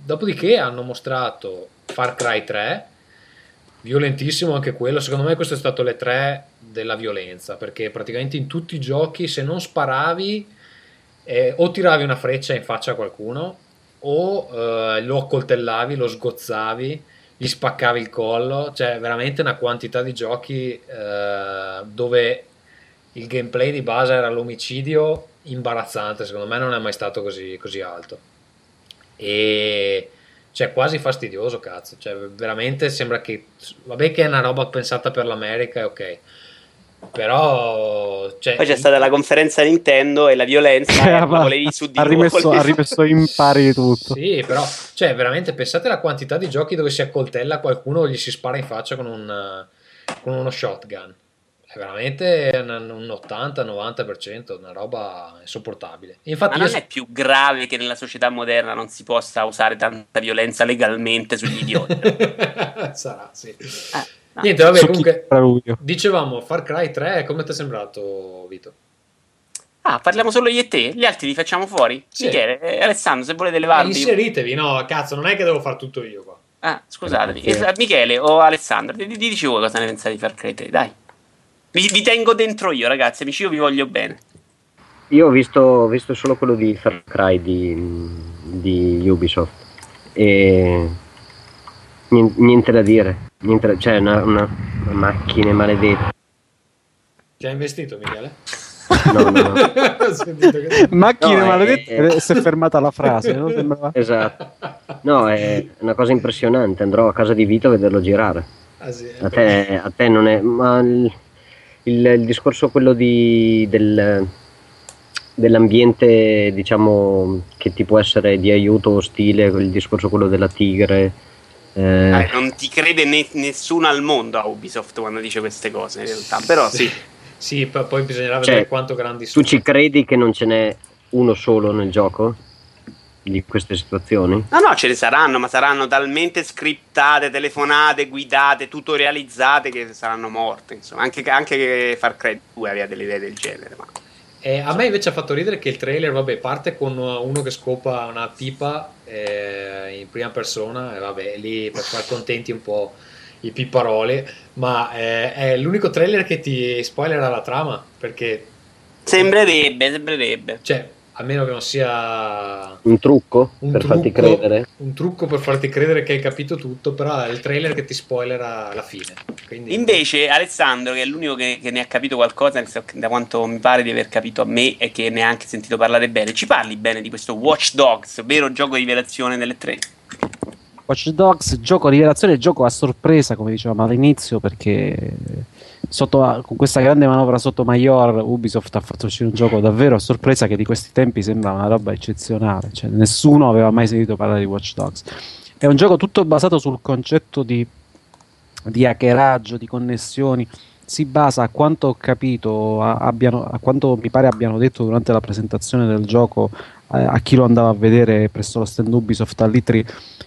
Dopodiché hanno mostrato Far Cry 3, violentissimo anche quello. Secondo me questo è stato le tre della violenza, perché praticamente in tutti i giochi se non sparavi o tiravi una freccia in faccia a qualcuno o lo accoltellavi, lo sgozzavi, gli spaccavi il collo, cioè veramente una quantità di giochi dove il gameplay di base era l'omicidio, imbarazzante. Secondo me non è mai stato così alto, e cioè quasi fastidioso, cazzo, cioè veramente sembra che, vabbè che è una roba pensata per l'America, ok, però cioè, poi c'è stata la conferenza Nintendo e la violenza volevi su di ha rimesso in pari tutto. Sì, però cioè veramente pensate alla quantità di giochi dove si accoltella qualcuno o gli si spara in faccia con uno shotgun, è veramente un 80-90%, una roba insopportabile. Infatti, ma non è più grave che nella società moderna non si possa usare tanta violenza legalmente sugli idioti? Sarà, sì. No. Niente, vabbè, comunque dicevamo Far Cry 3, come ti è sembrato, Vito? Ah, parliamo solo io e te? Gli altri li facciamo fuori? Sì. Michele, Alessandro, se volete levarvi, inseritevi, no, cazzo, non è che devo fare tutto io qua. Ah, scusatevi, Michele o Alessandro, dici voi cosa ne pensate di Far Cry 3, dai. Vi tengo dentro io, ragazzi, amici, io vi voglio bene. Io ho visto solo quello di Far Cry di Ubisoft e... niente da dire, cioè una macchina maledetta. Ti hai investito, Michele? No. Macchine maledette, si è fermata la frase, non sembrava... Esatto. No, è una cosa impressionante, andrò a casa di Vito a vederlo girare. Ah, sì, a te non è... Ma il discorso quello dell'ambiente, diciamo, che ti può essere di aiuto, ostile, il discorso quello della tigre... Non ti crede nessuno al mondo a Ubisoft quando dice queste cose, in realtà. Però sì. Sì, poi bisognerà vedere quanto grandi sono. Tu ci credi che non ce n'è uno solo nel gioco di queste situazioni? No, ce ne saranno, ma saranno talmente scriptate, telefonate, guidate, tutorializzate che saranno morte, insomma. Anche che Far Cry 2 aveva delle idee del genere, ma... a me invece ha fatto ridere che il trailer, vabbè, parte con uno che scopa una pipa in prima persona, e vabbè, lì per far contenti un po' i pipparoli, ma è l'unico trailer che ti spoilera la trama, perché... Sembrerebbe. Cioè, a meno che non sia... Un trucco per farti credere che hai capito tutto, però è il trailer che ti spoilera la fine. Quindi... Invece Alessandro, che è l'unico che ne ha capito qualcosa, da quanto mi pare di aver capito a me, e che neanche sentito parlare bene, ci parli bene di questo Watch Dogs, vero gioco rivelazione delle tre? Watch Dogs, gioco rivelazione, gioco a sorpresa, come dicevamo all'inizio, perché con questa grande manovra sotto Major Ubisoft ha fatto uscire un gioco davvero a sorpresa, che di questi tempi sembra una roba eccezionale, cioè nessuno aveva mai sentito parlare di Watch Dogs. È un gioco tutto basato sul concetto di hackeraggio, di connessioni. Si basa, a quanto ho capito, a quanto mi pare abbiano detto durante la presentazione del gioco a chi lo andava a vedere presso lo stand Ubisoft all'E3,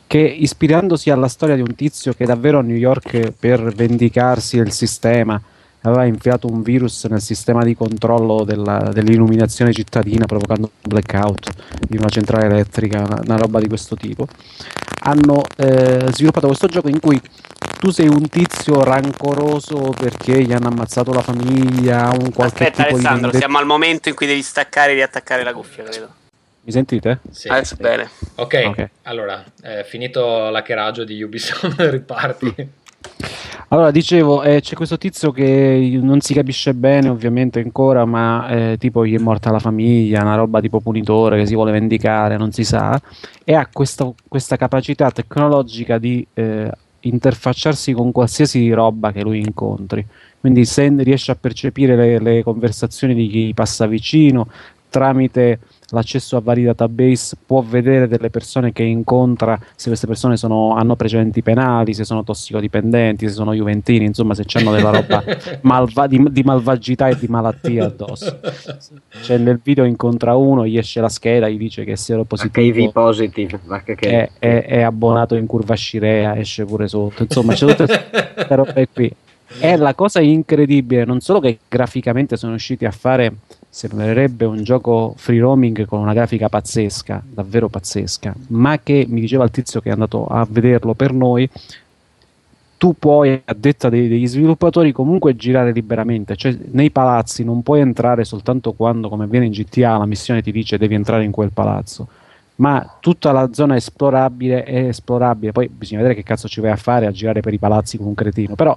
che ispirandosi alla storia di un tizio che davvero a New York, per vendicarsi del sistema, aveva infilato un virus nel sistema di controllo dell'illuminazione cittadina, provocando un blackout di una centrale elettrica, una roba di questo tipo. Hanno sviluppato questo gioco in cui tu sei un tizio rancoroso perché gli hanno ammazzato la famiglia, un qualche... Aspetta, tipo Alessandro, siamo al momento in cui devi staccare e riattaccare la cuffia, credo. Mi sentite? Sì. Adesso bene. Ok, allora, finito l'hackeraggio di Ubisoft, riparti. Allora, dicevo, c'è questo tizio che non si capisce bene, ovviamente, ancora, ma tipo gli è morta la famiglia, una roba tipo punitore che si vuole vendicare, non si sa, e ha questa capacità tecnologica di interfacciarsi con qualsiasi roba che lui incontri. Quindi se riesce a percepire le conversazioni di chi passa vicino, tramite l'accesso a vari database può vedere delle persone che incontra, se queste persone hanno precedenti penali, se sono tossicodipendenti, se sono juventini, insomma se hanno della roba di malvagità e di malattia addosso. Cioè, nel video incontra uno, gli esce la scheda, gli dice che se lo positivo, HIV positive, è abbonato in curva Scirea, esce pure sotto, insomma c'è tutta questa roba qui. È la cosa incredibile, non solo che graficamente sono riusciti a fare, sembrerebbe un gioco free roaming con una grafica pazzesca, davvero pazzesca, ma che, mi diceva il tizio che è andato a vederlo per noi, tu puoi, a detta degli sviluppatori, comunque girare liberamente, cioè nei palazzi non puoi entrare soltanto quando, come avviene in GTA, la missione ti dice devi entrare in quel palazzo, ma tutta la zona esplorabile è esplorabile. Poi bisogna vedere che cazzo ci vai a fare a girare per i palazzi come un cretino, però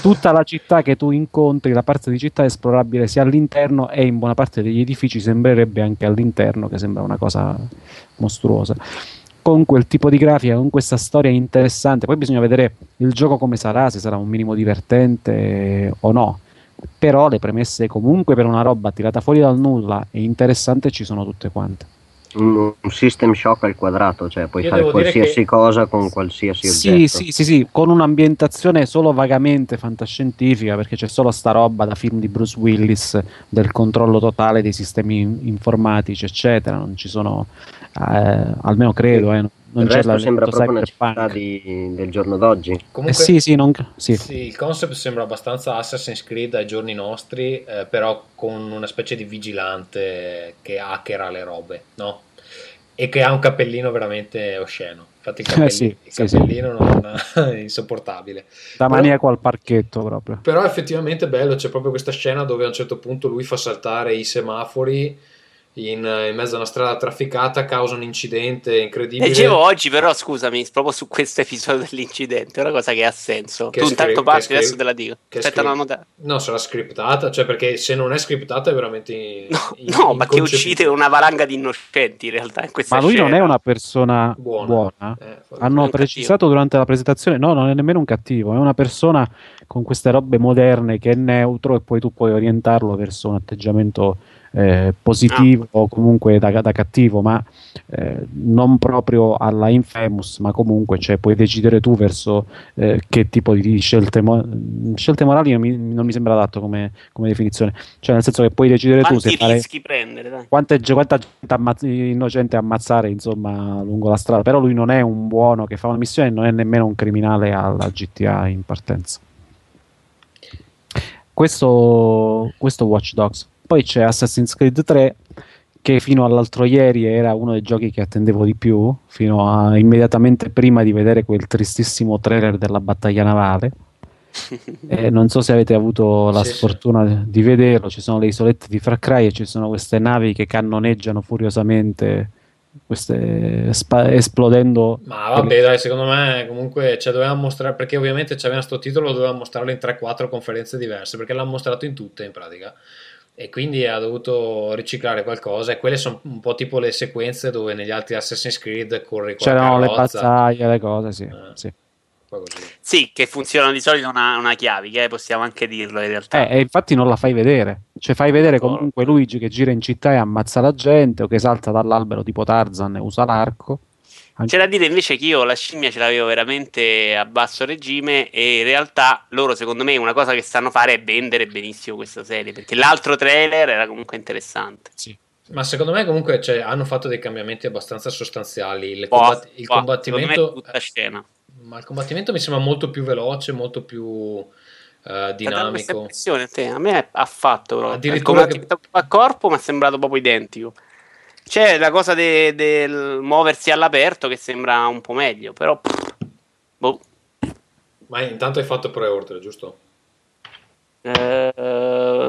tutta la città che tu incontri, la parte di città è esplorabile sia all'interno, e in buona parte degli edifici sembrerebbe anche all'interno, che sembra una cosa mostruosa, con quel tipo di grafica, con questa storia interessante. Poi bisogna vedere il gioco come sarà, se sarà un minimo divertente o no, però le premesse comunque per una roba tirata fuori dal nulla e interessante ci sono tutte quante. Un System Shock al quadrato, cioè puoi fare qualsiasi cosa con qualsiasi oggetto. Sì, con un'ambientazione solo vagamente fantascientifica, perché c'è solo sta roba da film di Bruce Willis del controllo totale dei sistemi informatici, eccetera. Non ci sono, almeno credo, non c'è la... Sembra proprio una città del giorno d'oggi. Comunque, sì, il concept sembra abbastanza Assassin's Creed ai giorni nostri, però con una specie di vigilante che hackera le robe, no? E che ha un cappellino veramente osceno. Infatti il cappellino non è insopportabile. Da maniaco al parchetto proprio. Però effettivamente è bello, c'è proprio questa scena dove a un certo punto lui fa saltare i semafori in mezzo a una strada trafficata, causa un incidente incredibile. Dicevo oggi, però scusami, proprio su questo episodio dell'incidente, è una cosa che ha senso. Che tu intanto parli, adesso te la dico. Aspetta, no, sarà scriptata, cioè, perché se non è scriptata è veramente... No, ma che uccide una valanga di innocenti in realtà in questa scena. Ma lui non è una persona buona. Hanno precisato durante la presentazione, no, non è nemmeno un cattivo, è una persona con queste robe moderne che è neutro, e poi tu puoi orientarlo verso un atteggiamento positivo o comunque da cattivo, ma non proprio alla Infamous, ma comunque cioè, puoi decidere tu verso che tipo di scelte morali non mi sembra adatto come definizione, cioè nel senso che puoi decidere quanti tu se fare rischi prendere, dai. Quanta gente innocente ammazzare insomma lungo la strada, però lui non è un buono che fa una missione, non è nemmeno un criminale alla GTA in partenza. Questo Watch Dogs. Poi c'è Assassin's Creed 3, che fino all'altro ieri era uno dei giochi che attendevo di più, fino a immediatamente prima di vedere quel tristissimo trailer della battaglia navale. Non so se avete avuto la sfortuna di vederlo. Ci sono le isolette di Far Cry e ci sono queste navi che cannoneggiano furiosamente, esplodendo. Ma vabbè, dai, secondo me comunque ci doveva mostrare, perché ovviamente c'aveva sto titolo, lo doveva mostrarlo in 3-4 conferenze diverse, perché l'ha mostrato in tutte in pratica, e quindi ha dovuto riciclare qualcosa, e quelle sono un po' tipo le sequenze dove negli altri Assassin's Creed corri con c'erano le battaglie, le cose sì. Sì, che funzionano di solito una chiavica, possiamo anche dirlo in realtà. E infatti non la fai vedere, cioè fai vedere comunque Luigi che gira in città e ammazza la gente, o che salta dall'albero tipo Tarzan e usa l'arco. C'è da dire invece che io la scimmia ce l'avevo veramente a basso regime, e in realtà loro secondo me una cosa che sanno fare è vendere benissimo questa serie, perché l'altro trailer era comunque interessante. Sì. Ma secondo me comunque cioè, hanno fatto dei cambiamenti abbastanza sostanziali. Il combattimento è tutta scena. Ma il combattimento mi sembra molto più veloce, molto più dinamico. Impressione, te. A me ha fatto però. Addirittura il corpo mi è sembrato proprio identico. C'è la cosa del muoversi all'aperto che sembra un po' meglio, però. Boh. Ma intanto hai fatto pre-order, giusto? No,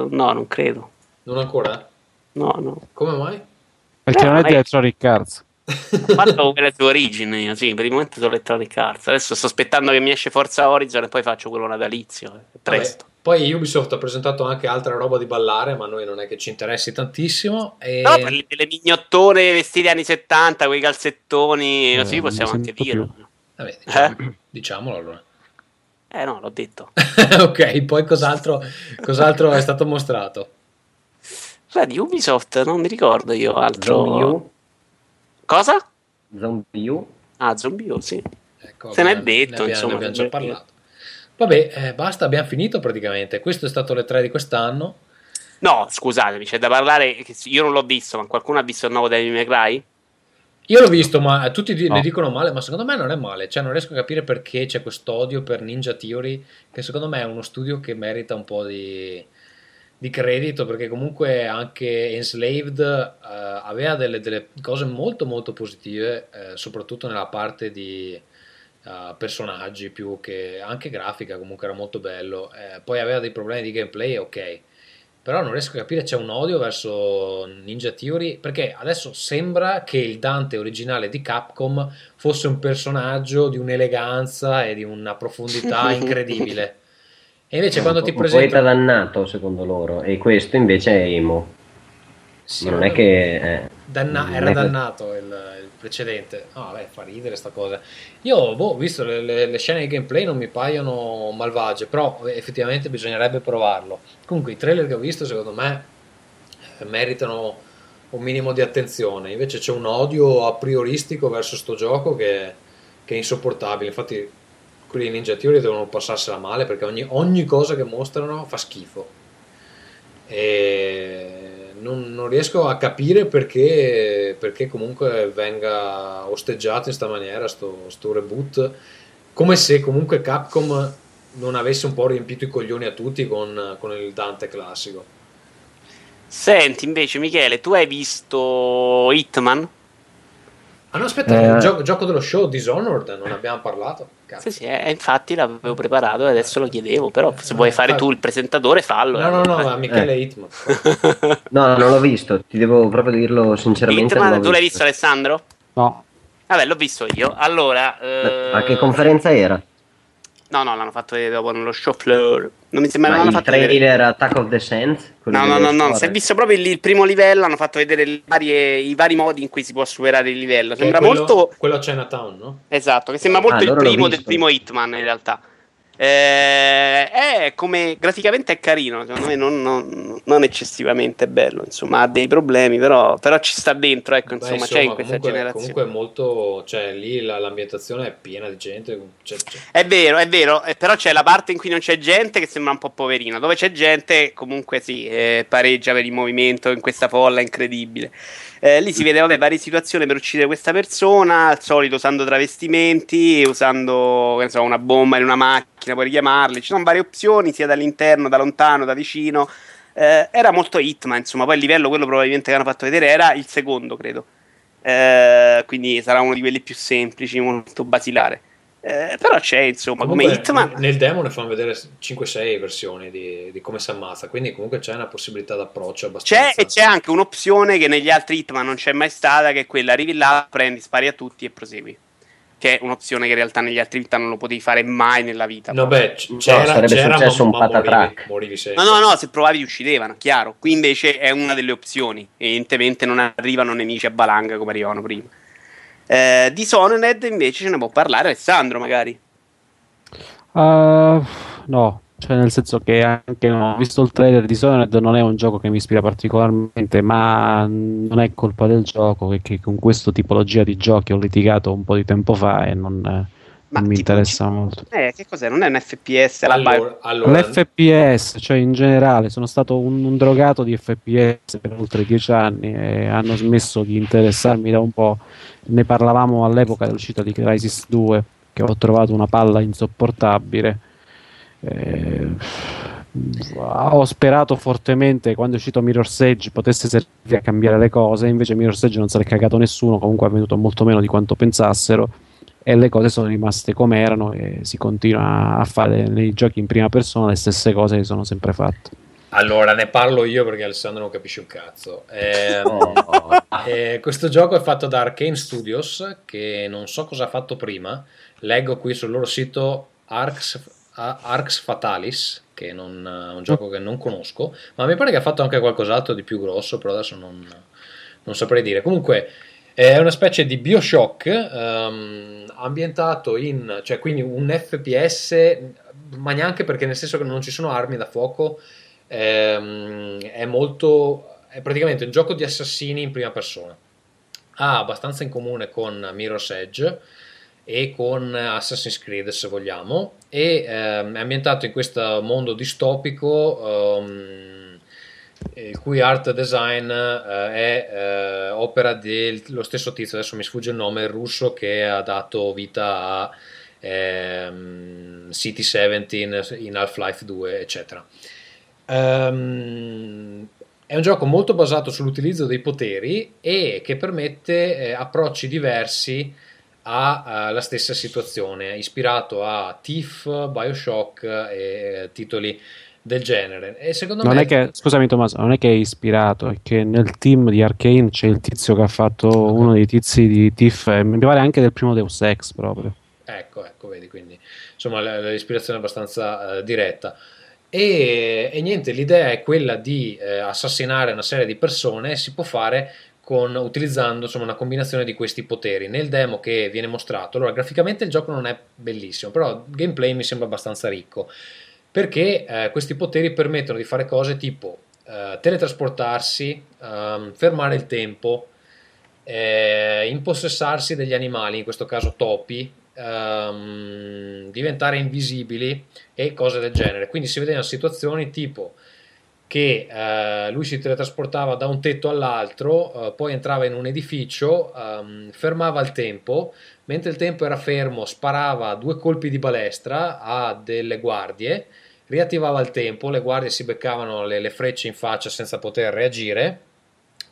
non credo. Non ancora? No. Come mai? Perché non è di Electronic Arts. Ho fatto quelle tue origini io, sì, per il momento sono Electronic Arts. Adesso sto aspettando che mi esce Forza Horizon e poi faccio quello natalizio. Presto. Poi Ubisoft ha presentato anche altra roba di ballare, ma a noi non è che ci interessi tantissimo. E... No, per le mignottone vestite anni 70, quei calzettoni, così possiamo anche dirlo. Vabbè, diciamolo allora. No, l'ho detto. Ok, poi cos'altro è stato mostrato? Di Ubisoft non mi ricordo io altro. Zombie. Cosa? Zombie U. Ah, Zombie U, sì. Ecco, se ne è detto, insomma. Ne abbiamo già parlato. Vabbè, basta, abbiamo finito praticamente. Questo è stato le 3 di quest'anno. No, scusatemi, c'è da parlare. Io non l'ho visto, ma qualcuno ha visto il nuovo Devil May Cry? Io l'ho visto, ma tutti ne dicono male, ma secondo me non è male. Cioè, non riesco a capire perché c'è quest'odio per Ninja Theory, che secondo me è uno studio che merita un po' di credito, perché comunque anche Enslaved aveva delle cose molto molto positive, soprattutto nella parte di personaggi, più che anche grafica, comunque era molto bello, poi aveva dei problemi di gameplay, ok, però non riesco a capire, c'è un odio verso Ninja Theory, perché adesso sembra che il Dante originale di Capcom fosse un personaggio di un'eleganza e di una profondità incredibile. E invece quando ti presentano... poeta dannato secondo loro, e questo invece è emo. Sì, non è che... era dannato il precedente. No, vabbè, fa ridere sta cosa. Io, ho visto le scene di gameplay non mi paiono malvagie, però effettivamente bisognerebbe provarlo. Comunque i trailer che ho visto secondo me meritano un minimo di attenzione. Invece c'è un odio a prioristico verso sto gioco che è insopportabile. Infatti... quelli Ninja Theory devono passarsela male, perché ogni cosa che mostrano fa schifo, e non riesco a capire perché comunque venga osteggiato in sta maniera sto reboot, come se comunque Capcom non avesse un po' riempito i coglioni a tutti con il Dante classico. Senti invece Michele, tu hai visto Hitman? Ah no, aspetta, il gioco dello show Dishonored non abbiamo parlato. Cazzo. Sì, infatti l'avevo preparato e adesso lo chiedevo, però se vuoi fare tu il presentatore fallo. No, ma Michele Hitman. No, non l'ho visto, ti devo proprio dirlo sinceramente. Hitman, tu l'hai visto Alessandro? No. Vabbè, l'ho visto io. Allora... a che conferenza era? No, l'hanno fatto vedere dopo nello show floor. Non mi sembra che l'hanno fatto vedere. Il trailer Attack of the Saints? No. Si è visto proprio il primo livello, hanno fatto vedere i vari modi in cui si può superare il livello. Sembra molto... quello a Chinatown, no? Esatto, che sembra molto il primo del primo Hitman, in realtà. È come... graficamente è carino, secondo me non non eccessivamente bello, insomma, ha dei problemi, però ci sta dentro, ecco. Beh, insomma, c'è in questa generazione. Comunque è molto, cioè lì l'ambientazione è piena di gente. È vero, però c'è la parte in cui non c'è gente che sembra un po' poverina, dove c'è gente comunque pareggia per il movimento in questa folla incredibile. Lì si vede varie situazioni per uccidere questa persona, al solito usando travestimenti, usando una bomba in una macchina, puoi richiamarli, ci sono varie opzioni sia dall'interno, da lontano, da vicino. Era molto Hitman, insomma, poi il livello, quello probabilmente che hanno fatto vedere, era il secondo, credo, quindi sarà uno di quelli più semplici, molto basilare. Però c'è, insomma, comunque, come Hitman nel demo ne fanno vedere 5-6 versioni di come si ammazza, quindi comunque c'è una possibilità d'approccio abbastanza. C'è anche un'opzione che negli altri Hitman non c'è mai stata, che è quella: arrivi là, prendi, spari a tutti e prosegui, che è un'opzione che in realtà negli altri Hitman non lo potevi fare mai nella vita. No, beh, c'era successo un patatrack, no, se provavi ti uccidevano, chiaro. Qui invece è una delle opzioni, evidentemente non arrivano nemici a valanga come arrivavano prima. Dishonored invece ce ne può parlare Alessandro, magari. No, cioè nel senso che anche no, ho visto il trailer. Dishonored non è un gioco che mi ispira particolarmente, ma non è colpa del gioco, perché con questa tipologia di giochi ho litigato un po' di tempo fa e non mi interessa molto. Che cos'è? Non è un FPS? Allora, l'FPS, cioè in generale, sono stato un drogato di FPS per oltre 10 anni e hanno smesso di interessarmi da un po'. Ne parlavamo all'epoca dell'uscita di Crysis 2, che ho trovato una palla insopportabile. Ho sperato fortemente, quando è uscito Mirror's Edge, potesse servire a cambiare le cose, invece Mirror's Edge non se l'è cagato nessuno, comunque ha venduto molto meno di quanto pensassero, e le cose sono rimaste come erano e si continua a fare nei giochi in prima persona le stesse cose che sono sempre fatte. Allora, ne parlo io perché Alessandro non capisce un cazzo. Questo gioco è fatto da Arkane Studios, che non so cosa ha fatto prima. Leggo qui sul loro sito Arx Fatalis, che è un gioco che non conosco, ma mi pare che ha fatto anche qualcos'altro di più grosso, però adesso non saprei dire. Comunque è una specie di Bioshock ambientato in, cioè quindi un FPS, ma neanche, perché nel senso che non ci sono armi da fuoco, è praticamente un gioco di assassini in prima persona. Ha abbastanza in comune con Mirror's Edge e con Assassin's Creed, se vogliamo, e è ambientato in questo mondo distopico, il cui art design è opera dello stesso tizio, adesso mi sfugge il nome, il russo, che ha dato vita a City 17 in Half-Life 2, eccetera. È un gioco molto basato sull'utilizzo dei poteri e che permette approcci diversi alla stessa situazione, ispirato a Thief, Bioshock e titoli del genere. E secondo me scusami Tommaso, non è che è ispirato, è che nel team di Arkane c'è il tizio che ha fatto uno dei tizi di Thief, mi pare anche del primo Deus Ex proprio. Ecco, vedi, quindi insomma l'ispirazione è abbastanza diretta. E niente, l'idea è quella di assassinare una serie di persone. Si può fare utilizzando insomma una combinazione di questi poteri. Nel demo che viene mostrato, allora graficamente il gioco non è bellissimo, però il gameplay mi sembra abbastanza ricco, perché questi poteri permettono di fare cose tipo teletrasportarsi, fermare il tempo, impossessarsi degli animali, in questo caso topi, diventare invisibili e cose del genere. Quindi si vedevano situazioni tipo che lui si teletrasportava da un tetto all'altro, poi entrava in un edificio, fermava il tempo, mentre il tempo era fermo sparava 2 colpi di balestra a delle guardie, riattivava il tempo, le guardie si beccavano le frecce in faccia senza poter reagire,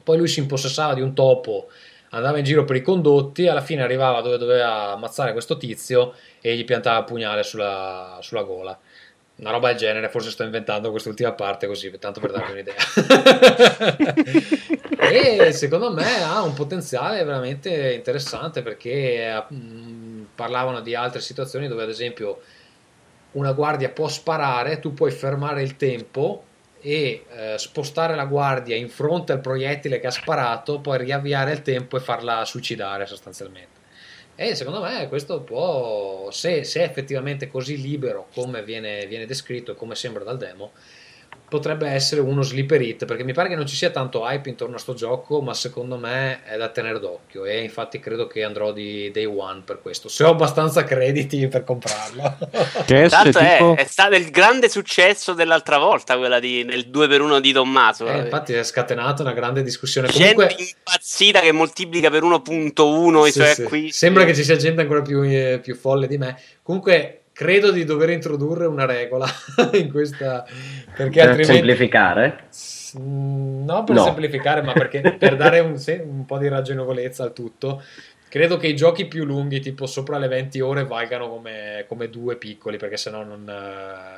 poi lui si impossessava di un topo, andava in giro per i condotti, alla fine arrivava dove doveva ammazzare questo tizio e gli piantava il pugnale sulla gola. Una roba del genere, forse sto inventando quest'ultima parte così, tanto per darvi un'idea. E secondo me ha un potenziale veramente interessante, perché parlavano di altre situazioni dove ad esempio una guardia può sparare, tu puoi fermare il tempo e spostare la guardia in fronte al proiettile che ha sparato, poi riavviare il tempo e farla suicidare sostanzialmente. E secondo me questo può, se è effettivamente così libero come viene descritto e come sembra dal demo, potrebbe essere uno sleeper hit, perché mi pare che non ci sia tanto hype intorno a sto gioco, ma secondo me è da tenere d'occhio e infatti credo che andrò di day one per questo, se ho abbastanza crediti per comprarlo. Che tanto tipo... è stato il grande successo dell'altra volta, quella nel 2x1 di Tommaso, infatti è scatenata una grande discussione, gente comunque... impazzita che moltiplica per 1.1 i suoi acquisti. Sembra che ci sia gente ancora più folle di me. Comunque credo di dover introdurre una regola in questa, perché altrimenti... semplificare? No, per no. semplificare, ma perché per dare un po' di ragionevolezza al tutto. Credo che i giochi più lunghi, tipo sopra le 20 ore, valgano come due piccoli, perché sennò non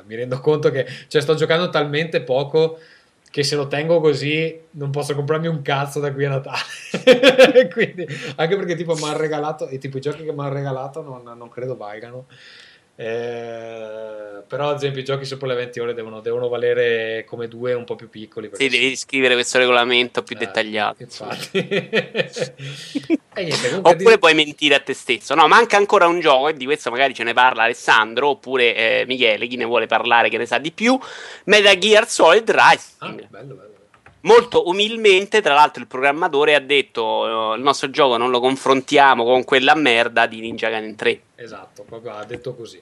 mi rendo conto che sto giocando talmente poco che se lo tengo così non posso comprarmi un cazzo da qui a Natale. Quindi, anche perché tipo mi hanno regalato, e tipo i giochi che mi hanno regalato non credo valgano. Però ad esempio i giochi sopra le 20 ore devono valere come due un po' più piccoli, perché devi scrivere questo regolamento più dettagliato, infatti. Niente, oppure puoi mentire a te stesso. No, manca ancora un gioco, e di questo magari ce ne parla Alessandro oppure Michele, chi ne vuole parlare, che ne sa di più. Metal Gear Solid Rising, bello. Molto umilmente, tra l'altro, il programmatore ha detto: il nostro gioco non lo confrontiamo con quella merda di Ninja Gaiden 3. Esatto, proprio ha detto così.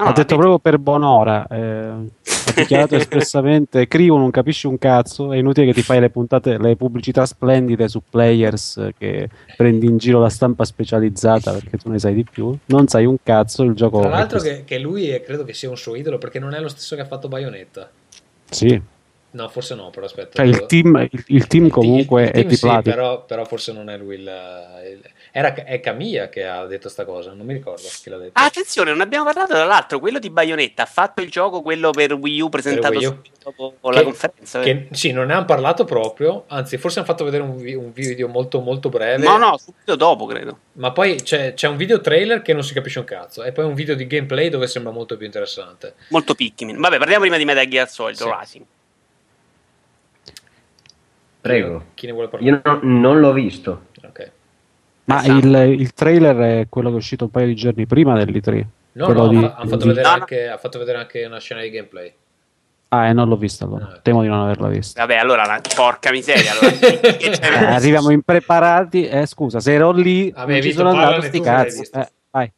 Ha detto proprio per buon'ora. Ha dichiarato espressamente: Crivo, non capisci un cazzo, è inutile che ti fai le puntate, le pubblicità splendide su Players, che prendi in giro la stampa specializzata perché tu ne sai di più. Non sai un cazzo, il gioco. Tra l'altro, che lui credo che sia un suo idolo, perché non è lo stesso che ha fatto Bayonetta. Sì. No, forse no, però aspetta. Cioè, il team comunque il team è tiplato. Sì, però forse non è lui è Camilla che ha detto sta cosa, non mi ricordo chi l'ha detto. Ah, attenzione, non abbiamo parlato dall'altro, quello di Bayonetta ha fatto il gioco, quello per Wii U presentato Wii U. Dopo la conferenza. Sì, non ne hanno parlato proprio, anzi forse hanno fatto vedere un video molto molto breve. No, subito dopo credo. Ma poi c'è un video trailer che non si capisce un cazzo, e poi un video di gameplay dove sembra molto più interessante. Molto Pikmin. Vabbè, parliamo prima di Metal Gear Solid Rising. Prego. Chi ne vuole parlare? Io non l'ho visto. Okay. Ma il trailer è quello che è uscito un paio di giorni prima dell'E3. Ha fatto vedere anche una scena di gameplay. Ah, non l'ho vista allora. No, temo di non averla vista. Vabbè, allora porca miseria. Allora, arriviamo impreparati. Scusa, se ero lì, mi ci sono andato. Sti cazzi. Vai.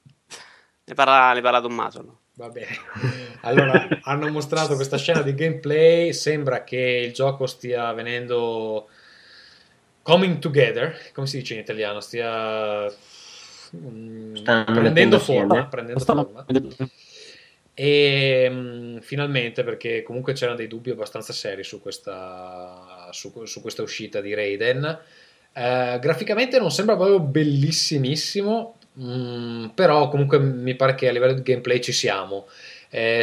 Ne parla Tommaso. No? Va bene, allora hanno mostrato questa scena di gameplay, sembra che il gioco stia venendo coming together, come si dice in italiano, stia prendendo forma. E finalmente, perché comunque c'erano dei dubbi abbastanza seri su questa uscita di Raiden. Graficamente non sembra proprio bellissimissimo, però comunque mi pare che a livello di gameplay ci siamo.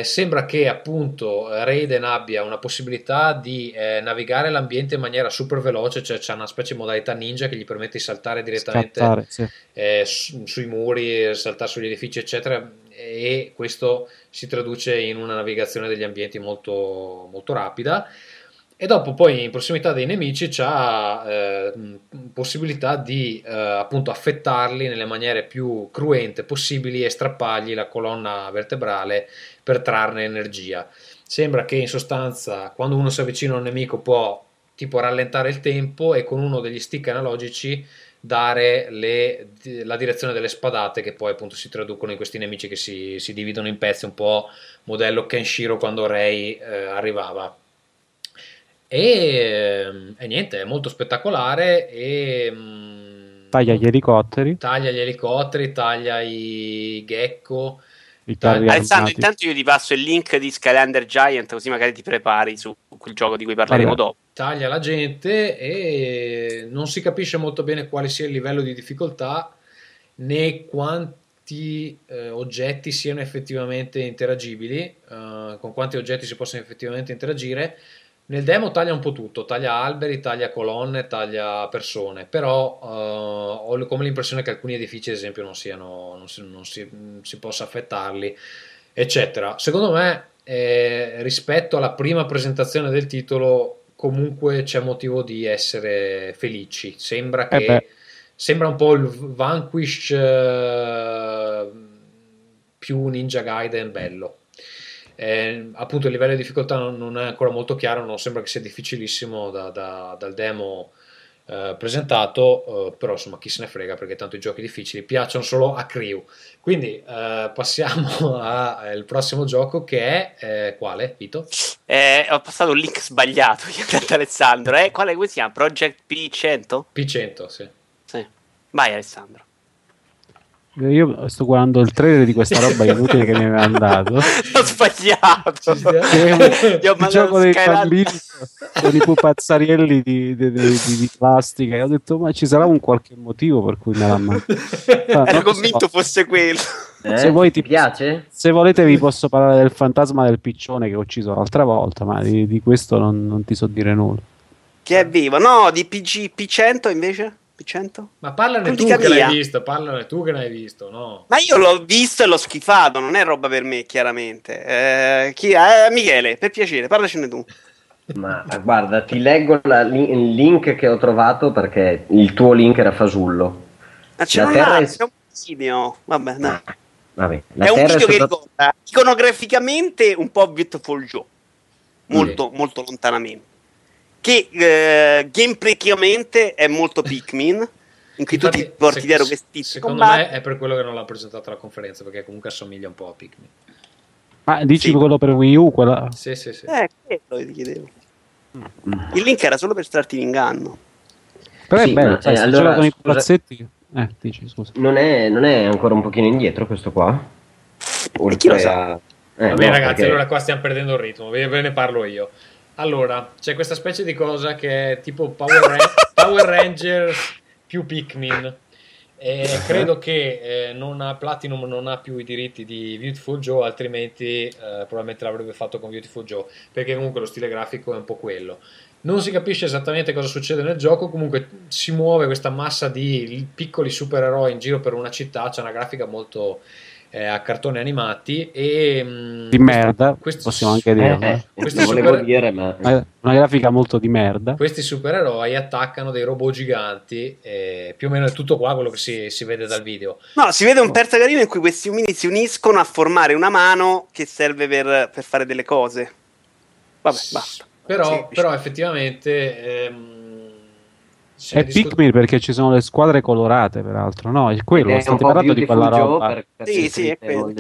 Sembra che appunto Raiden abbia una possibilità di navigare l'ambiente in maniera super veloce, cioè c'è una specie di modalità ninja che gli permette di saltare direttamente sui muri, saltare sugli edifici eccetera, e questo si traduce in una navigazione degli ambienti molto, molto rapida. E dopo poi in prossimità dei nemici c'ha possibilità di appunto affettarli nelle maniere più cruente possibili e strappargli la colonna vertebrale per trarne energia. Sembra che in sostanza quando uno si avvicina a un nemico può tipo rallentare il tempo e con uno degli stick analogici dare la direzione delle spadate, che poi appunto si traducono in questi nemici che si dividono in pezzi, un po' modello Kenshiro quando Rei arrivava. E niente, è molto spettacolare. Taglia gli elicotteri, taglia i gecko. Alessandro, intanto io ti passo il link di Skylander Giant, così magari ti prepari su quel gioco di cui parleremo dopo. Taglia la gente e non si capisce molto bene quale sia il livello di difficoltà né quanti oggetti siano effettivamente interagibili, con quanti oggetti si possono effettivamente interagire. Nel demo taglia un po' tutto, taglia alberi, taglia colonne, taglia persone, però ho come l'impressione che alcuni edifici ad esempio non si possa affettarli, eccetera. Secondo me rispetto alla prima presentazione del titolo comunque c'è motivo di essere felici, sembra che sembra un po' il Vanquish più Ninja Gaiden bello. Appunto il livello di difficoltà non è ancora molto chiaro, non sembra che sia difficilissimo dal demo presentato, però insomma chi se ne frega, perché tanto i giochi difficili piacciono solo a Crew. Quindi passiamo al prossimo gioco, che è quale, Vito? Ho passato un link sbagliato, gli ha detto Alessandro. Quale, come si chiama? Project P100? P100, sì. Vai Alessandro. Io sto guardando il trailer di questa roba inutile che mi aveva mandato. Ho sbagliato. Il gioco dei bambini con i pupazzarielli di plastica. E ho detto, ma ci sarà un qualche motivo per cui me l'ha mandato. Ero convinto fosse quello. Se vuoi, ti piace? Se volete vi posso parlare del fantasma del piccione che ho ucciso l'altra volta, ma di questo non ti so dire nulla. Che è vivo. No, di P100 invece? 100? Ma parlane tu che l'hai visto, no? Ma io l'ho visto e l'ho schifato, non è roba per me, chiaramente. Michele, per piacere, parlacene tu. Ma guarda, ti leggo il link che ho trovato, perché il tuo link era fasullo. Ma c'è un video, vabbè, no. Vabbè, è un video che ricorda iconograficamente un po' Beautiful Joe, molto, molto lontanamente. Che gameplayicamente è molto Pikmin, in cui tu ti porti dietro questi. Secondo me è per quello che non l'ha presentato alla conferenza, perché comunque assomiglia un po' a Pikmin. Ma dici quello per Wii U? Quella... Sì. Quello ti chiedevo. Il link era solo per starti in inganno. Però è bello, allora, con i palazzetti. Dici, scusa. Non è ancora un pochino indietro questo qua? Chi lo sa? Vabbè, no, ragazzi, allora qua stiamo perdendo il ritmo, ve ne parlo io. Allora, c'è questa specie di cosa che è tipo Power Rangers più Pikmin. Credo che Platinum non ha più i diritti di Beautiful Joe, altrimenti probabilmente l'avrebbe fatto con Beautiful Joe, perché comunque lo stile grafico è un po' quello. Non si capisce esattamente cosa succede nel gioco, comunque si muove questa massa di piccoli supereroi in giro per una città, c'è una grafica molto... a cartoni animati e di merda, possiamo anche dire, una grafica molto di merda. Questi supereroi attaccano dei robot giganti, più o meno è tutto qua quello che si vede dal video. No, si vede un terzo carino in cui questi uomini si uniscono a formare una mano che serve per fare delle cose. Vabbè, basta. Però effettivamente è Pikmin, perché ci sono le squadre colorate, peraltro, no? È quello, state parlando di quella roba. Sì, è quello.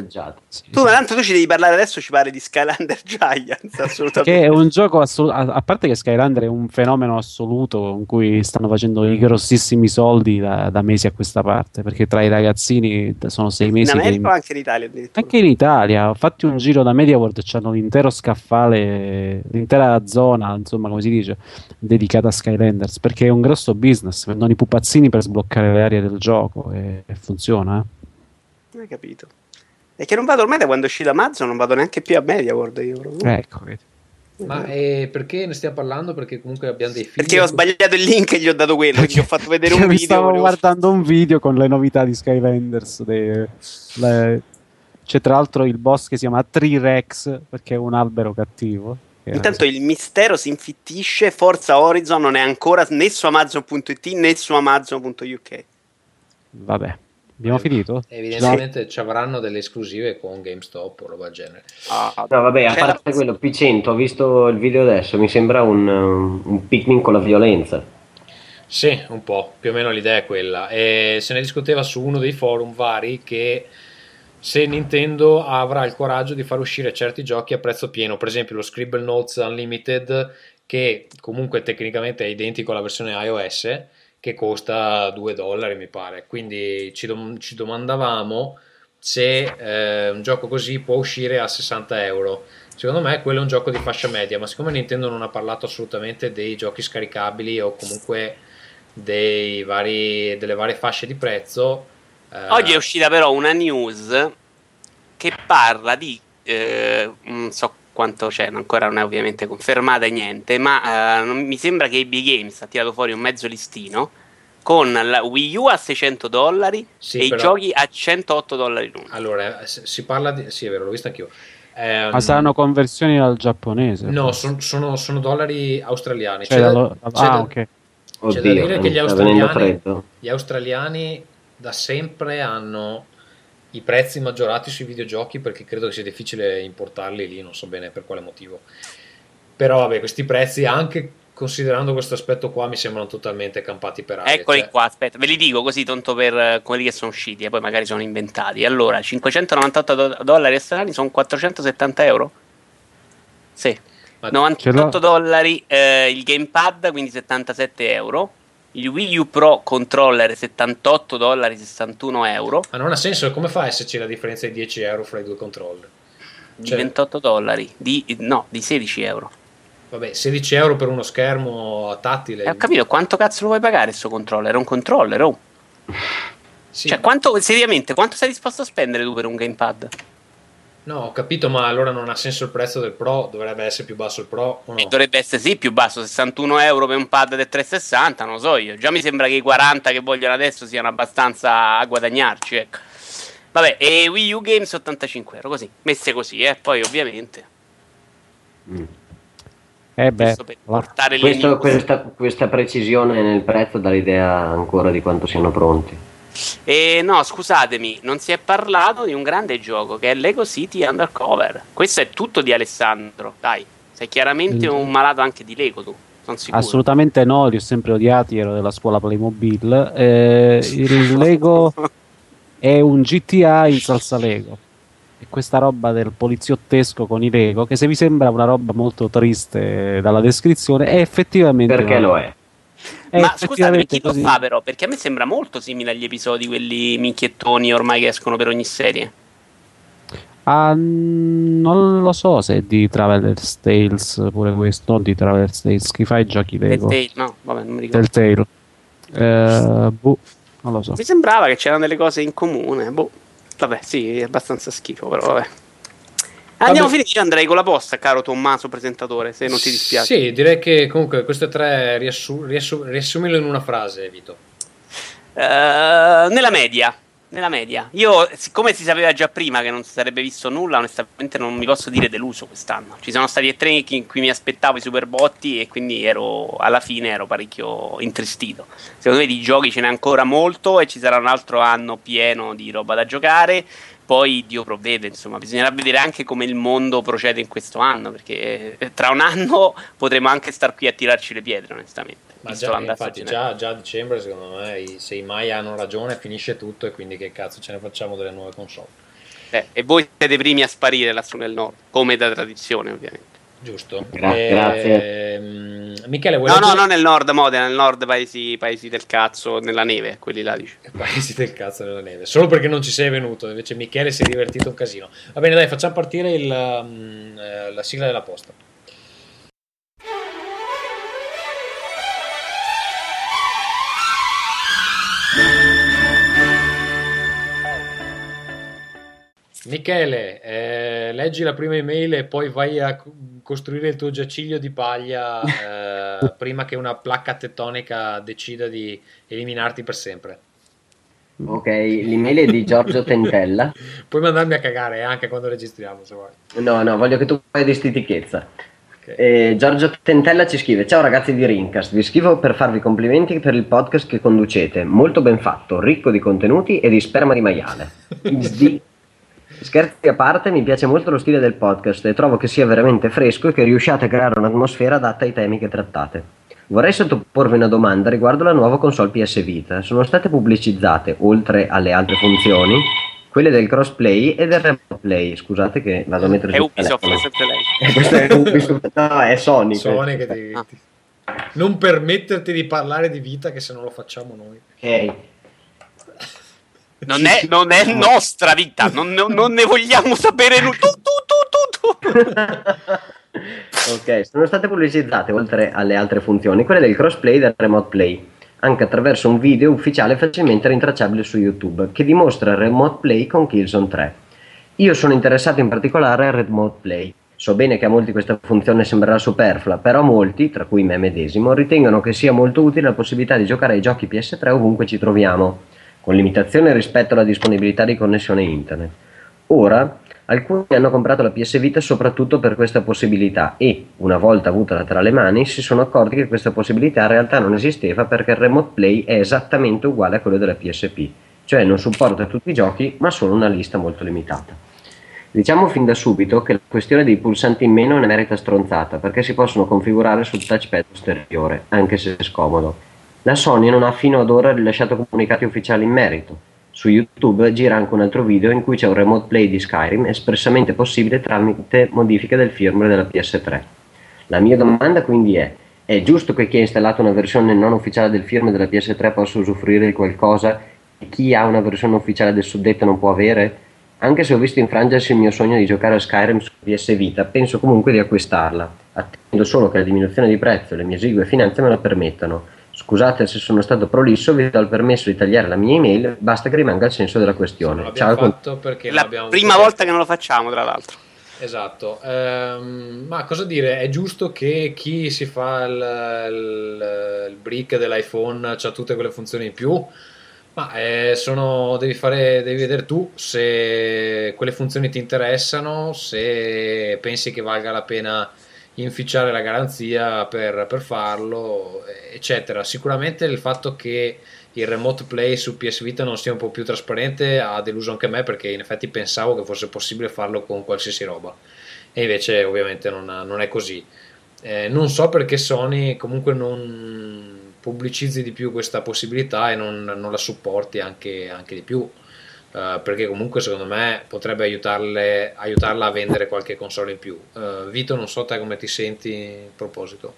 Tanto tu ci devi parlare adesso, ci parli di Skylander Giants, assolutamente. Che è un gioco a parte che Skylander è un fenomeno assoluto con cui stanno facendo i grossissimi soldi da mesi a questa parte, perché tra i ragazzini sono 6 mesi. In America o anche in Italia? Anche in Italia, fatti un giro da Media World, c'hanno l'intero scaffale, l'intera zona, insomma, come si dice, dedicata a Skylanders, perché è un grosso business, vendono i pupazzini per sbloccare le aree del gioco e funziona. Non hai capito. È che non vado ormai da quando è uscito a marzo, non vado neanche più a Media World. Ecco. Ma perché ne stiamo parlando? Perché comunque abbiamo dei film. Perché ho sbagliato il link e gli ho dato quello, perché ho fatto vedere un video. Stavo guardando un video con le novità di Skylanders. C'è tra l'altro il boss che si chiama T-Rex, perché è un albero cattivo. Intanto il mistero si infittisce, Forza Horizon non è ancora né su Amazon.it né su Amazon.uk. Vabbè, abbiamo finito? Evidentemente ci avranno delle esclusive con GameStop o roba del genere. No, vabbè, a parte quello P100, ho visto il video adesso, mi sembra un Pikmin con la violenza. Sì, un po', più o meno l'idea è quella. E se ne discuteva su uno dei forum vari che... se Nintendo avrà il coraggio di far uscire certi giochi a prezzo pieno, per esempio lo Scribble Notes Unlimited, che comunque tecnicamente è identico alla versione iOS, che costa $2 mi pare, quindi ci domandavamo se un gioco così può uscire a €60. Secondo me quello è un gioco di fascia media, ma siccome Nintendo non ha parlato assolutamente dei giochi scaricabili o comunque delle varie fasce di prezzo. Oggi è uscita però una news che parla di non so quanto c'è, ancora non è ovviamente confermata e niente, ma mi sembra che EB Games ha tirato fuori un mezzo listino con la Wii U a $600 sì, e però... i giochi a $108 l'uno. Allora, si parla di... sì è vero, l'ho visto anch'io. Ma saranno conversioni al giapponese? No, sono dollari australiani, cioè okay. Oddio, c'è da dire che gli australiani da sempre hanno i prezzi maggiorati sui videogiochi, perché credo che sia difficile importarli lì, non so bene per quale motivo. Però vabbè, questi prezzi, anche considerando questo aspetto qua, mi sembrano totalmente campati per aria. Eccoli qua, aspetta, ve li dico così tanto per quelli che sono usciti e poi magari sono inventati. Allora, $598 australiani sono €470? Sì. Ma $98 il gamepad, quindi €77. Il Wii U Pro Controller $78, €61. Ma non ha senso, come fa a esserci la differenza di €10 fra i due controller? Cioè, di $28, di €16. Vabbè, €16 per uno schermo tattile. Ho capito, quanto cazzo lo vuoi pagare sto controller? È un controller, oh. Sì. Cioè, seriamente, quanto sei disposto a spendere tu per un gamepad? No, ho capito, ma allora non ha senso il prezzo del Pro, dovrebbe essere più basso il Pro o no? Dovrebbe essere sì, più basso, €61 per un pad del 360, non lo so io, già mi sembra che i 40 che vogliono adesso siano abbastanza a guadagnarci, ecco. Vabbè, e Wii U Games €85, così, messe così, poi ovviamente. Questa precisione nel prezzo dà l'idea ancora di quanto siano pronti. No, scusatemi, non si è parlato di un grande gioco che è Lego City Undercover. Questo è tutto di Alessandro, dai, sei chiaramente un malato anche di Lego tu, sono sicuro. Assolutamente no, li ho sempre odiati, ero della scuola Playmobil. Il Lego è un GTA in salsa Lego, e questa roba del poliziottesco con i Lego, che se vi sembra una roba molto triste dalla descrizione, è effettivamente perché lo è. Ma scusatemi, chi lo fa però? Perché a me sembra molto simile agli episodi, quelli minchiettoni ormai che escono per ogni serie. Non lo so se è di Traveler's Tales pure questo, non di Traveler's Tales, chi fa i giochi Lego? No, vabbè, non mi ricordo. Telltale. Non lo so. Mi sembrava che c'erano delle cose in comune, Vabbè, sì, è abbastanza schifo, però vabbè. Andiamo a finire, Andrei, con la posta, caro Tommaso presentatore, se non ti dispiace. Sì, direi che comunque queste tre riassumilo in una frase, Vito. Nella media. Io, siccome si sapeva già prima che non si sarebbe visto nulla, onestamente non mi posso dire deluso quest'anno. Ci sono stati tre in cui mi aspettavo i superbotti e quindi alla fine ero parecchio intristito. Secondo me di giochi ce n'è ancora molto e ci sarà un altro anno pieno di roba da giocare. Poi Dio provvede, insomma, bisognerà vedere anche come il mondo procede in questo anno, perché tra un anno potremo anche star qui a tirarci le pietre, onestamente. Ma già a dicembre, secondo me, se i mai hanno ragione, finisce tutto e quindi che cazzo ce ne facciamo delle nuove console? E voi siete i primi a sparire lassù nel nord, come da tradizione, ovviamente. Giusto. Grazie. Michele, vuoi leggere? No, nel nord, Modena, nel nord paesi del cazzo nella neve, quelli là dici. Paesi del cazzo nella neve, solo perché non ci sei venuto, invece Michele si è divertito un casino. Va bene, dai, facciamo partire la sigla della posta. Michele, leggi la prima email e poi vai a costruire il tuo giaciglio di paglia prima che una placca tettonica decida di eliminarti per sempre. Ok, l'email è di Giorgio Tentella. Puoi mandarmi a cagare anche quando registriamo, se vuoi. No, voglio che tu fai di stitichezza. Okay. Giorgio Tentella ci scrive: ciao ragazzi di Rincast, vi scrivo per farvi complimenti per il podcast che conducete, molto ben fatto, ricco di contenuti e di sperma di maiale. Scherzi a parte, mi piace molto lo stile del podcast e trovo che sia veramente fresco e che riusciate a creare un'atmosfera adatta ai temi che trattate. Vorrei sottoporvi una domanda riguardo la nuova console PS Vita. Sono state pubblicizzate, oltre alle altre funzioni, quelle del crossplay e del remote play. Scusate che vado a mettere... È Ubisoft, è sempre lei. Questo è Ubisoft, no, è Sony che devi... Non permetterti di parlare di Vita, che se non lo facciamo noi... Ok. Non è nostra vita, non ne vogliamo sapere nulla. Ok, sono state pubblicizzate, oltre alle altre funzioni, quelle del crossplay e del remote play, anche attraverso un video ufficiale facilmente rintracciabile su YouTube, che dimostra il remote play con Killzone 3. Io sono interessato in particolare al remote play. So bene che a molti questa funzione sembrerà superflua, però molti, tra cui me medesimo, ritengono che sia molto utile la possibilità di giocare ai giochi PS3 ovunque ci troviamo, con limitazione rispetto alla disponibilità di connessione internet. Ora, alcuni hanno comprato la PS Vita soprattutto per questa possibilità e, una volta avutala tra le mani, si sono accorti che questa possibilità in realtà non esisteva, perché il remote play è esattamente uguale a quello della PSP cioè non supporta tutti i giochi, ma solo una lista molto limitata. Diciamo fin da subito che la questione dei pulsanti in meno è una merita stronzata, perché si possono configurare sul touchpad posteriore, anche se è scomodo. La Sony non ha fino ad ora rilasciato comunicati ufficiali in merito. Su YouTube gira anche un altro video in cui c'è un remote play di Skyrim espressamente possibile tramite modifiche del firmware della PS3. La mia domanda quindi è giusto che chi ha installato una versione non ufficiale del firmware della PS3 possa usufruire di qualcosa e chi ha una versione ufficiale del suddetto non può avere? Anche se ho visto infrangersi il mio sogno di giocare a Skyrim su PS Vita, penso comunque di acquistarla. Attendo solo che la diminuzione di prezzo e le mie esigue finanze me la permettano. Scusate se sono stato prolisso, vi do il permesso di tagliare la mia email, basta che rimanga il senso della questione. Sì, ciao. Fatto perché la prima volta che non lo facciamo, tra l'altro. Esatto. Ma cosa dire, è giusto che chi si fa il brick dell'iPhone ha tutte quelle funzioni in più? Ma devi vedere tu se quelle funzioni ti interessano, se pensi che valga la pena inficiare la garanzia per farlo, eccetera. Sicuramente il fatto che il remote play su PS Vita non sia un po' più trasparente ha deluso anche me, perché in effetti pensavo che fosse possibile farlo con qualsiasi roba e invece ovviamente non è così. Non so perché Sony comunque non pubblicizzi di più questa possibilità e non la supporti anche di più, perché comunque secondo me potrebbe aiutarla a vendere qualche console in più. Vito, non so te come ti senti in proposito.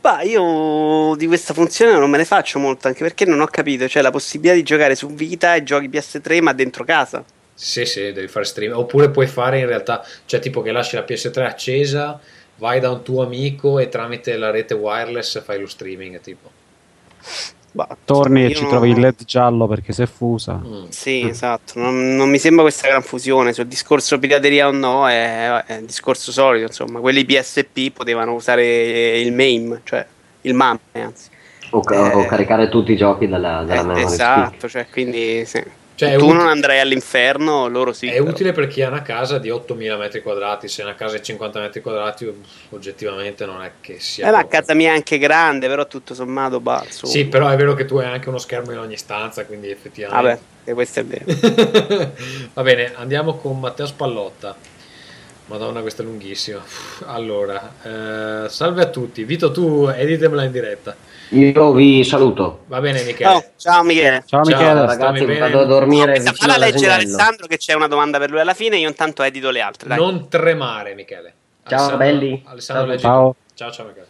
Bah, io di questa funzione non me ne faccio molto, anche perché non ho capito, cioè la possibilità di giocare su Vita e giochi PS3 ma dentro casa. Sì, devi fare stream, oppure puoi fare in realtà, cioè tipo che lasci la PS3 accesa, vai da un tuo amico e tramite la rete wireless fai lo streaming, tipo. Bah, torni e ci trovi il LED giallo perché si è fusa. Sì, esatto, non mi sembra questa gran fusione. Sul discorso pirateria o no è un discorso solito, insomma. Quelli PSP potevano usare il MAME, cioè il MAME, anzi, o caricare tutti i giochi dalla memoria. Esatto, cioè, quindi sì. Cioè, tu non andrai all'inferno, loro sì. È però utile per chi ha una casa di 8.000 metri quadrati. Se è una casa di 50 metri quadrati, oggettivamente non è che sia. Ma casa mia è anche grande, però tutto sommato basso. Sì, però è vero che tu hai anche uno schermo in ogni stanza, quindi effettivamente. Vabbè, e questo è vero. Va bene, andiamo con Matteo Spallotta. Madonna, questa è lunghissima. Allora, salve a tutti. Vito, tu editemela in diretta. Io vi saluto. Va bene, Michele. Oh, ciao Michele. Ciao, ragazzi, vado a dormire. Falla leggere Alessandro che c'è una domanda per lui alla fine. Io intanto edito le altre. Dai. Non tremare, Michele. Ciao, belli. Alessandro, ciao Michele.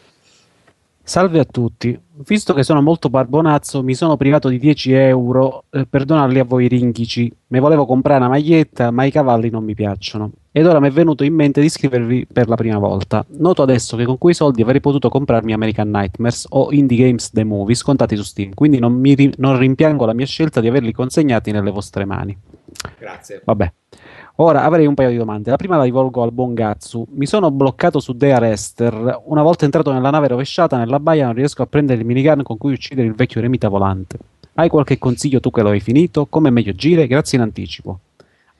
Salve a tutti. Visto che sono molto barbonazzo, mi sono privato di 10 euro per donarli a voi ringhici. Mi volevo comprare una maglietta, ma i cavalli non mi piacciono. Ed ora mi è venuto in mente di scrivervi per la prima volta. Noto adesso che con quei soldi avrei potuto comprarmi American Nightmares o Indie Games The Movie scontati su Steam, quindi non rimpiango la mia scelta di averli consegnati nelle vostre mani. Grazie. Vabbè. Ora avrei un paio di domande. La prima la rivolgo al buon Gatsu. Mi sono bloccato su Dea Rester. Una volta entrato nella nave rovesciata nella baia non riesco a prendere il minigun con cui uccidere il vecchio eremita volante. Hai qualche consiglio tu che lo hai finito? Come è meglio agire? Grazie in anticipo.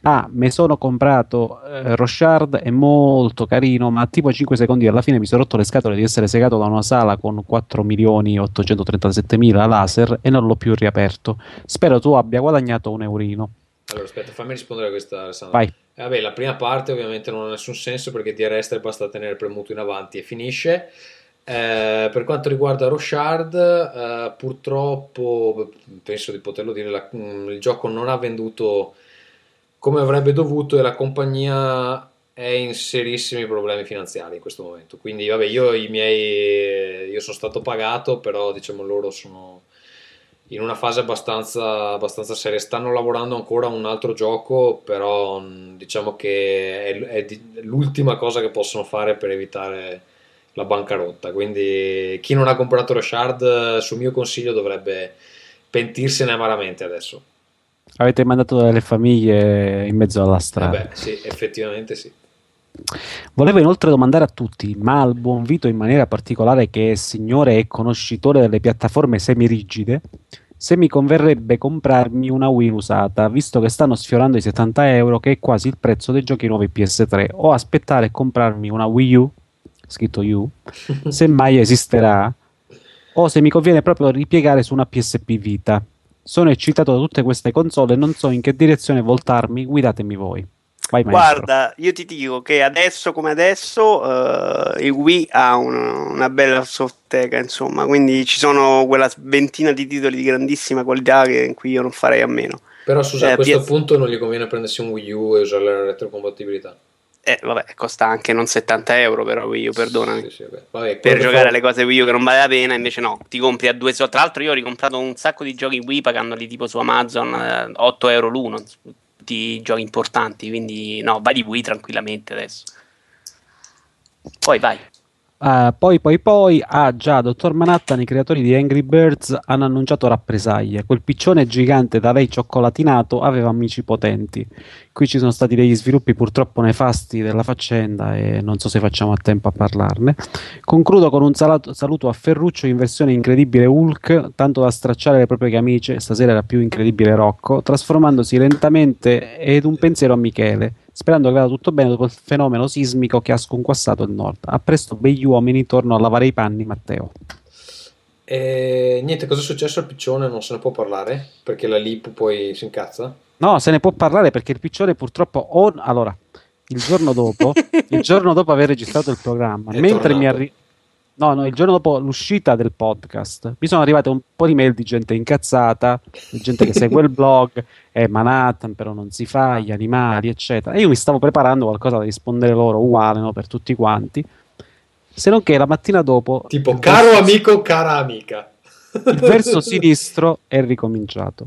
Mi sono comprato Roshard, è molto carino, ma tipo 5 secondi alla fine mi sono rotto le scatole di essere segato da una sala con 4.837.000 laser e non l'ho più riaperto. Spero tu abbia guadagnato un eurino. Allora aspetta, fammi rispondere a questa, Alessandro. Vai. Vabbè, la prima parte ovviamente non ha nessun senso perché di arrestere basta tenere premuto in avanti e finisce. Per quanto riguarda Roshard, purtroppo penso di poterlo dire, il gioco non ha venduto come avrebbe dovuto e la compagnia è in serissimi problemi finanziari in questo momento. Quindi vabbè, io sono stato pagato, però diciamo loro sono in una fase abbastanza seria. Stanno lavorando ancora a un altro gioco, però diciamo che è l'ultima cosa che possono fare per evitare la bancarotta. Quindi chi non ha comprato Roshard, su mio consiglio, dovrebbe pentirsene amaramente adesso. Avete mandato delle famiglie in mezzo alla strada. Beh, sì, effettivamente sì. Volevo inoltre domandare a tutti, ma al buon Vito in maniera particolare, che è signore e conoscitore delle piattaforme semirigide, se mi converrebbe comprarmi una Wii usata, visto che stanno sfiorando i 70 euro, che è quasi il prezzo dei giochi nuovi PS3, o aspettare e comprarmi una Wii U, scritto U, se mai esisterà, o se mi conviene proprio ripiegare su una PSP Vita. Sono eccitato da tutte queste console e non so in che direzione voltarmi, guidatemi voi. Vai, guarda, io ti dico che adesso come adesso il Wii ha una bella softeca, insomma, quindi ci sono quella ventina di titoli di grandissima qualità che in cui io non farei a meno. Però Susa, a questo punto non gli conviene prendersi un Wii U e usare la retrocompatibilità. Vabbè, costa anche non 70 euro però Wii U, perdonami. Sì, vabbè, per giocare alle cose Wii U che non vale la pena, invece no, ti compri a due soldi. Tra l'altro io ho ricomprato un sacco di giochi Wii pagandoli tipo su Amazon 8 euro l'uno, tutti giochi importanti, quindi no, vai di Wii tranquillamente adesso. Poi vai. Poi, Dottor Manhattan, i creatori di Angry Birds hanno annunciato rappresaglie. Quel piccione gigante da lei cioccolatinato aveva amici potenti. Qui ci sono stati degli sviluppi purtroppo nefasti della faccenda e non so se facciamo a tempo a parlarne. Concludo con un saluto a Ferruccio in versione incredibile Hulk, tanto da stracciare le proprie camicie, stasera era più incredibile Rocco, trasformandosi lentamente, ed un pensiero a Michele, sperando che vada tutto bene dopo il fenomeno sismico che ha sconquassato il nord. A presto, begli uomini, torno a lavare i panni, Matteo. Niente, cosa è successo al piccione? Non se ne può parlare? Perché la Lipu poi si incazza? No, se ne può parlare perché il piccione purtroppo... Allora, il giorno dopo aver registrato il programma, il giorno dopo l'uscita del podcast, mi sono arrivate un po' di mail di gente incazzata, di gente che segue il blog, Manhattan però non si fa, gli animali eccetera, e io mi stavo preparando qualcosa da rispondere loro uguale, no, per tutti quanti, se non che la mattina dopo tipo caro amico, cara amica, il verso sinistro è ricominciato.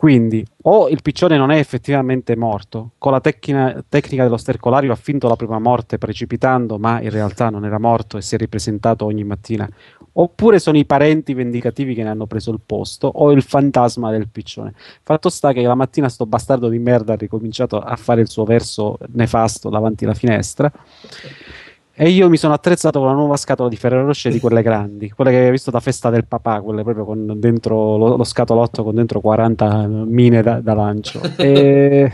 Quindi o il piccione non è effettivamente morto, con la tecnica dello stercolario ha finto la prima morte precipitando, ma in realtà non era morto e si è ripresentato ogni mattina, oppure sono i parenti vendicativi che ne hanno preso il posto, o il fantasma del piccione. Fatto sta che la mattina sto bastardo di merda ha ricominciato a fare il suo verso nefasto davanti alla finestra. E io mi sono attrezzato con una nuova scatola di Ferrero Rocher, di quelle grandi, quelle che avevi visto da festa del papà, quelle proprio con dentro lo scatolotto con dentro 40 mine da lancio. E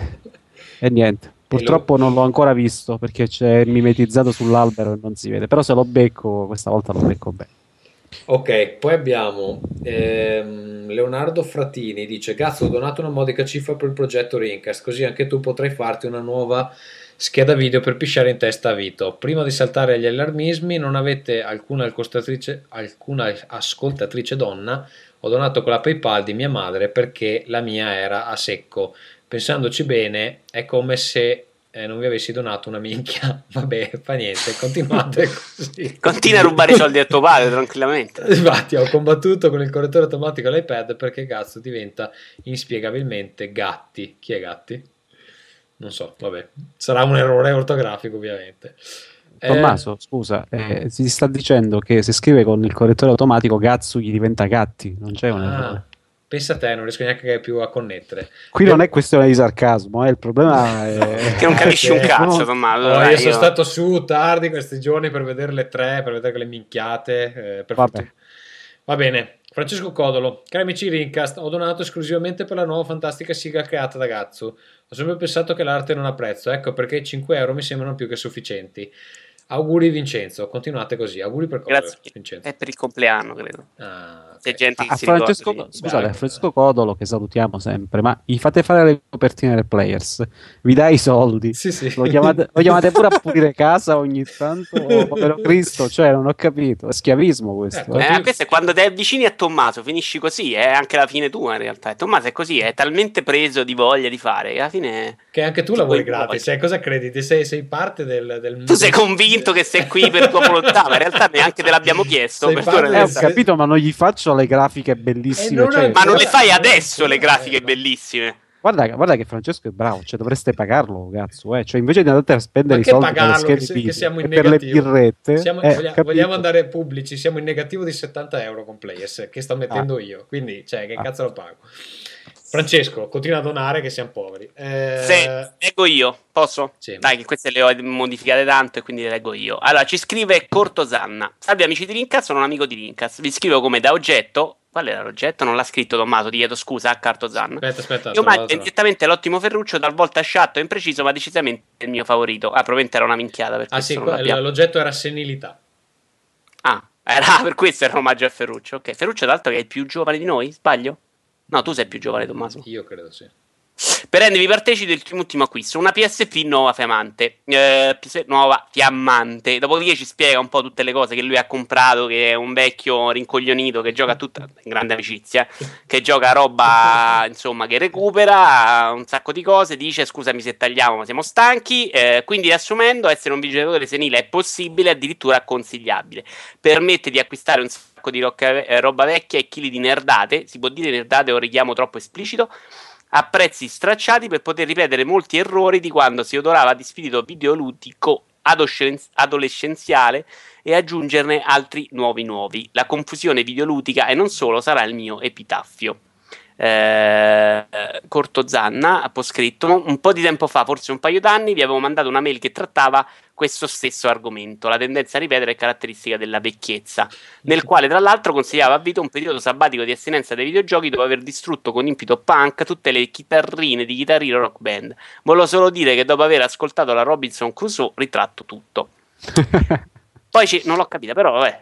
niente, purtroppo non l'ho ancora visto perché c'è mimetizzato sull'albero e non si vede, però se lo becco, questa volta lo becco bene. Ok, poi abbiamo Leonardo Fratini, dice: Gazzo, ho donato una modica cifra per il progetto Rincast, così anche tu potrai farti una nuova scheda video per pisciare in testa a Vito. Prima di saltare agli allarmismi, non avete alcuna ascoltatrice donna. Ho donato con la PayPal di mia madre perché la mia era a secco. Pensandoci bene, è come se non vi avessi donato una minchia. Vabbè, fa niente, continuate così. Continua a rubare i soldi a tuo padre tranquillamente. Infatti, ho combattuto con il correttore automatico all'iPad perché Gazzo diventa inspiegabilmente Gatti. Chi è Gatti? Non so, vabbè, sarà un errore ortografico ovviamente. Tommaso, scusa, si sta dicendo che se scrive con il correttore automatico Gazzu gli diventa Gatti, non c'è un errore. Pensa a te, non riesco neanche più a connettere. Qui non è questione di sarcasmo, il problema è che non capisci un cazzo, Tommaso. No, io sono stato su tardi questi giorni per vedere le tre, per vedere le minchiate. Va bene. Francesco Codolo: cari amici Rincast, ho donato esclusivamente per la nuova fantastica sigla creata da Gazzu. Ho sempre pensato che l'arte non ha prezzo, ecco perché 5 euro mi sembrano più che sufficienti. Auguri Vincenzo, continuate così. Auguri per Codolo. Grazie. Vincenzo. È per il compleanno, credo. Okay. Gente che a Francesco Codolo, che salutiamo sempre, ma gli fate fare le copertine dei Players, vi dai i soldi. Sì. Lo chiamate pure a pulire casa ogni tanto, povero Cristo, cioè non ho capito, è schiavismo questo. Questo è quando ti avvicini a Tommaso, finisci così, è anche la fine tua in realtà. Tommaso è così, è talmente preso di voglia di fare che alla fine che anche tu lavori gratis, cosa credi? Sei parte del tu sei convinto che sei qui per tua volontà, ma in realtà neanche te l'abbiamo chiesto. Ho capito, ma non gli faccio le grafiche bellissime, ma non le fai adesso le grafiche bellissime. Guarda che Francesco è bravo, cioè dovreste pagarlo, cazzo, cioè invece di andare a spendere i soldi che siamo in per le birrette, vogliamo andare pubblici, siamo in negativo di 70 euro con Players che sto mettendo io, quindi cioè che cazzo lo pago. Francesco, continua a donare che siamo poveri. Se leggo io, posso? Sì. Dai, che queste le ho modificate tanto e quindi le leggo io. Allora, ci scrive Cortosanna: salve amici di Rincast, sono un amico di Rincast, vi scrivo come da oggetto. Qual era l'oggetto? Non l'ha scritto Tommaso, ti chiedo scusa a Cortosanna. Aspetta. Io mangio direttamente l'ottimo Ferruccio, talvolta sciatto e impreciso, ma decisamente il mio favorito. Probabilmente era una minchiata. Perché l'oggetto era senilità. Per questo era un omaggio a Ferruccio. Ok, Ferruccio, tra l'altro, che è il più giovane di noi, sbaglio? No, tu sei più giovane, Tommaso. Io credo sì. Per rendervi partecipi del primo ultimo acquisto, una PSP nuova fiammante. Dopodiché ci spiega un po' tutte le cose che lui ha comprato, che è un vecchio rincoglionito che gioca tutta in grande amicizia, che gioca roba, insomma, che recupera un sacco di cose. Dice: scusami se tagliamo, ma siamo stanchi. Quindi, riassumendo, essere un videogiocatore senile è possibile, addirittura consigliabile. Permette di acquistare un sacco di roba vecchia e chili di nerdate. Si può dire nerdate o richiamo troppo esplicito, a prezzi stracciati, per poter ripetere molti errori di quando si odorava di spirito videoludico adolescenziale e aggiungerne altri nuovi. La confusione videoludica e non solo sarà il mio epitaffio. Cortozanna ha scritto: un po' di tempo fa, forse un paio d'anni, vi avevo mandato una mail che trattava questo stesso argomento, la tendenza a ripetere è caratteristica della vecchiezza, nel quale tra l'altro consigliava a Vito un periodo sabbatico di astinenza dai videogiochi dopo aver distrutto con impito punk tutte le chitarrine di Chitarrino Rock Band. Volevo solo dire che dopo aver ascoltato la Robinson Crusoe ritratto tutto. Poi non l'ho capita, però vabbè.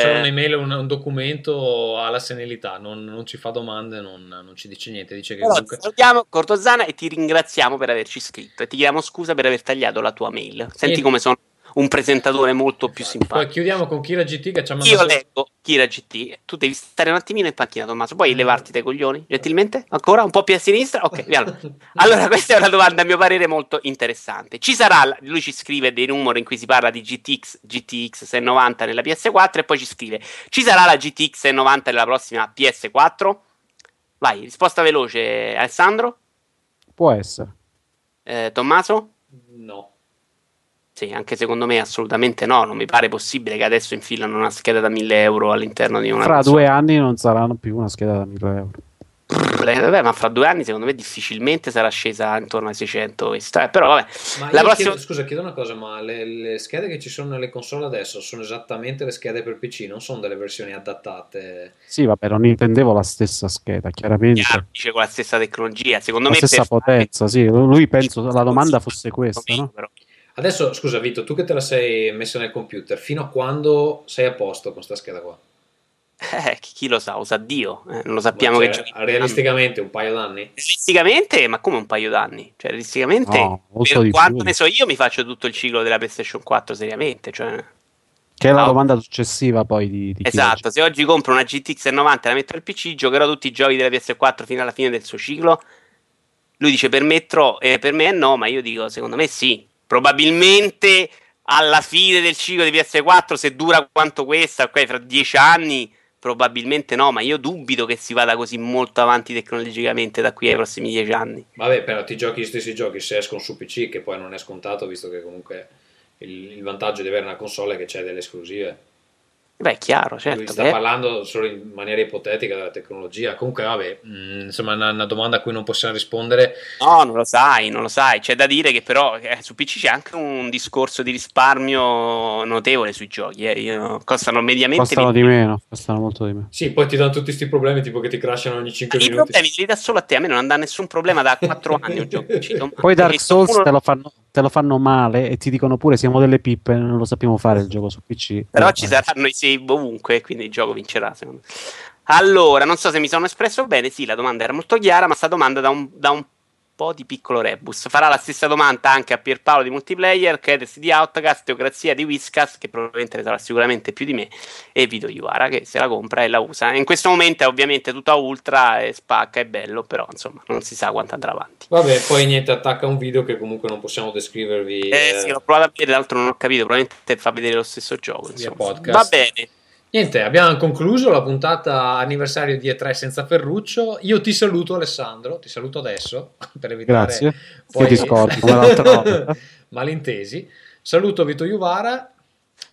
Fare un'email, un documento alla senilità, non ci fa domande, non ci dice niente. Dice che comunque... salutiamo Cortozana e ti ringraziamo per averci scritto e ti chiediamo scusa per aver tagliato la tua mail. Senti come sono un presentatore molto più simpatico. Poi chiudiamo con Kira GT che ci ha mandato. Io leggo Kira GT, tu devi stare un attimino in panchina, Tommaso, puoi levarti dai coglioni gentilmente? Ancora? Un po' più a sinistra? Ok, allora questa è una domanda a mio parere molto interessante. Ci sarà, lui ci scrive dei numeri in cui si parla di GTX 690 nella PS4 e poi ci scrive: ci sarà la GTX 690 nella prossima PS4? Vai, risposta veloce, Alessandro? Può essere. Tommaso? No. Sì, anche secondo me assolutamente no, non mi pare possibile che adesso infilano una scheda da 1.000 euro all'interno di una... Fra 2 anni non saranno più una scheda da 1.000 euro. Vabbè, ma fra 2 anni secondo me difficilmente sarà scesa intorno ai 600, però vabbè. Ma la prossima... chiedo una cosa, ma le schede che ci sono nelle console adesso sono esattamente le schede per PC, non sono delle versioni adattate? Sì, vabbè, non intendevo la stessa scheda, chiaramente. Dice con la stessa tecnologia, secondo me... La stessa potenza, sì, lui penso la domanda fosse questa, no? Però. Adesso, scusa Vito, tu che te la sei messa nel computer, fino a quando sei a posto con sta scheda qua? Chi lo sa, usa Dio, non lo sappiamo, cioè, che realisticamente un paio d'anni? Realisticamente? Ma come un paio d'anni? Cioè, realisticamente, no, per quanto ne so io, mi faccio tutto il ciclo della PlayStation 4 seriamente, cioè... Che è la domanda successiva poi di esatto, se oggi compro una GTX 90 e la metto al PC, giocherò tutti i giochi della PS4 fino alla fine del suo ciclo? Lui dice per me no, ma io dico secondo me sì. Probabilmente alla fine del ciclo di PS4, se dura quanto questa, ok, fra 10 anni, probabilmente no, ma io dubito che si vada così molto avanti tecnologicamente da qui ai prossimi 10 anni. Vabbè, però ti giochi gli stessi giochi se escono su PC, che poi non è scontato, visto che comunque il vantaggio di avere una console è che c'è delle esclusive. Beh, è chiaro, certo. Lui sta parlando solo in maniera ipotetica della tecnologia. Comunque, vabbè, insomma, è una domanda a cui non possiamo rispondere. No, non lo sai. C'è da dire che però su PC c'è anche un discorso di risparmio notevole sui giochi. Costano mediamente... Costano molto di meno. Sì, poi ti danno tutti questi problemi, tipo che ti crashano ogni 5 minuti. I problemi li dà solo a te, a me non dà nessun problema da 4 anni un gioco. Poi Dark Souls te lo fanno male e ti dicono pure siamo delle pippe, non lo sappiamo fare il gioco su PC. Però ci saranno i save ovunque, quindi il gioco vincerà, secondo me. Allora, non so se mi sono espresso bene, sì, la domanda era molto chiara, ma sta domanda da un po' di piccolo rebus. Farà la stessa domanda anche a Pierpaolo di Multiplayer, Kedes di Outcast, Teocrazia di Whiskas, che probabilmente ne sarà sicuramente più di me, e Vito Iuvara, che se la compra e la usa. In questo momento è ovviamente tutta ultra e spacca, è bello, però insomma non si sa quanto andrà avanti. Vabbè, poi niente, attacca un video che comunque non possiamo descrivervi. Sì, l'ho provato a vedere, l'altro non ho capito, probabilmente fa vedere lo stesso gioco, insomma. Va bene. Niente, abbiamo concluso la puntata anniversario di E3 senza Ferruccio. Io ti saluto, Alessandro, ti saluto adesso per evitare... Grazie. Poi ti scordi come l'altra volta. Malintesi. Saluto Vito Iuvara.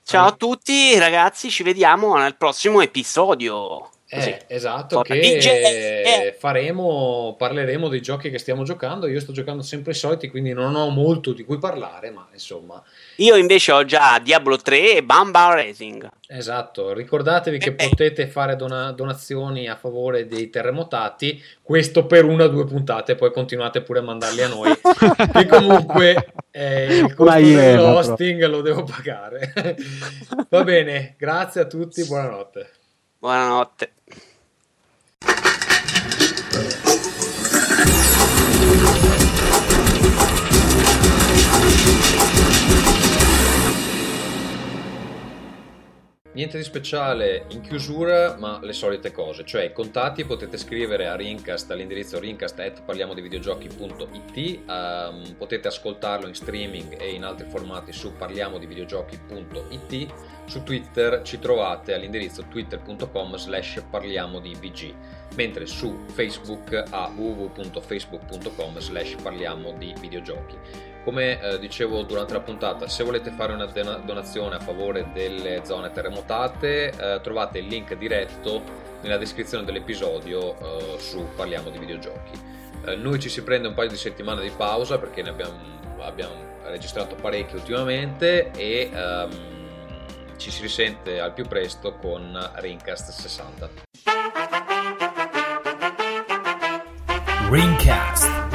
Ciao a tutti ragazzi, ci vediamo al prossimo episodio. Esatto, che parleremo dei giochi che stiamo giocando. Io sto giocando sempre i soliti, quindi non ho molto di cui parlare, ma insomma. Io invece ho già Diablo 3 e Bamba Racing. Esatto, ricordatevi che potete fare donazioni a favore dei terremotati, questo per 1 o 2 puntate, poi continuate pure a mandarli a noi e comunque il costo dell'hosting lo devo pagare. Va bene, grazie a tutti, buonanotte. Buonanotte. Niente di speciale in chiusura, ma le solite cose, cioè i contatti potete scrivere a Rincast all'indirizzo rincast@parliamodivideogiochi.it, potete ascoltarlo in streaming e in altri formati su parliamodivideogiochi.it, su Twitter ci trovate all'indirizzo twitter.com/parliamodivg, mentre su Facebook a www.facebook.com/parliamodivideogiochi. Come dicevo durante la puntata, se volete fare una donazione a favore delle zone terremotate, trovate il link diretto nella descrizione dell'episodio su Parliamo di Videogiochi. Noi ci si prende un paio di settimane di pausa perché ne abbiamo registrato parecchio ultimamente e ci si risente al più presto con Rincast 60. Rincast.